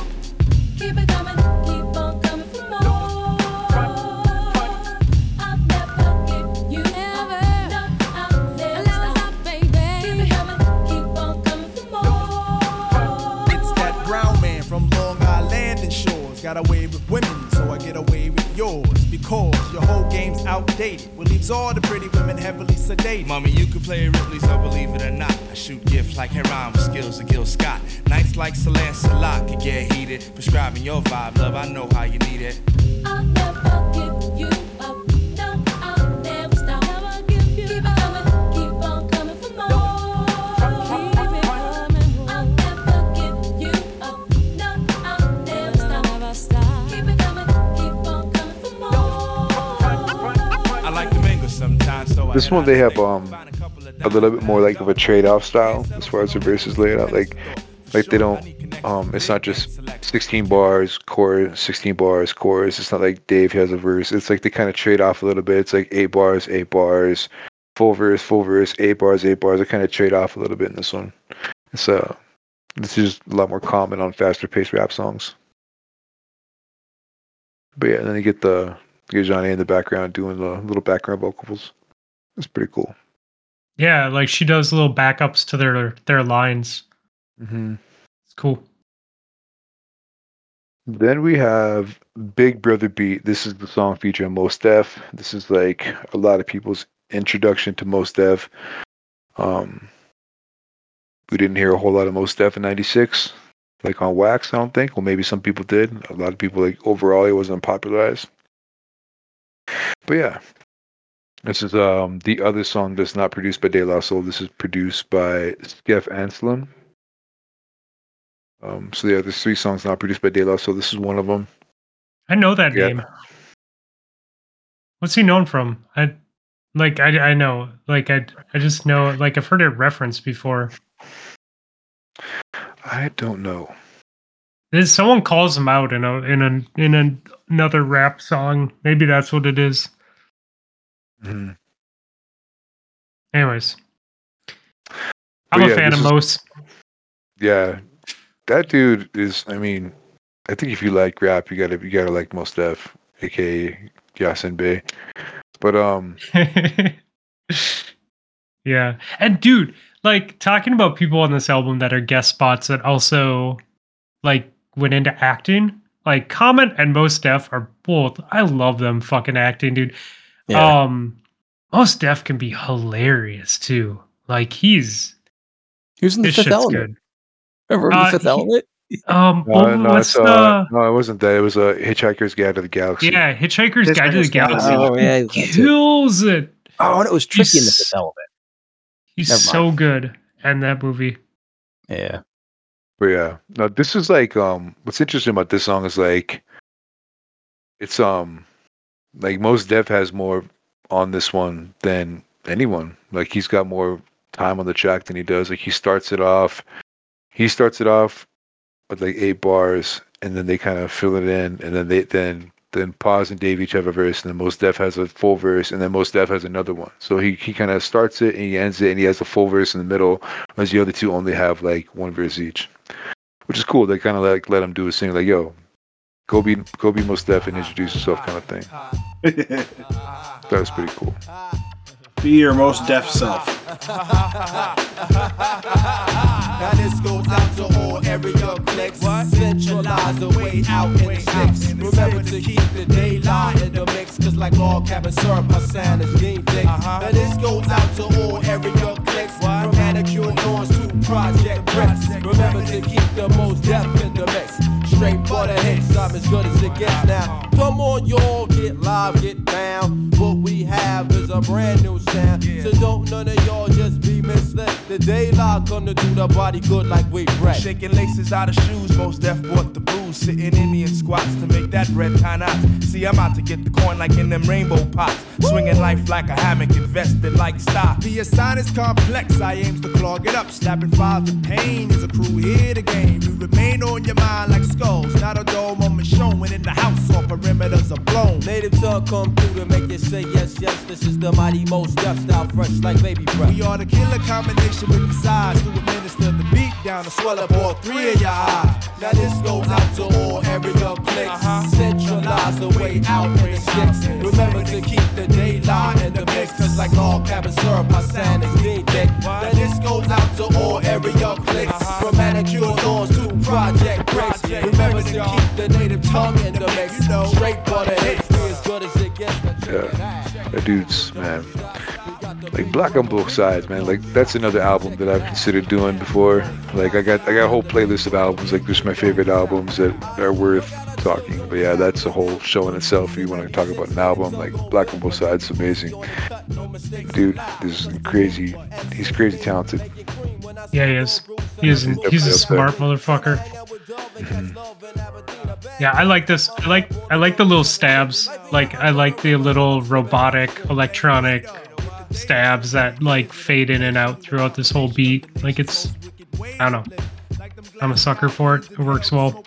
Keep it coming, keep on coming for more. I'll never give you never. No, I'll never stop, baby. Keep it coming, keep on coming for more. It's that brown man from Long Island and shores. Got away with women, so I get away with yours. Because your whole game's outdated. Well, leaves all the pretty women heavily sedated. Mommy, you can play Ripley's, I believe it or not. I shoot gifts like Heron with skills of Gil Scott. Nights like Celeste a lot could get heated. Prescribing your vibe, love, I know how you need it. I'll never give you up. No, I'll never stop. I'll give you keep up. Coming, keep on coming for more. Keep coming. I'll never give you up. No, I'll never stop. Never stop. Keep it coming, keep on coming for more. I like to mingle sometimes, so this one they have um. a little bit more like of a trade-off style as far as the verses laid out, like like they don't um it's not just sixteen bars chorus, sixteen bars chorus. It's not like Dave has a verse. It's like they kind of trade off a little bit. It's like eight bars, eight bars, full verse, full verse, eight bars, eight bars. They kind of trade off a little bit in this one. So this is a lot more common on faster paced rap songs. But yeah, and then you get the you get Jeanne in the background doing the little background vocals. It's pretty cool. Yeah, like she does little backups to their their lines. Mm-hmm. It's cool. Then we have Big Brother Beat. This is the song featuring Mos Def. This is like a lot of people's introduction to Mos Def. Um, we didn't hear a whole lot of Mos Def in ninety-six, like on Wax, I don't think. Well, maybe some people did. A lot of people, like overall, he wasn't popularized. But yeah. This is um, the other song that's not produced by De La Soul. This is produced by Skef Anselm. Um, so yeah, there's three songs not produced by De La Soul. This is one of them. I know that yeah. name. What's he known from? I like. I, I know. Like I. I just know. Like I've heard it referenced before. I don't know. There's, someone calls him out in a in a in a, another rap song. Maybe that's what it is. Mm-hmm. Anyways, I'm yeah, a fan of Mos. Yeah, that dude is. I mean, I think if you like rap, you gotta you gotta like Mos Def, aka Yasin Bey. But um, yeah, and dude, like talking about people on this album that are guest spots that also like went into acting, like Common and Mos Def are both. I love them fucking acting, dude. Yeah. Um, Mos Def can be hilarious too. Like he's he was in the Fifth Element. Good. Remember uh, the Fifth he, Element? Um, no, oh, no, what's the? Uh, no, it wasn't that. It was a uh, Hitchhiker's Guide to the Galaxy. Yeah, Hitchhiker's Guide to the Galaxy. Oh yeah, he kills it. it. Oh, and it was tricky he's, in the Fifth Element. He's so good in that movie. Yeah, but yeah, no, this is like um, what's interesting about this song is like it's um. Like Mos Def has more on this one than anyone. Like he's got more time on the track than he does. Like he starts it off, he starts it off with like eight bars, and then they kind of fill it in, and then they then then Paz and Dave each have a verse, and then Mos Def has a full verse, and then Mos Def has another one. So he he kind of starts it and he ends it, and he has a full verse in the middle, whereas the other two only have like one verse each, which is cool. They kind of like let him do his thing. Like yo. Go be, go be Mos Def and introduce yourself kind of thing. That was pretty cool. Be your Mos Def self. Now this goes out to all area clicks. Centralize the way out in six. Remember to keep the daylight in the mix. Cause like log cabin syrup, my sound is game thick. Now this goes out to all area clicks. From manicure norms to project reps. Remember to keep the Mos Def in the mix. Straight butter hits, I'm as good as it gets now. Come on, y'all, get live, get down. What we have is a brand new sound. So don't none of y'all just be misled. The daylight gonna do the body good like we bread. Shaking laces out of shoes, Mos Def bought the booze. Sitting Indian squats to make that bread tie knots. See, I'm out to get the coin like in them rainbow pots. Swinging life like a hammock, invested like stock. The assign is complex, I aim to clog it up. Slapping five the pain is a crew here to game. You remain on your mind like skulls. Not a dome on showing in the house or perimeters are blown. Native tongue come through to make you say yes, yes. This is the mighty Mos Def style, fresh like baby breath. We are the killer combination with the size to administer the beat down to swell up all three of your eyes. Now this goes out to all area clicks. Uh-huh. Centralize the way out in the six. Remember to keep the daylight in the mix. Cause like all cabin syrup, my sound is deep thick. Now this goes out to all area clicks. Uh-huh. From manicure doors to project breaks. Remember to keep the native tongue in the mix. You know, straight butter hits. Yeah, that dude's, man. like Black on Both Sides, man. Like that's another album that I've considered doing before. Like I got I got a whole playlist of albums, like just my favorite albums that are worth talking. But yeah, that's a whole show in itself. If you want to talk about an album, like Black on Both Sides is amazing. Dude, this is crazy. He's crazy talented. Yeah, he is. He is he's, he's a smart motherfucker. Mm-hmm. Yeah, I like this. I like I like the little stabs. Like I like the little robotic electronic stabs that like fade in and out throughout this whole beat. Like it's, I don't know. I'm a sucker for it. It works well.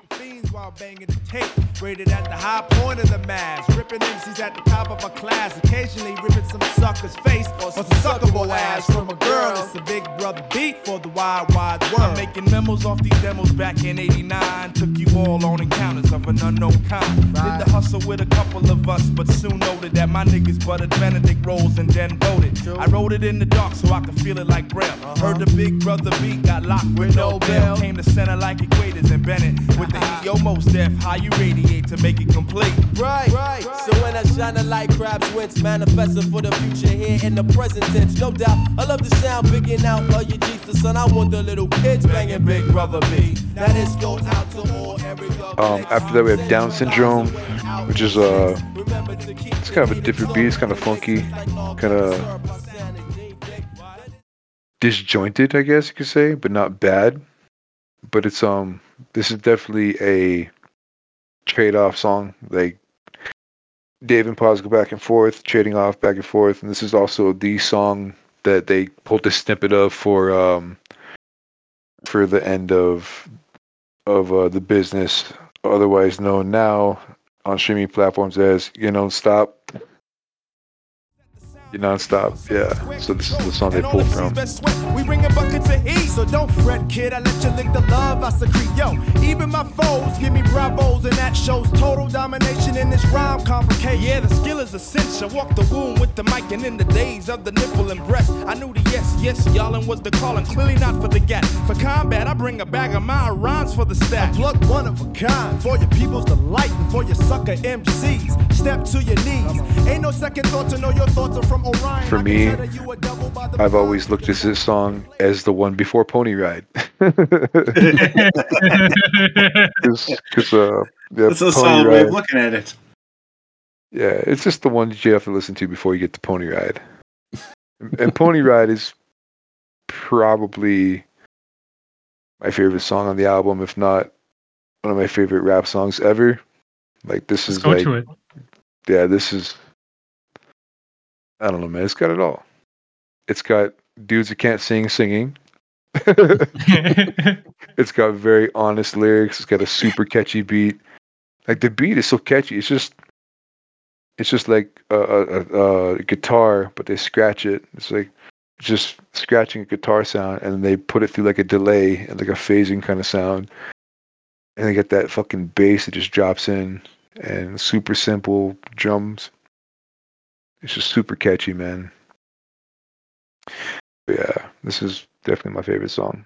Rated at the high point of the mass, ripping M Cs at the top of a class, occasionally ripping some sucker's face or some suckable ass from a girl. It's a big brother beat for the wide, wide world. I'm making memos off these demos back in eighty-nine. Took you all on encounters of an unknown kind. Did the hustle with a couple of us, but soon noted that my niggas buttered Benedict rolls and then wrote it. I wrote it in the dark so I could feel it like breath. Heard the big brother beat, got locked with no bell. Came to center like equators and Bennett with the heat. Yo, Mos Def, how you radiate to make it complete. Right, right. So when I shine a light, grabs wits, manifesting for the future here in the present tense. No doubt, I love the sound bigging out all your G's. The son, I want the little kids banging big brother B. That is goes out to all every. Um, after that we have Down Syndrome, which is uh, it's kind of a different beat. It's kind of funky, kind of disjointed, I guess you could say, but not bad. But it's um, this is definitely a trade-off song. Like Dave and Paws go back and forth, trading off back and forth, and this is also the song that they pulled a snippet of for um for the end of of uh, The Business, otherwise known now on streaming platforms as You Don't Stop. You non-stop, yeah. So this is the song they pulled from. We bring a bucket to eat, so don't fret, kid. I let you lick the love I secrete, yo. Even my foes give me bravos, and that shows total domination in this rhyme complication. Yeah, the skill is essential. Walk the womb with the mic, and in the days of the nipple and breast, I knew the yes, yes, y'allin' was the callin'. Clearly not for the gat. For combat, I bring a bag of my rhymes for the stack. Plug one of a kind for your people's delight, and for your sucker M Cs. Step to your knees. Ain't no second thought to know your thoughts are from. For me, I've always looked at this song as the one before Pony Ride. Cause, cause, uh, yeah, it's a solid way of looking at it. Yeah, it's just the one that you have to listen to before you get to Pony Ride. And Pony Ride is probably my favorite song on the album, if not one of my favorite rap songs ever. Like this is Let's go like, to it. Yeah, this is. I don't know, man. It's got it all. It's got dudes that can't sing singing. It's got very honest lyrics. It's got a super catchy beat. Like the beat is so catchy. It's just, it's just like a, a, a guitar, but they scratch it. It's like just scratching a guitar sound, and they put it through like a delay and like a phasing kind of sound, and they get that fucking bass that just drops in, and super simple drums. It's just super catchy, man. But yeah, this is definitely my favorite song.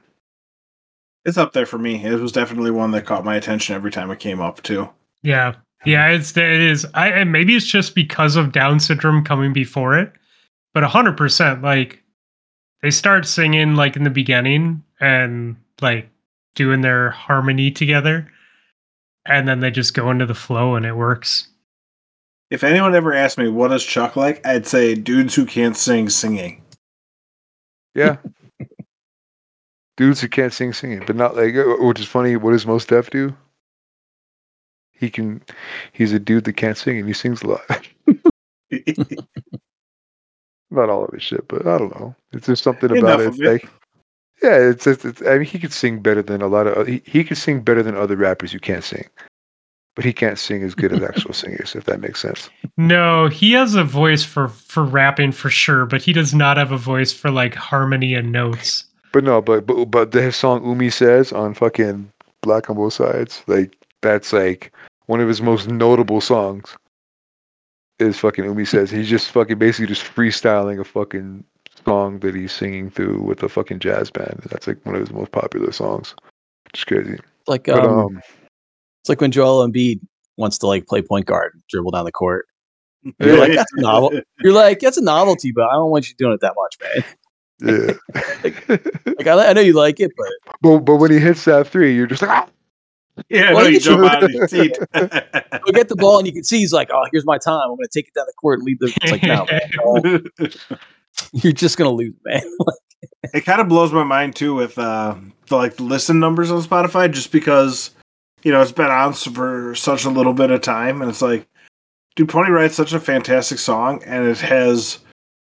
It's up there for me. It was definitely one that caught my attention every time it came up, too. Yeah, yeah, it's it is. I and maybe it's just because of Down Syndrome coming before it, but a hundred percent, like they start singing like in the beginning and like doing their harmony together, and then they just go into the flow and it works. If anyone ever asked me what is Chuck like, I'd say dudes who can't sing singing. Yeah. Dudes who can't sing singing, but not like, which is funny. What does Mos Def do? He can, he's a dude that can't sing and he sings a lot. Not all of his shit, but I don't know. It's just something about it. It's it. Like, yeah, it's, it's, it's, I mean, he could sing better than a lot of, he, he could sing better than other rappers who can't sing. But he can't sing as good as actual singers, if that makes sense. No, he has a voice for, for rapping for sure, but he does not have a voice for like harmony and notes. But no, but but but the song Umi Says on fucking Black on Both Sides, like that's like one of his most notable songs. Is fucking Umi Says. He's just fucking basically just freestyling a fucking song that he's singing through with a fucking jazz band. That's like one of his most popular songs. Which is crazy. Like but, um. um It's like when Joel Embiid wants to like play point guard, dribble down the court. You're like, that's a novel. You're like, that's a novelty, but I don't want you doing it that much, man. Yeah. like, like I, I know you like it, but but but when he hits that three, you're just like, ah. Yeah, well, no, you jump out of your seat. He'll get the ball, and you can see he's like, oh, here's my time. I'm going to take it down the court and lead the. It's like, no, man, no. You're just going to lose, man. It kind of blows my mind too with uh, the like listen numbers on Spotify, just because you know it's been on for such a little bit of time, and it's like, dude, Pony Ride's such a fantastic song, and it has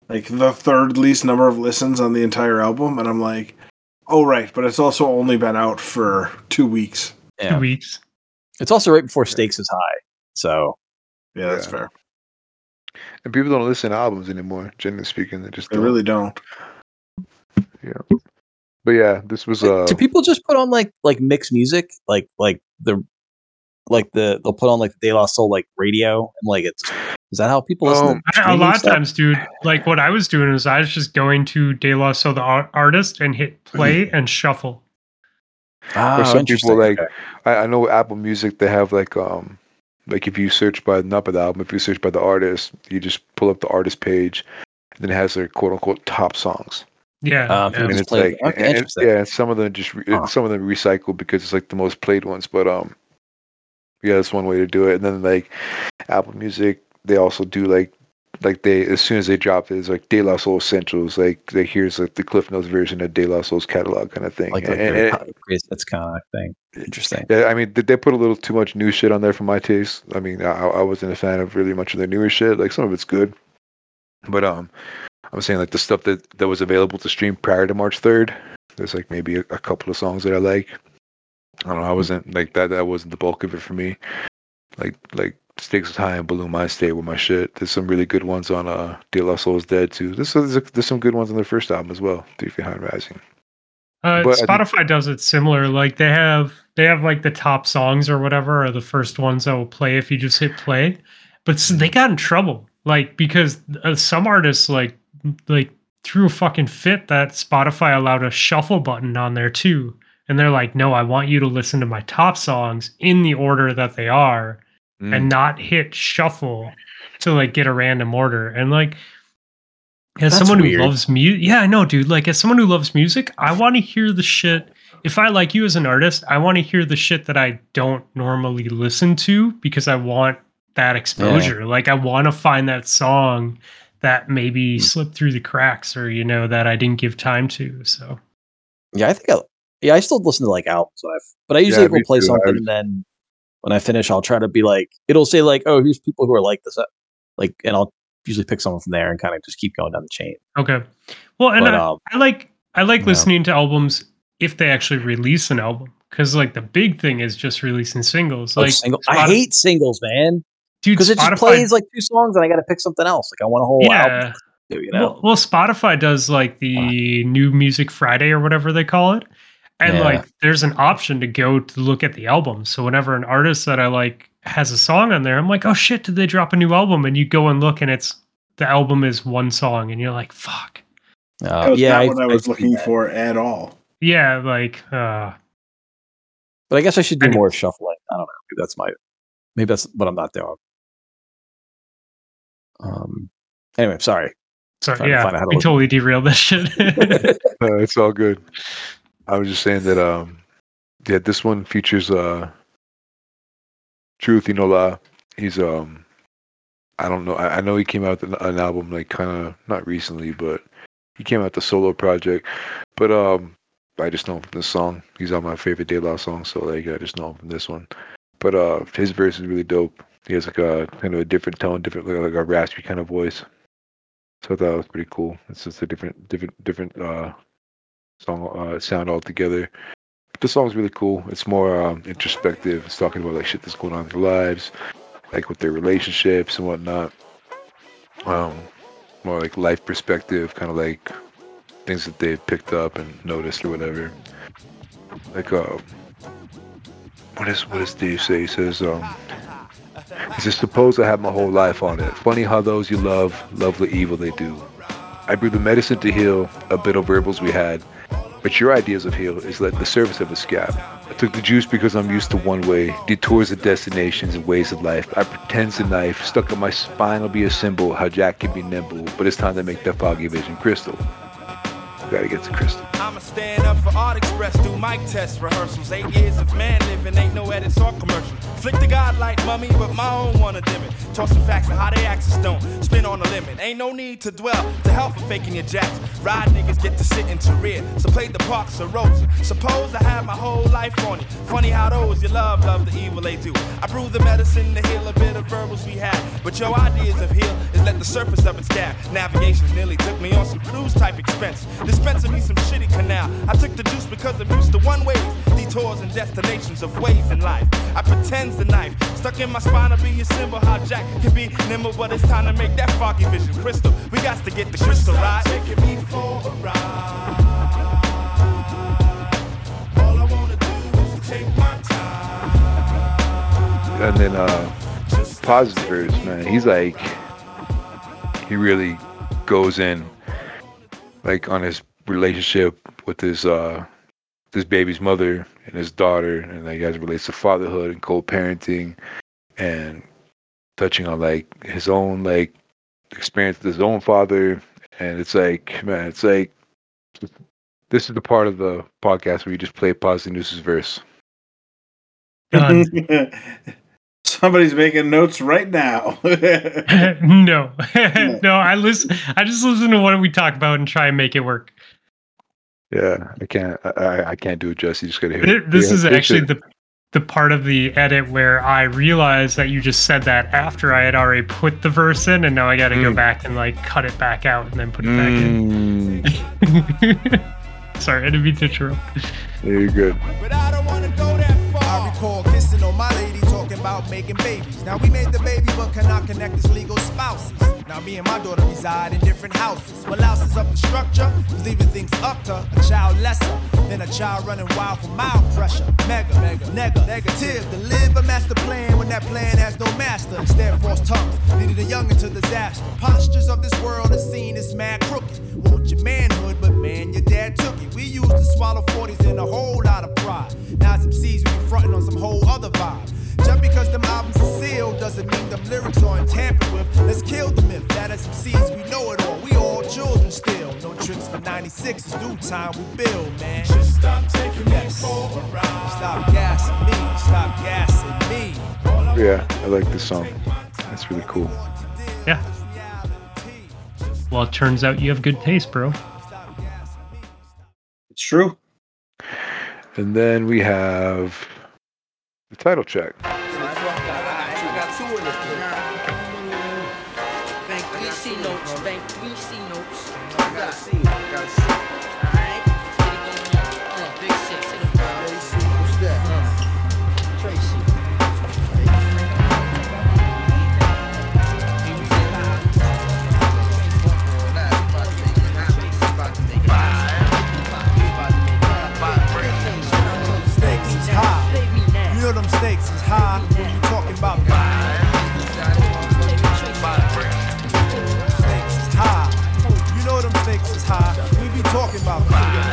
like the third least number of listens on the entire album, and I'm like, oh right, but it's also only been out for two weeks. Yeah. Two weeks. It's also right before Stakes Is High, so yeah, that's yeah. fair. And people don't listen to albums anymore, generally speaking. They just they don't. really don't. Yeah, but yeah, this was. Uh, Do people just put on like like mixed music, like like the like the they'll put on like De La Soul like radio, and like it's is that how people listen? Um, to I, a lot stuff? of times, dude. Like what I was doing is I was just going to De La Soul the ar- artist and hit play and shuffle. Oh, or some people like okay. I, I know Apple Music, they have like um like if you search by not by the album, if you search by the artist, you just pull up the artist page, and then it has their quote unquote top songs. Yeah, um, and it's like and it, yeah, some of them just re- huh. some of them recycle because it's like the most played ones. But um, yeah, that's one way to do it. And then like Apple Music, they also do like like they as soon as they drop it, it's like De La Soul Essentials. Like they here's like the Cliff Notes version of De La Soul's catalog kind of thing. Like, like and, and, and, that's kind of thing. Interesting. Yeah, I mean, did they put a little too much new shit on there for my taste? I mean, I, I wasn't a fan of really much of their newer shit. Like some of it's good, but um. I'm saying like the stuff that, that was available to stream prior to March third. There's like maybe a, a couple of songs that I like. I don't know. I wasn't like that. That wasn't the bulk of it for me. Like like Stakes Is High and Buhloone Mindstate were my shit. There's some really good ones on uh, De La Soul Is Dead too. There's, there's, there's some good ones on their first album as well. Three Feet High and Rising. Uh, but Spotify think, does it similar. Like they have they have like the top songs or whatever are the first ones that will play if you just hit play. But they got in trouble like because uh, some artists like. like threw a fucking fit that Spotify allowed a shuffle button on there too. And they're like, no, I want you to listen to my top songs in the order that they are mm. and not hit shuffle to like get a random order. And like, as That's someone weird. who loves music, yeah, I know, dude, like as someone who loves music, I want to hear the shit. If I like you as an artist, I want to hear the shit that I don't normally listen to because I want that exposure. Yeah. Like I want to find that song that maybe slipped through the cracks or, you know, that I didn't give time to. So, yeah, I think, I, yeah, I still listen to like albums, I've, but I usually yeah, will play too. something. And then when I finish, I'll try to be like, it'll say like, oh, here's people who are like this. Like, and I'll usually pick someone from there and kind of just keep going down the chain. Okay. Well, and but, I, um, I like, I like listening know. to albums if they actually release an album. Cause like the big thing is just releasing singles. Like, single- I hate singles, man. Because it Spotify, just plays like two songs and I got to pick something else. Like I want a whole yeah. album. Do, you know? Well, well, Spotify does like the uh, New Music Friday or whatever they call it. And yeah. like there's an option to go to look at the album. So whenever an artist that I like has a song on there, I'm like, oh shit, did they drop a new album? And you go and look and it's the album is one song and you're like, fuck. Uh, that was yeah, not I, what I was I looking for at all. Yeah, like. Uh, but I guess I should do I more of shuffling. I don't know. Maybe that's my. Maybe that's what I'm not doing. Um. Anyway, sorry. Sorry. Yeah, to we look. totally derailed this shit. No, it's all good. I was just saying that. Um. Yeah, this one features uh. Truth, you know, La. He's um. I don't know. I, I know he came out with an, an album like kind of not recently, but he came out with the solo project. But um, I just know him from this song. He's on my favorite De La songs, so like I just know him from this one. But uh, his verse is really dope. He has like a kind of a different tone, different like a raspy kind of voice. So I thought it was pretty cool. It's just a different, different, different uh, song uh, sound altogether. But the song's really cool. It's more um, introspective. It's talking about like shit that's going on in their lives, like with their relationships and whatnot. Um, more like life perspective, kind of like things that they've picked up and noticed or whatever. Like uh. What is what does Dave say? He says, um, he says, suppose I have my whole life on it. Funny how those you love, love the evil they do. I brew the medicine to heal, a bit of verbals we had. But your ideas of hell is like the service of a scab. I took the juice because I'm used to one way, detours of destinations and ways of life. I pretend a knife, stuck in my spine will be a symbol, how Jack can be nimble, but it's time to make that foggy vision crystal. Gotta get to Crystal. I'ma stand up for Art Express, do mic test rehearsals. Eight years of man living, ain't no edits or commercials. Flick the godlight mummy, but my own wanna dim it. Toss some facts on how they access don't spin on the limit. Ain't no need to dwell, to hell for faking your jacks. Ride niggas get to sit in Tahrir, so play the parks of Rosa. Suppose I had my whole life on it. Funny how those you love, love the evil they do. I brew the medicine to heal a bit of verbals we had. But your ideas of heal is let the surface of its gap. Navigations nearly took me on some cruise type expense. This Spencer me some shitty canal. I took the juice because I'm used to one ways, detours and destinations of ways in life. I pretend the knife, stuck in my spine to be a symbol, how Jack can be nimble, but it's time to make that foggy vision crystal. We got to get the crystal ride. Taking me for a ride. All I wanna do is to take my time. And then uh, Positive verse, man, he's like, he really goes in, like on his relationship with his uh this baby's mother and his daughter, and like as it relates to fatherhood and co-parenting, and touching on like his own like experience with his own father. And it's like, man, it's like this is the part of the podcast where you just play Posdnuos' verse. Somebody's making notes right now. no, no, I listen. I just listen to what we talk about and try and make it work. Yeah, I can't. I, I can't do it justice. You just gotta hear it. This yeah, is actually the the part of the edit where I realized that you just said that after I had already put the verse in, and now I got to mm. go back and like cut it back out and then put it mm. back in. Sorry, I didn't mean to interrupt. Yeah, you're good. But I don't want to go that far. I recall kissing on my lady, talking about making babies. Now we made the baby, but cannot connect as legal spouses. Now me and my daughter reside in different houses. What louses up the structure, leaving things up to a child lesser than a child running wild from mild pressure. Mega, mega, nega, negative. To live a master plan when that plan has no master. Instead, false tongues leading a youngin' to disaster. Postures of this world is seen as mad crooked. Want your manhood, but man, your dad took it. We used to swallow forties in a whole lot of pride. Now some C's we frontin' on some whole other vibe. Just because them albums are sealed doesn't mean them lyrics aren't tampered with. Let's kill the myth that as some C's we know it all. We all children still. No tricks for ninety-six. It's due time we build, man. Just stop taking me for a ride. Stop gassing me. Stop gassing me. Yeah, I like this song. That's really cool. Yeah. Well, it turns out you have good taste, bro. It's true. And then we have the title track. Stakes is high when you talking about buying. Stakes is high. You know them stakes is high. We be talking about buying.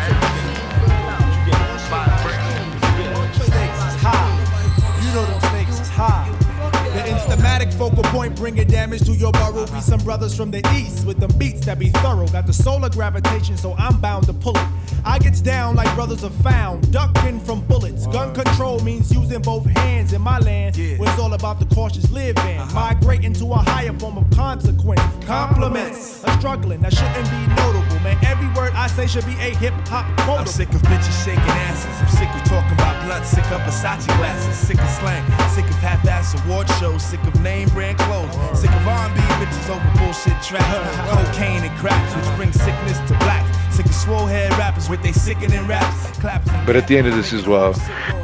Stakes is high. You know them stakes is high. The instamatic focal point bringing damage to your burrow. Be some brothers from the east with them beats that be thorough. Got the solar gravitation, so I'm bound to pull it. I gets down like brothers are found, ducking from bullets. Gun control means using both hands in my land, yeah. Where it's all about the cautious living, uh-huh. Migrating to a higher form of consequence. Compliments are struggling, that shouldn't be notable. Man, every word I say should be a hip-hop quote. I'm sick of bitches shaking asses. I'm sick of talking about blood, sick of Versace glasses. Sick of slang, sick of half-ass award shows. Sick of name brand clothes, sick of R and B bitches over bullshit tracks. Cocaine and cracks, which brings sickness to black. Sick of swole head rappers with they sickening raps. Claps. But at the end of this as well,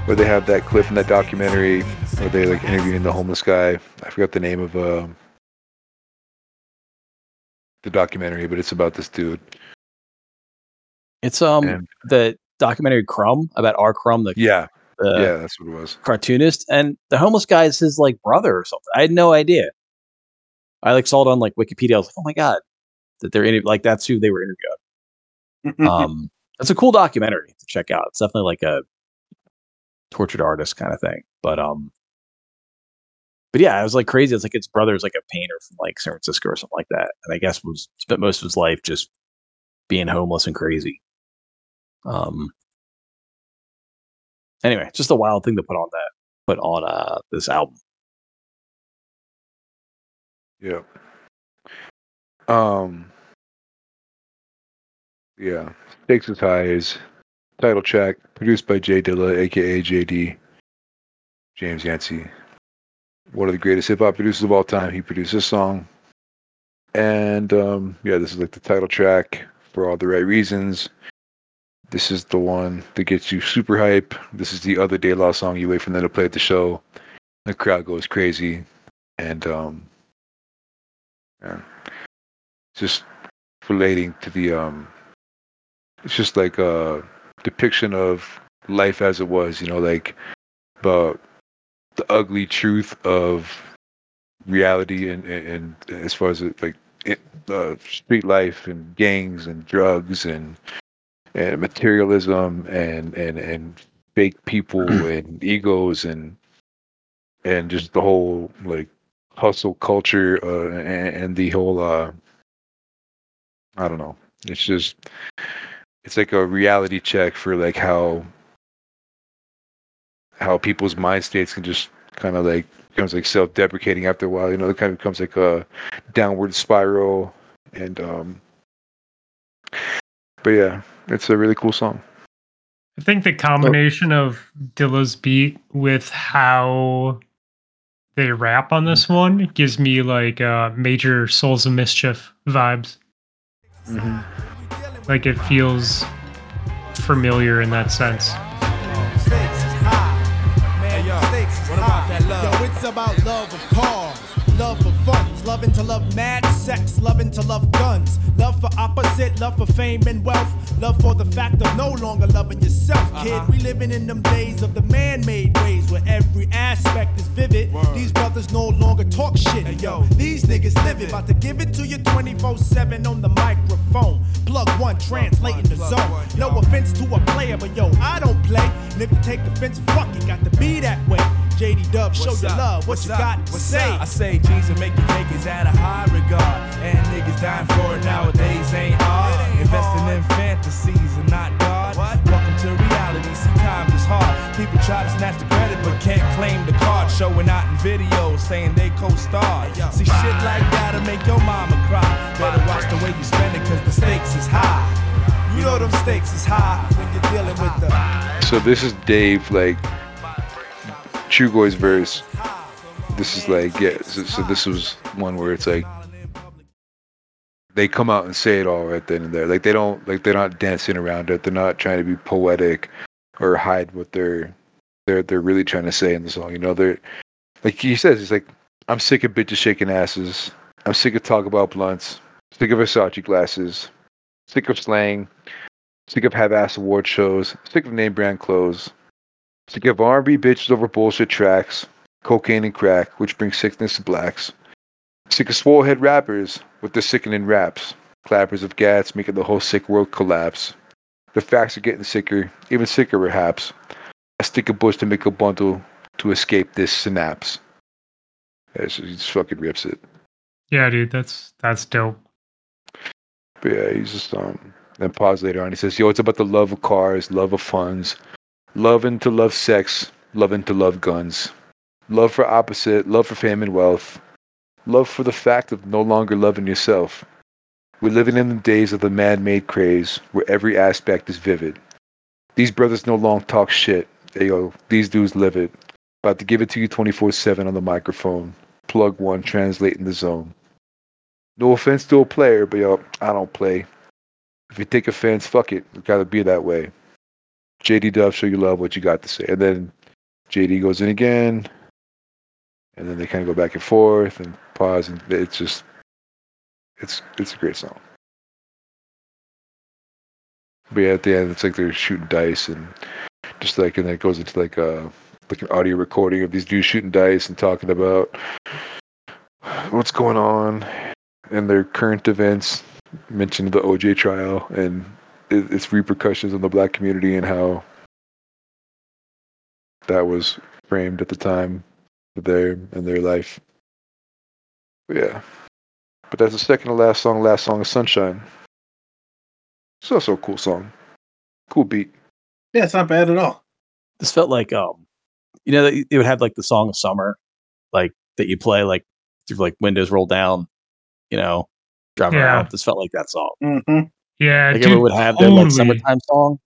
where they have that clip in that documentary where they like interviewing the homeless guy. I forgot the name of uh, the documentary, but it's about this dude. It's um and, the documentary Crumb, about R. Crumb. The yeah, the yeah, that's what it was. Cartoonist, and the homeless guy is his like brother or something. I had no idea. I like saw it on like Wikipedia. I was like, oh my god, that they're in, like that's who they were interviewing. um It's a cool documentary to check out. It's definitely like a tortured artist kind of thing. But um, but yeah, it was like crazy. It's like its brother's like a painter from like San Francisco or something like that, and I guess was spent most of his life just being homeless and crazy. Um. Anyway, just a wild thing to put on that, put on uh this album. Yeah. Um. Yeah, Stakes Is High is title track, produced by Jay Dilla, aka J D, James Yancey, one of the greatest hip hop producers of all time. He produced this song, and um, yeah, this is like the title track for all the right reasons. This is the one that gets you super hype. This is the other De La song you wait for them to play at the show. The crowd goes crazy, and um, yeah, just relating to the um. It's just like a depiction of life as it was, you know, like the the ugly truth of reality, and, and, and as far as it, like it, uh, street life and gangs and drugs and and materialism and and, and fake people and egos and and just the whole like hustle culture uh, and, and the whole uh, I don't know. It's just. It's like a reality check for like how how people's mind states can just kind of like becomes like self-deprecating after a while. You know, it kind of becomes like a downward spiral. And um, but yeah, it's a really cool song. I think the combination oh. of Dilla's beat with how they rap on this one gives me like uh, major Souls of Mischief vibes. Mm-hmm. Like it feels familiar in that sense. Stakes is high. Man, yo, stakes is high. What about that love? Yo, it's about love of cars, love of funds, loving to love mad sex, loving to love guns, love for opposite, love for fame and wealth, love for the fact of no longer loving yourself, kid. Uh-huh. We living in them days of the man-made ways where every aspect is vivid. Word. These brothers no longer talk shit. Hey, yo, these niggas living, about to give it to you twenty-four seven on the microphone. Plug one, translating the zone. No offense to a player, but yo, I don't play. And if you take the fence, fuck it, got to be that way. J D Dub, show your love, what you got to say? I say Jesus make you take is out of high regard. And niggas dying for it nowadays ain't hard. Investing in fantasies and not God. Welcome to reality, see times is hard. People try to snatch the credit but can't claim the card. Showing out in videos saying they co-starred. See shit like that'll make your mama cry. Better watch the way you spend it cause the stakes is high. You know them stakes is high when you're dealing with the. So this is Dave, like Trugoy's verse. This is like yeah. So, so this was one where it's like they come out and say it all right then and there. Like they don't like they're not dancing around it. They're not trying to be poetic or hide what they're they're they're really trying to say in the song. You know, they're like he says, he's like, I'm sick of bitches shaking asses. I'm sick of talking about blunts. Sick of Versace glasses. Sick of slang. Sick of have-ass award shows. Sick of name brand clothes. Sick of R and B bitches over bullshit tracks. Cocaine and crack, which brings sickness to blacks. Sick of swolehead rappers with their sickening raps. Clappers of gats making the whole sick world collapse. The facts are getting sicker, even sicker perhaps. I stick a bush to make a bundle to escape this synapse. Yeah, so he just fucking rips it. Yeah, dude, that's that's dope. But yeah, he's just um. Then pause later on. He says, "Yo, it's about the love of cars, love of funds, loving to love sex, loving to love guns, love for opposite, love for fame and wealth, love for the fact of no longer loving yourself. We're living in the days of the man-made craze, where every aspect is vivid. These brothers no long talk shit. They go, these dudes live it. About to give it to you twenty-four seven on the microphone. Plug one, translate in the zone." No offense to a player, but yo, I don't play. If you take offense, fuck it. It gotta be that way. J D Dove, show you love, what you got to say. And then J D goes in again. And then they kind of go back and forth and pause. And it's just, it's it's a great song. But yeah, at the end, it's like they're shooting dice and just like, and then it goes into like a, like an audio recording of these dudes shooting dice and talking about what's going on and their current events, mentioned the O J trial and its repercussions on the black community and how that was framed at the time for them and their life. But yeah. But that's the second to last song, last song is Sunshine. It's also a cool song. Cool beat. Yeah, it's not bad at all. This felt like, um, you know, it would have like the song of summer, like that you play like through like windows roll down, you know, driving yeah. around. This felt like that song. Mm-hmm. Yeah, like dude, it would have totally. Their like summertime song.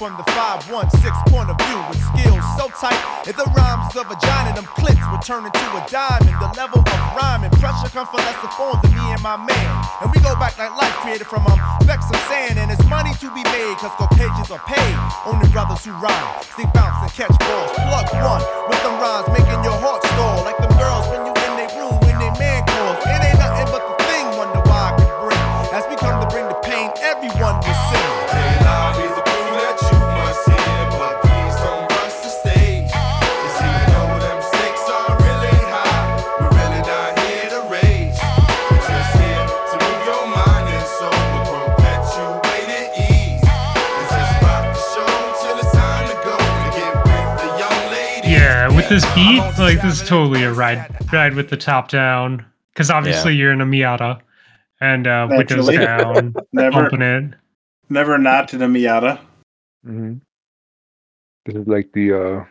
From the five one six point of view, with skills so tight, if the rhymes of a John and them clips would turn into a dime, and the level of rhyme and pressure come from lesser forms than me and my man. And we go back like life created from um, becks of sand, and it's money to be made, cause Caucasians are paid. Only brothers who rhyme, see bounce and catch balls, plug one with them rhymes making your heart stall, like them girls when you in their room when they man calls. It ain't nothing but the thing, wonder why I can bring, as we come to bring the pain everyone will sing. This beat, like, this is totally a ride ride with the top down, because obviously yeah. you're in a Miata, and uh, windows down, never, open it. Never not in a Miata. Mm-hmm. This is like the uh,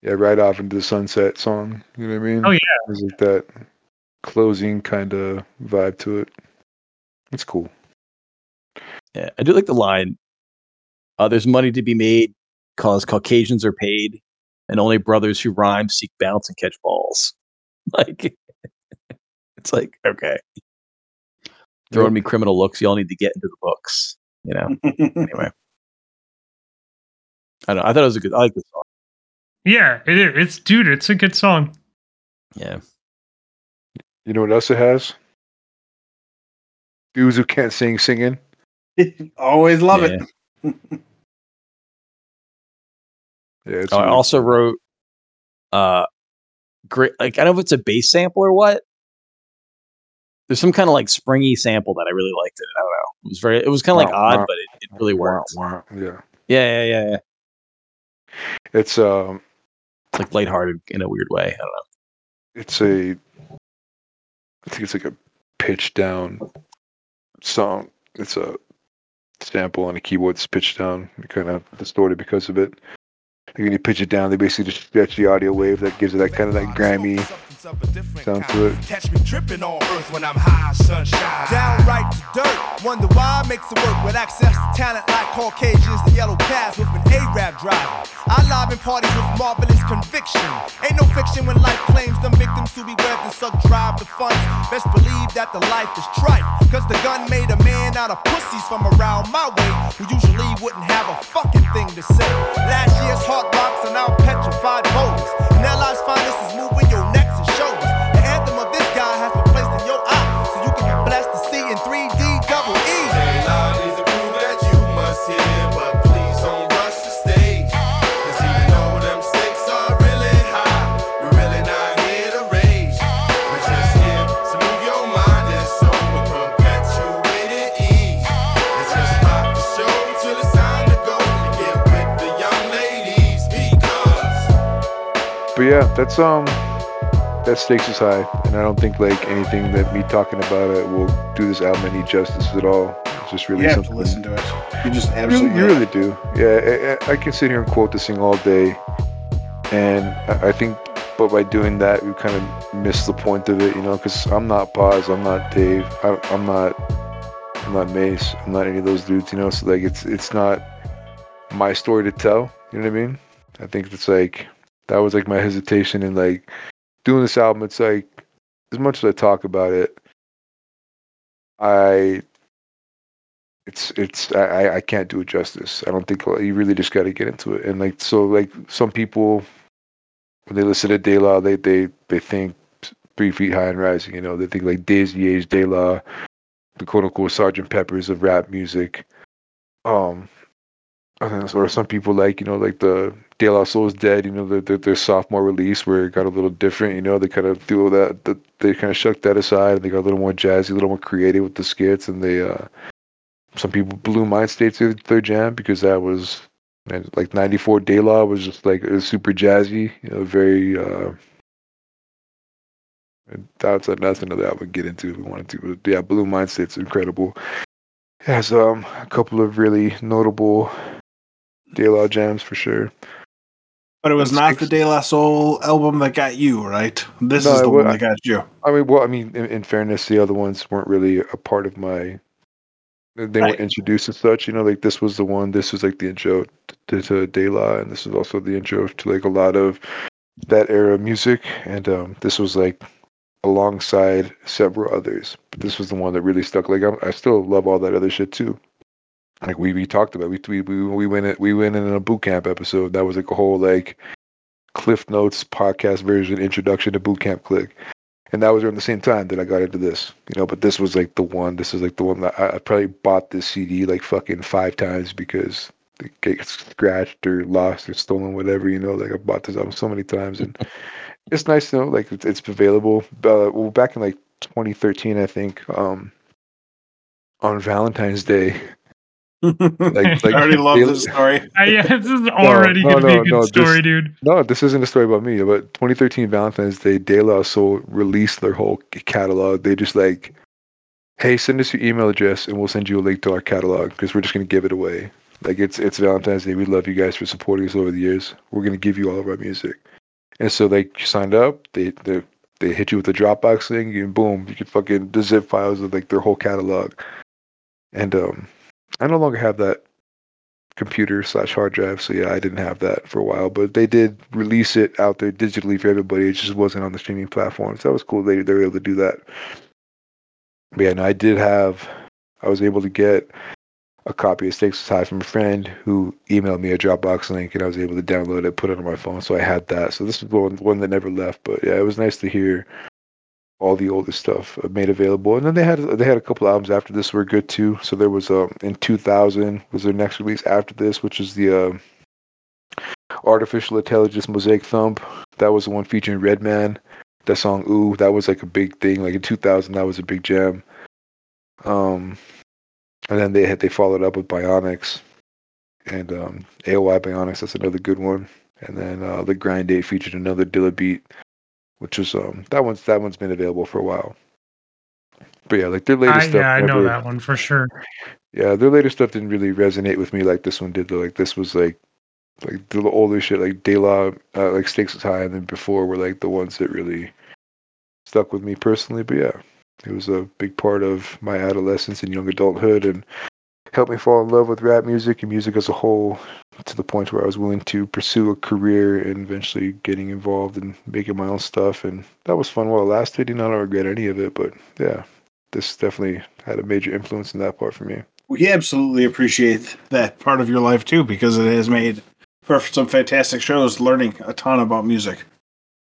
yeah, right off into the sunset song. You know what I mean? Oh yeah, it's like that closing kind of vibe to it. It's cool. Yeah, I do like the line. Uh, there's money to be made, cause Caucasians are paid. And only brothers who rhyme seek bounce and catch balls. Like, it's like, okay. Throwing me criminal looks. Y'all need to get into the books, you know? Anyway. I don't know. I thought it was a good, I like this song. Yeah, it is. It's, dude, it's a good song. Yeah. You know what else it has? Dudes who can't sing, singing. Always love yeah. it. Yeah, it's oh, I also wrote, uh, great. Like, I don't know if it's a bass sample or what. There's some kind of like springy sample that I really liked it. I don't know. It was very. It was kind of wow, like odd, wow, but it, it really worked. Wow, wow, yeah. yeah, yeah, yeah, yeah. It's um, it's like lighthearted in a weird way. I don't know. It's a. I think it's like a pitch down song. It's a sample on a keyboard that's pitched down, kind of distorted because of it. When you pitch it down, they basically just stretch the audio wave that gives it that kind of that Grammy sound to it. Catch me tripping on earth when I'm high sunshine. Downright to dirt, wonder why I make the work with access to talent like Caucasians, the yellow cast with an A-Rap driver. I live in parties with marvelous conviction. Ain't no fiction when life claims them victims to be webbed and suck drive the funds. Best believe that the life is tripe, cause the gun made a man out of pussies from around my way who usually wouldn't have a fucking thing to say. Last year's hard rocks are now petrified bones, and their life's finest is moving your necks and shoulders. The anthem of this guy has been placed in your eye, so you can be blessed to see in three D double E. They loud is a groove that you must hear, but please don't rush the stage, cause even though them stakes are really high, we're really not here to rage. We're just here to move your mind and soul with perpetuated ease. It's just pop the show till it's time to go to get with the young lady. But yeah, that's um, that Stakes Is High, and I don't think like anything that me talking about it will do this album any justice at all. It's just really you have something to listen to it. You just absolutely you really, you really do. Yeah, I, I can sit here and quote this thing all day, And I think, but by doing that, we kind of miss the point of it, you know, because I'm not Paz, I'm not Dave, I, I'm not, I'm not Mace, I'm not any of those dudes, you know, so like, it's, it's not my story to tell, you know what I mean? I think it's like, that was like my hesitation in like doing this album. It's like, as much as I talk about it, I, it's, it's, I, I can't do it justice. I don't think, you really just got to get into it. And like, so like some people, when they listen to De La, they, they, they think Three Feet High and Rising, you know, they think like Daisy Age De La, the quote unquote Sergeant Peppers of rap music. Um, or some people like, you know, like the De La Soul Is Dead, you know, the, the, their sophomore release where it got a little different, you know, they kind of do that, the, they kind of shucked that aside and they got a little more jazzy, a little more creative with the skits, and they, uh, some people blew Mindstate to their jam because that was, man, like ninety-four De La was just like, it was super jazzy, you know, very, uh, that's, that's another I would get into if we wanted to, but yeah, Buhloone Mindstate's incredible. It has um, a couple of really notable De La jams for sure. But it was it's, not the De La Soul album that got you, right? This no, is the well, one that got you. I mean, well, I mean, in, in fairness, the other ones weren't really a part of my, they right. were introduced as such, you know, like this was the one, this was like the intro to, to De La, and this is also the intro to like a lot of that era of music, and um, this was like alongside several others, but this was the one that really stuck. Like I'm, I still love all that other shit too. Like we, we talked about, we we we went in, we went in a boot camp episode that was like a whole like Cliff Notes podcast version introduction to boot camp click. And that was around the same time that I got into this, you know, but this was like the one, this is like the one that I, I probably bought this C D like fucking five times because it gets scratched or lost or stolen, whatever, you know, like I bought this album so many times and it's nice to know, like it's, it's available. Uh, well, back in like twenty thirteen, I think, um, on Valentine's Day, like, like, I already love this story. Uh, yeah, this is already no, no, gonna no, be a good no, story, this, dude. No, this isn't a story about me. But twenty thirteen Valentine's Day, De La Soul released their whole catalog. They just like, hey, send us your email address and we'll send you a link to our catalog because we're just gonna give it away. Like it's it's Valentine's Day. We love you guys for supporting us over the years. We're gonna give you all of our music. And so they signed up. They they they hit you with the Dropbox thing, and boom, you can fucking the zip files of like their whole catalog. And um. I no longer have that computer slash hard drive, so yeah, I didn't have that for a while. But they did release it out there digitally for everybody. It just wasn't on the streaming platforms. That was cool. They they were able to do that. But yeah, and I did have, I was able to get a copy of Stakes Is High from a friend who emailed me a Dropbox link, and I was able to download it, put it on my phone. So I had that. So this is one one that never left. But yeah, it was nice to hear all the older stuff made available, and then they had they had a couple albums after this were good too. So there was um in two thousand was their next release after this, which is the uh, Artificial Intelligence Mosaic Thump. That was the one featuring Redman. That song "Ooh" that was like a big thing. Like in two thousand, that was a big jam. Um, and then they had they followed up with Bionix and um, A O I Bionix. That's another good one. And then uh, the Grind Day featured another Dilla beat, which was um that one's that one's been available for a while. But yeah, like their latest I, stuff. Yeah, never, I know that one for sure. Yeah, their latest stuff didn't really resonate with me like this one did. Though. Like this was like like the older shit, like De La, uh, like Stakes Is High, and then before were like the ones that really stuck with me personally. But yeah, it was a big part of my adolescence and young adulthood, and helped me fall in love with rap music and music as a whole, to the point where I was willing to pursue a career and eventually getting involved and making my own stuff. And that was fun while it lasted. You know, I don't regret any of it, but yeah, this definitely had a major influence in that part for me. We absolutely appreciate that part of your life too, because it has made for some fantastic shows, learning a ton about music.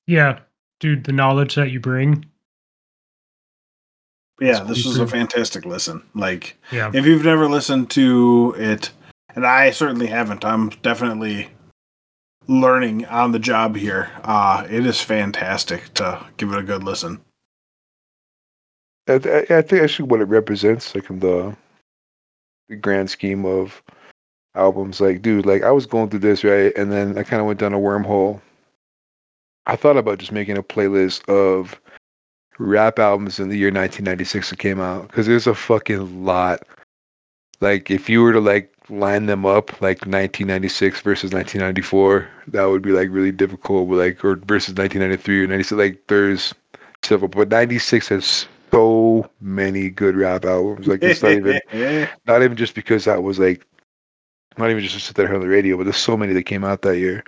Yeah, dude, the knowledge that you bring. Yeah, this was a fantastic listen. Like, yeah. If you've never listened to it, and I certainly haven't, I'm definitely learning on the job here. Uh, it is fantastic to give it a good listen. I, I, I think actually what it represents, like in the, the grand scheme of albums, like, dude, like I was going through this, right? And then I kind of went down a wormhole. I thought about just making a playlist of rap albums in the year nineteen ninety-six that came out, because there's a fucking lot. Like if you were to like line them up, like nineteen ninety-six versus nineteen ninety-four, that would be like really difficult. Like, or versus nineteen ninety-three or ninety-six. Like, there's several, but ninety-six has so many good rap albums. Like, it's not even, not even just because that was like, not even just to sit there on the radio, but there's so many that came out that year.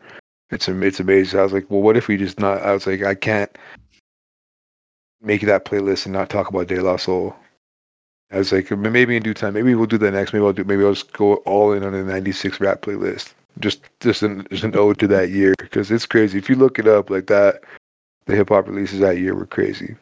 It's it's amazing. I was like, well, what if we just not? I was like, I can't make that playlist and not talk about De La Soul. I was like, maybe in due time, maybe we'll do that next. Maybe I'll do. Maybe I'll just go all in on the ninety-six rap playlist. Just just an just an ode to that year, because it's crazy. If you look it up like that, the hip hop releases that year were crazy.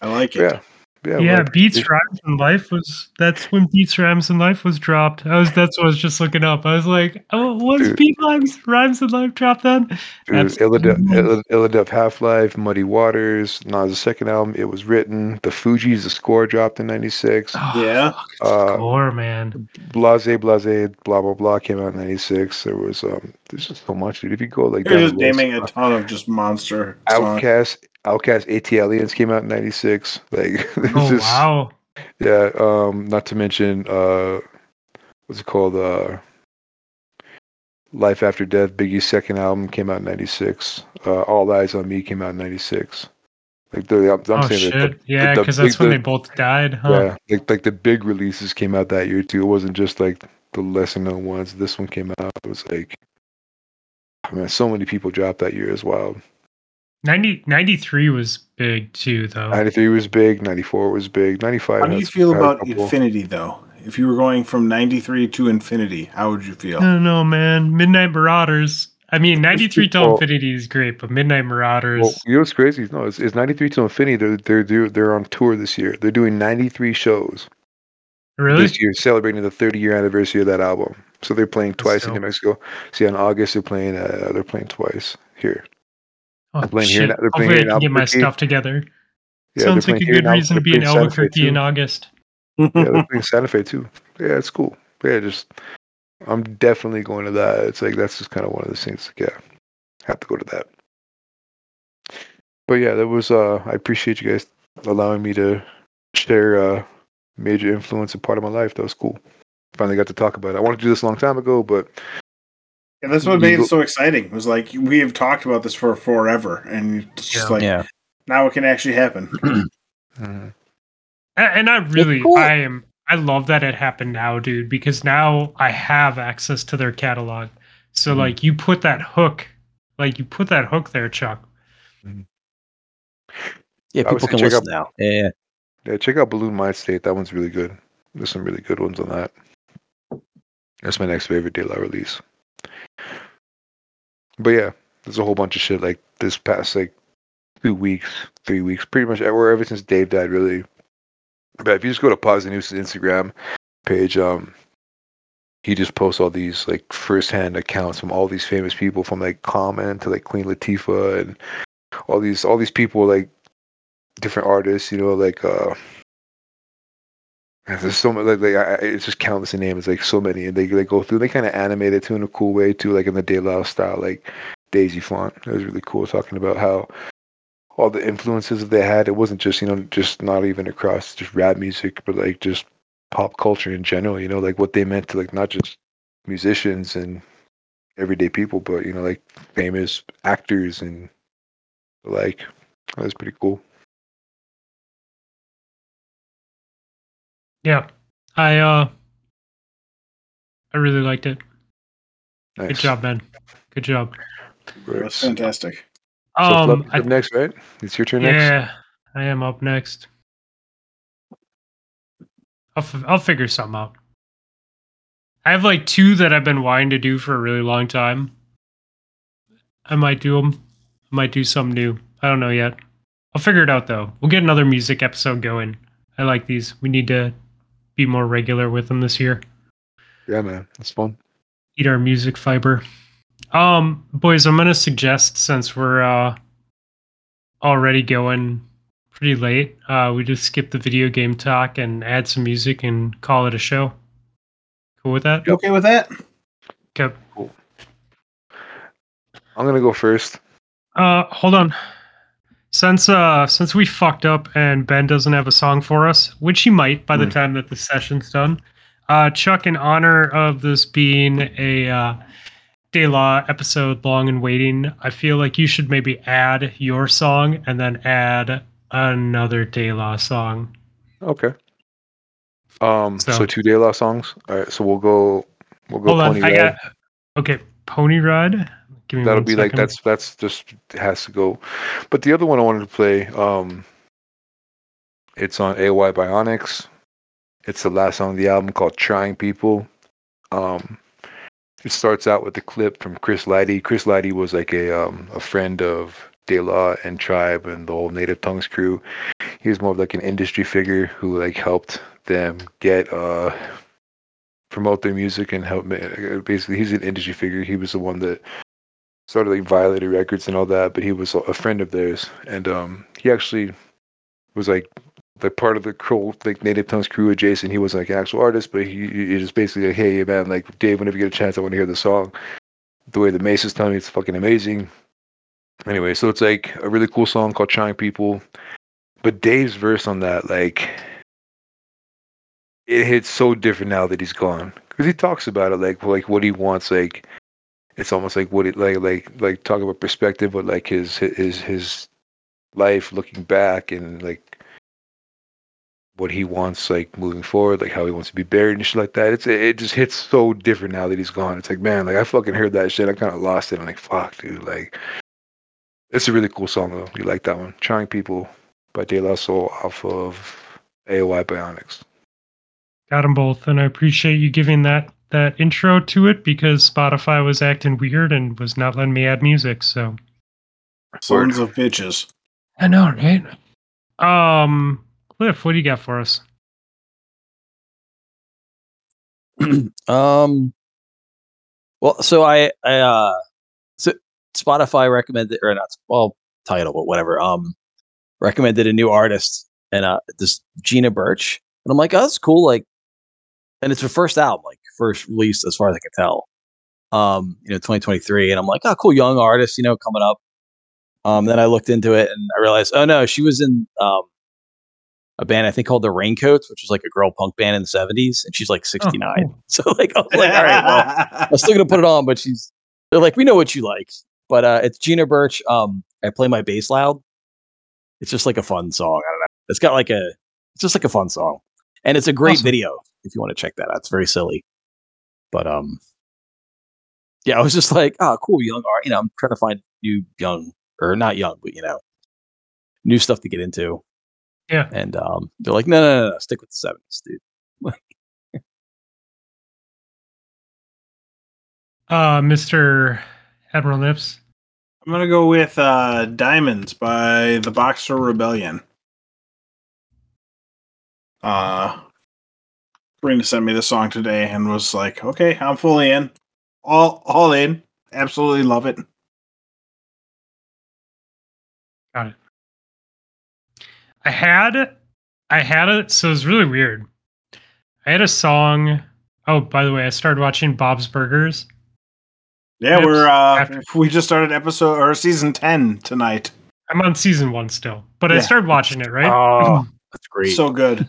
I like it. Yeah, yeah. yeah well, Beats it, Rhymes and Life was. That's when Beats Rhymes and Life was dropped. I was. That's what I was just looking up. I was like, oh, what's Beats Rhymes Rhymes and Life dropped then? Illadelph Half-Life, Muddy Waters, Nas' second album. It was written. The Fugees, The Score dropped in ninety-six. Oh, yeah, uh, Score, man. Blase, Blase, blah blah blah came out in ninety-six. There was um, there's just so much, dude. If you go like, they're just naming a ton of just monster Outkast. Songs. Outkast, AT Aliens came out in ninety-six. Like, oh just, wow, yeah. Um, not to mention, uh, what's it called? Uh, Life After Death, Biggie's second album, came out in ninety-six. Uh, All Eyes on Me came out in ninety-six. Like, the, I'm, I'm oh, saying, shit. The, yeah, because that's when the, they both died, huh? Yeah, like, like the big releases came out that year too. It wasn't just like the lesser known ones. This one came out. It was like, I mean, so many people dropped that year as well. ninety, ninety-three was big too, though. ninety-three was big. ninety-four was big. ninety-five. How do you feel about Infinity, though? If you were going from ninety-three to Infinity, how would you feel? I don't know, man. Midnight Marauders. I mean, ninety-three to well, Infinity is great, but Midnight Marauders. Well, you know what's crazy? No, it's, it's ninety-three to Infinity. They're, they're they're they're on tour this year. They're doing ninety-three shows. Really? This year, celebrating the thirty-year anniversary of that album. So they're playing twice so. in New Mexico. See, in August they're playing. Uh, they're playing twice here. Oh, I'm playing shit. Here. They're playing here. I can get my stuff together. Yeah, sounds like a good reason to be in Albuquerque in August. Yeah, they're playing Santa Fe too. Yeah, it's cool. Yeah, just I'm definitely going to that. It's like that's just kind of one of those things. Like, yeah, have to go to that. But yeah, that was. Uh, I appreciate you guys allowing me to share a major influence and part of my life. That was cool. Finally got to talk about it. I wanted to do this a long time ago, but. And that's what made it so exciting. It was like, we have talked about this for forever, and it's just yeah. like, yeah. now it can actually happen. mm. And I really, cool. I am, I love that it happened now, dude, because now I have access to their catalog. So, mm. like, you put that hook, like, you put that hook there, Chuck. Mm. Yeah, people can listen out, now. Yeah. Yeah, check out Buhloone Mindstate. That one's really good. There's some really good ones on that. That's my next favorite De La release. But yeah, there's a whole bunch of shit like this past like two weeks, three weeks, pretty much everywhere ever since Dave died, really. But if you just go to Posdnuos' Instagram page, um, he just posts all these like first-hand accounts from all these famous people, from like Common to like Queen Latifah and all these all these people, like different artists, you know, like uh, there's so much, like, like I, it's just countless in names, like so many, and they they go through. They kind of animate it too in a cool way too, like in the De La style, like Daisy font. It was really cool talking about how all the influences that they had. It wasn't just you know just not even across just rap music, but like just pop culture in general. You know, like what they meant to like not just musicians and everyday people, but you know like famous actors and like that was pretty cool. Yeah, I uh, I really liked it. Nice. Good job, Ben. Good job. That's fantastic. Um, so, Fluff, you're I, up next, right? It's your turn yeah, next? Yeah, I am up next. I'll, f- I'll figure something out. I have like two that I've been wanting to do for a really long time. I might do them. I might do something new. I don't know yet. I'll figure it out, though. We'll get another music episode going. I like these. We need to be more regular with them this year. Yeah, man. That's fun. Eat our music fiber. Um, boys, I'm going to suggest, since we're uh, already going pretty late, uh, we just skip the video game talk and add some music and call it a show. Cool with that? You okay with that? Okay. Cool. I'm going to go first. Uh, hold on. Since uh since we fucked up and Ben doesn't have a song for us, which he might by the mm. time that the session's done, uh, Chuck, in honor of this being a uh, De La episode long and waiting, I feel like you should maybe add your song and then add another De La song. Okay. Um. So, so two De La songs. All right. So we'll go. We'll go. Hold Pony on. Ride. I got, okay. Pony Ride. Give me That'll be second. Like that's that's just has to go. But the other one I wanted to play, um, it's on A O I Bionix. It's the last song of the album called "Trying People." Um, it starts out with the clip from Chris Lighty. Chris Lighty was like a um, a friend of De La and Tribe and the whole Native Tongues crew. He was more of like an industry figure who like helped them get uh, promote their music and help. Basically, he's an industry figure. He was the one that started like Violator Records and all that, but he was a friend of theirs, and um, he actually was like the part of the crew, like Native Tongues crew adjacent. He wasn't like an actual artist, but he, he just basically like, hey man, like Dave, whenever you get a chance, I want to hear the song. The way the Mace is telling me, it's fucking amazing. Anyway, so it's like a really cool song called "Trying People," but Dave's verse on that, like, it hits so different now that he's gone, because he talks about it like like what he wants, like. It's almost like what it like like like talking about perspective, but like his his his life looking back and like what he wants like moving forward, like how he wants to be buried and shit like that. It's it just hits so different now that he's gone. It's like, man, like I fucking heard that shit. I kind of lost it. I'm like, fuck, dude. Like, it's a really cool song though. You like that one? "Trying People" by De La Soul off of A O I Bionix. Got them both, and I appreciate you giving that. that intro to it, because Spotify was acting weird and was not letting me add music, so. Sons of bitches. I know, right? Um, Cliff, what do you got for us? um, well, so I, I uh, so Spotify recommended, or not, well, title, but whatever, um, recommended a new artist, and uh, this Gina Birch, and I'm like, oh, that's cool, like, and it's her first album, like, first release as far as I can tell, um, you know, twenty twenty-three, and I'm like, oh, cool, young artist, you know, coming up. Um, then I looked into it and I realized, oh no, she was in um, a band I think called the Raincoats, which was like a girl punk band in the seventies, and she's like sixty-nine. Oh, cool. So like, I'm like, all right, well, I'm still gonna put it on, but she's they're like, we know what you like, but uh, it's Gina Birch. Um, I Play My Bass Loud. It's just like a fun song. I don't know. It's got like a, it's just like a fun song, and it's a great awesome. video if you want to check that out. It's very silly. But um, yeah, I was just like, oh, cool, young art. You know, I'm trying to find new young, or not young, but you know, new stuff to get into. Yeah. And um, they're like, no, no, no, no, stick with the seventies, dude. uh, Mister Admiral Nips. I'm gonna go with uh, "Diamonds" by the Boxer Rebellion. Uh. Brenda sent me the song today and was like, okay, I'm fully in. All all in. Absolutely love it. Got it. I had I had it, so it was really weird. I had a song. Oh, by the way, I started watching Bob's Burgers. Yeah, Nips, we're uh after. we just started episode or season ten tonight. I'm on season one still, but yeah. I started watching it, right? Oh, that's great. So good.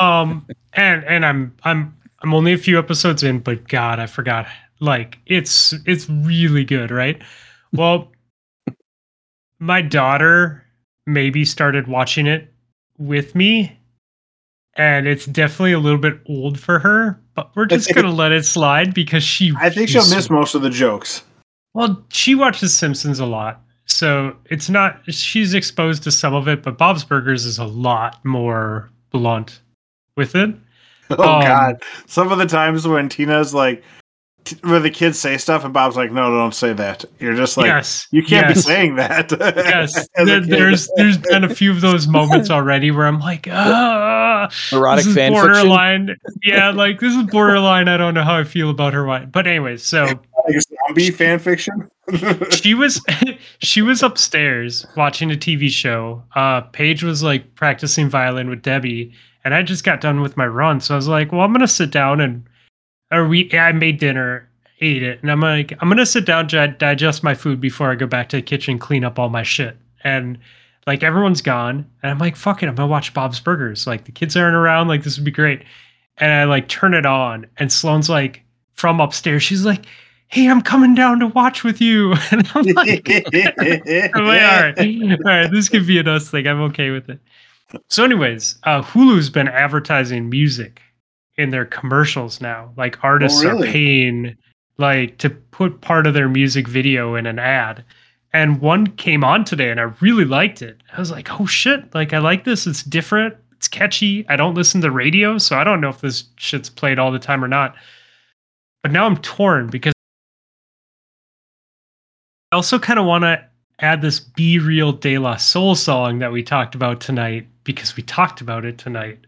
Um and and I'm I'm I'm only a few episodes in, but God, I forgot. Like it's it's really good, right? Well, my daughter maybe started watching it with me, and it's definitely a little bit old for her. But we're just gonna let it slide because she. I think she'll miss most of the jokes. Well, she watches Simpsons a lot, so it's not. She's exposed to some of it, but Bob's Burgers is a lot more blunt with it. Oh um, God! Some of the times when Tina's like, t- when the kids say stuff, and Bob's like, "No, don't say that." You're just like, yes, "You can't yes. be saying that." Yes, there, there's there's been a few of those moments already where I'm like, "Ah, erotic this is fan borderline." Fiction? Yeah, like this is borderline. I don't know how I feel about her wine, but anyways, so like zombie fan fiction. she was she was upstairs watching a T V show. Uh, Paige was like practicing violin with Debbie. And I just got done with my run, so I was like, "Well, I'm gonna sit down and, or we, I made dinner, ate it, and I'm like, I'm gonna sit down, digest my food before I go back to the kitchen, clean up all my shit." And Like, everyone's gone. And I'm like, fuck it, I'm going to watch Bob's Burgers. Like, the kids aren't around. Like, this would be great. And I, like, turn it on. And Sloane's, like, from upstairs, she's like, hey, I'm coming down to watch with you. And I'm like, I'm like all right, all right, this could be an us thing. I'm okay with it. So anyways, uh, Hulu's been advertising music in their commercials now. Like, artists oh, really? are paying, like, to put part of their music video in an ad. And one came on today, and I really liked it. I was like, oh, shit. Like, I like this. It's different. It's catchy. I don't listen to radio, so I don't know if this shit's played all the time or not. But now I'm torn because I also kind of want to add this Be Real De La Soul song that we talked about tonight because we talked about it tonight.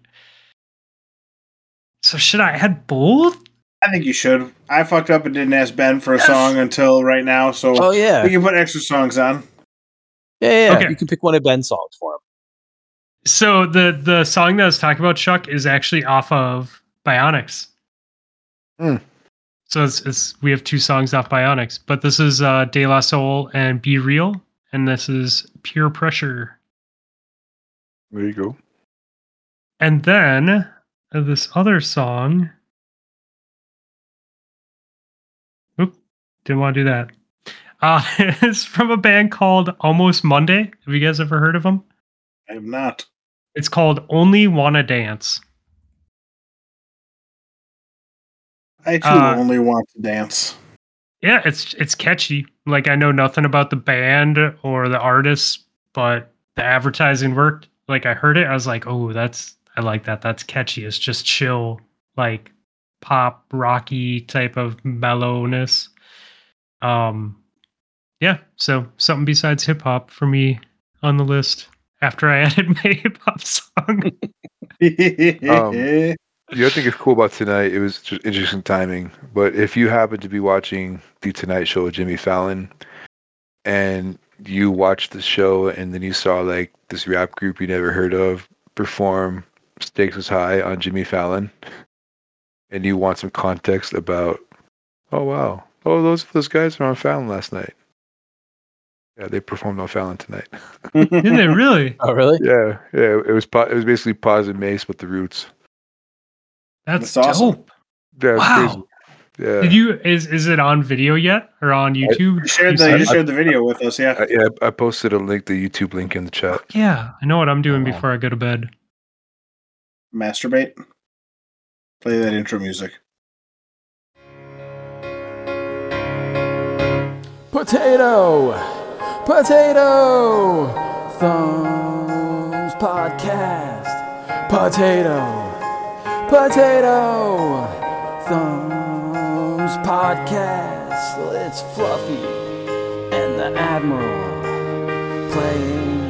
So should I add both? I think you should. I fucked up and didn't ask Ben for a yes. song until right now, so oh, yeah. we can put extra songs on. Yeah, yeah. Okay. You can pick one of Ben's songs for him. So the, the song that I was talking about, Chuck, is actually off of Bionix. Mm. So it's, it's we have two songs off Bionix, but this is uh, De La Soul and Be Real, and this is Pure Pressure. There you go. And then uh, this other song... Didn't want to do that. Uh, it's from a band called Almost Monday. Have you guys ever heard of them? I have not. It's called Only Wanna Dance. I too uh, only want to dance. Yeah, it's it's catchy. Like, I know nothing about the band or the artists, but the advertising worked. Like, I heard it, I was like, oh, that's I like that. That's catchy. It's just chill, like pop, rocky type of mellowness. Um, yeah, so something besides hip hop for me on the list after I added my hip hop song. um, the other thing is cool about tonight, it was just interesting timing, but if you happen to be watching the Tonight Show with Jimmy Fallon and you watched the show and then you saw like this rap group you never heard of perform Stakes Is High on Jimmy Fallon and you want some context about, oh wow. Oh, those those guys were on Fallon last night. Yeah, they performed on Fallon tonight. Didn't they really? Oh, really? Yeah, yeah. It was po- it was basically Paz and Mace with the Roots. That's, That's awesome. Dope. Yeah, wow. Crazy. Yeah. Did you? Is is it on video yet or on YouTube? I, you shared the, you shared the video with us. Yeah. I, yeah. I posted a link, the YouTube link in the chat. Yeah, I know what I'm doing oh. before I go to bed. Masturbate. Play that intro music. Potato, potato, thumbs podcast. Potato, potato, thumbs podcast. It's Fluffy and the Admiral playing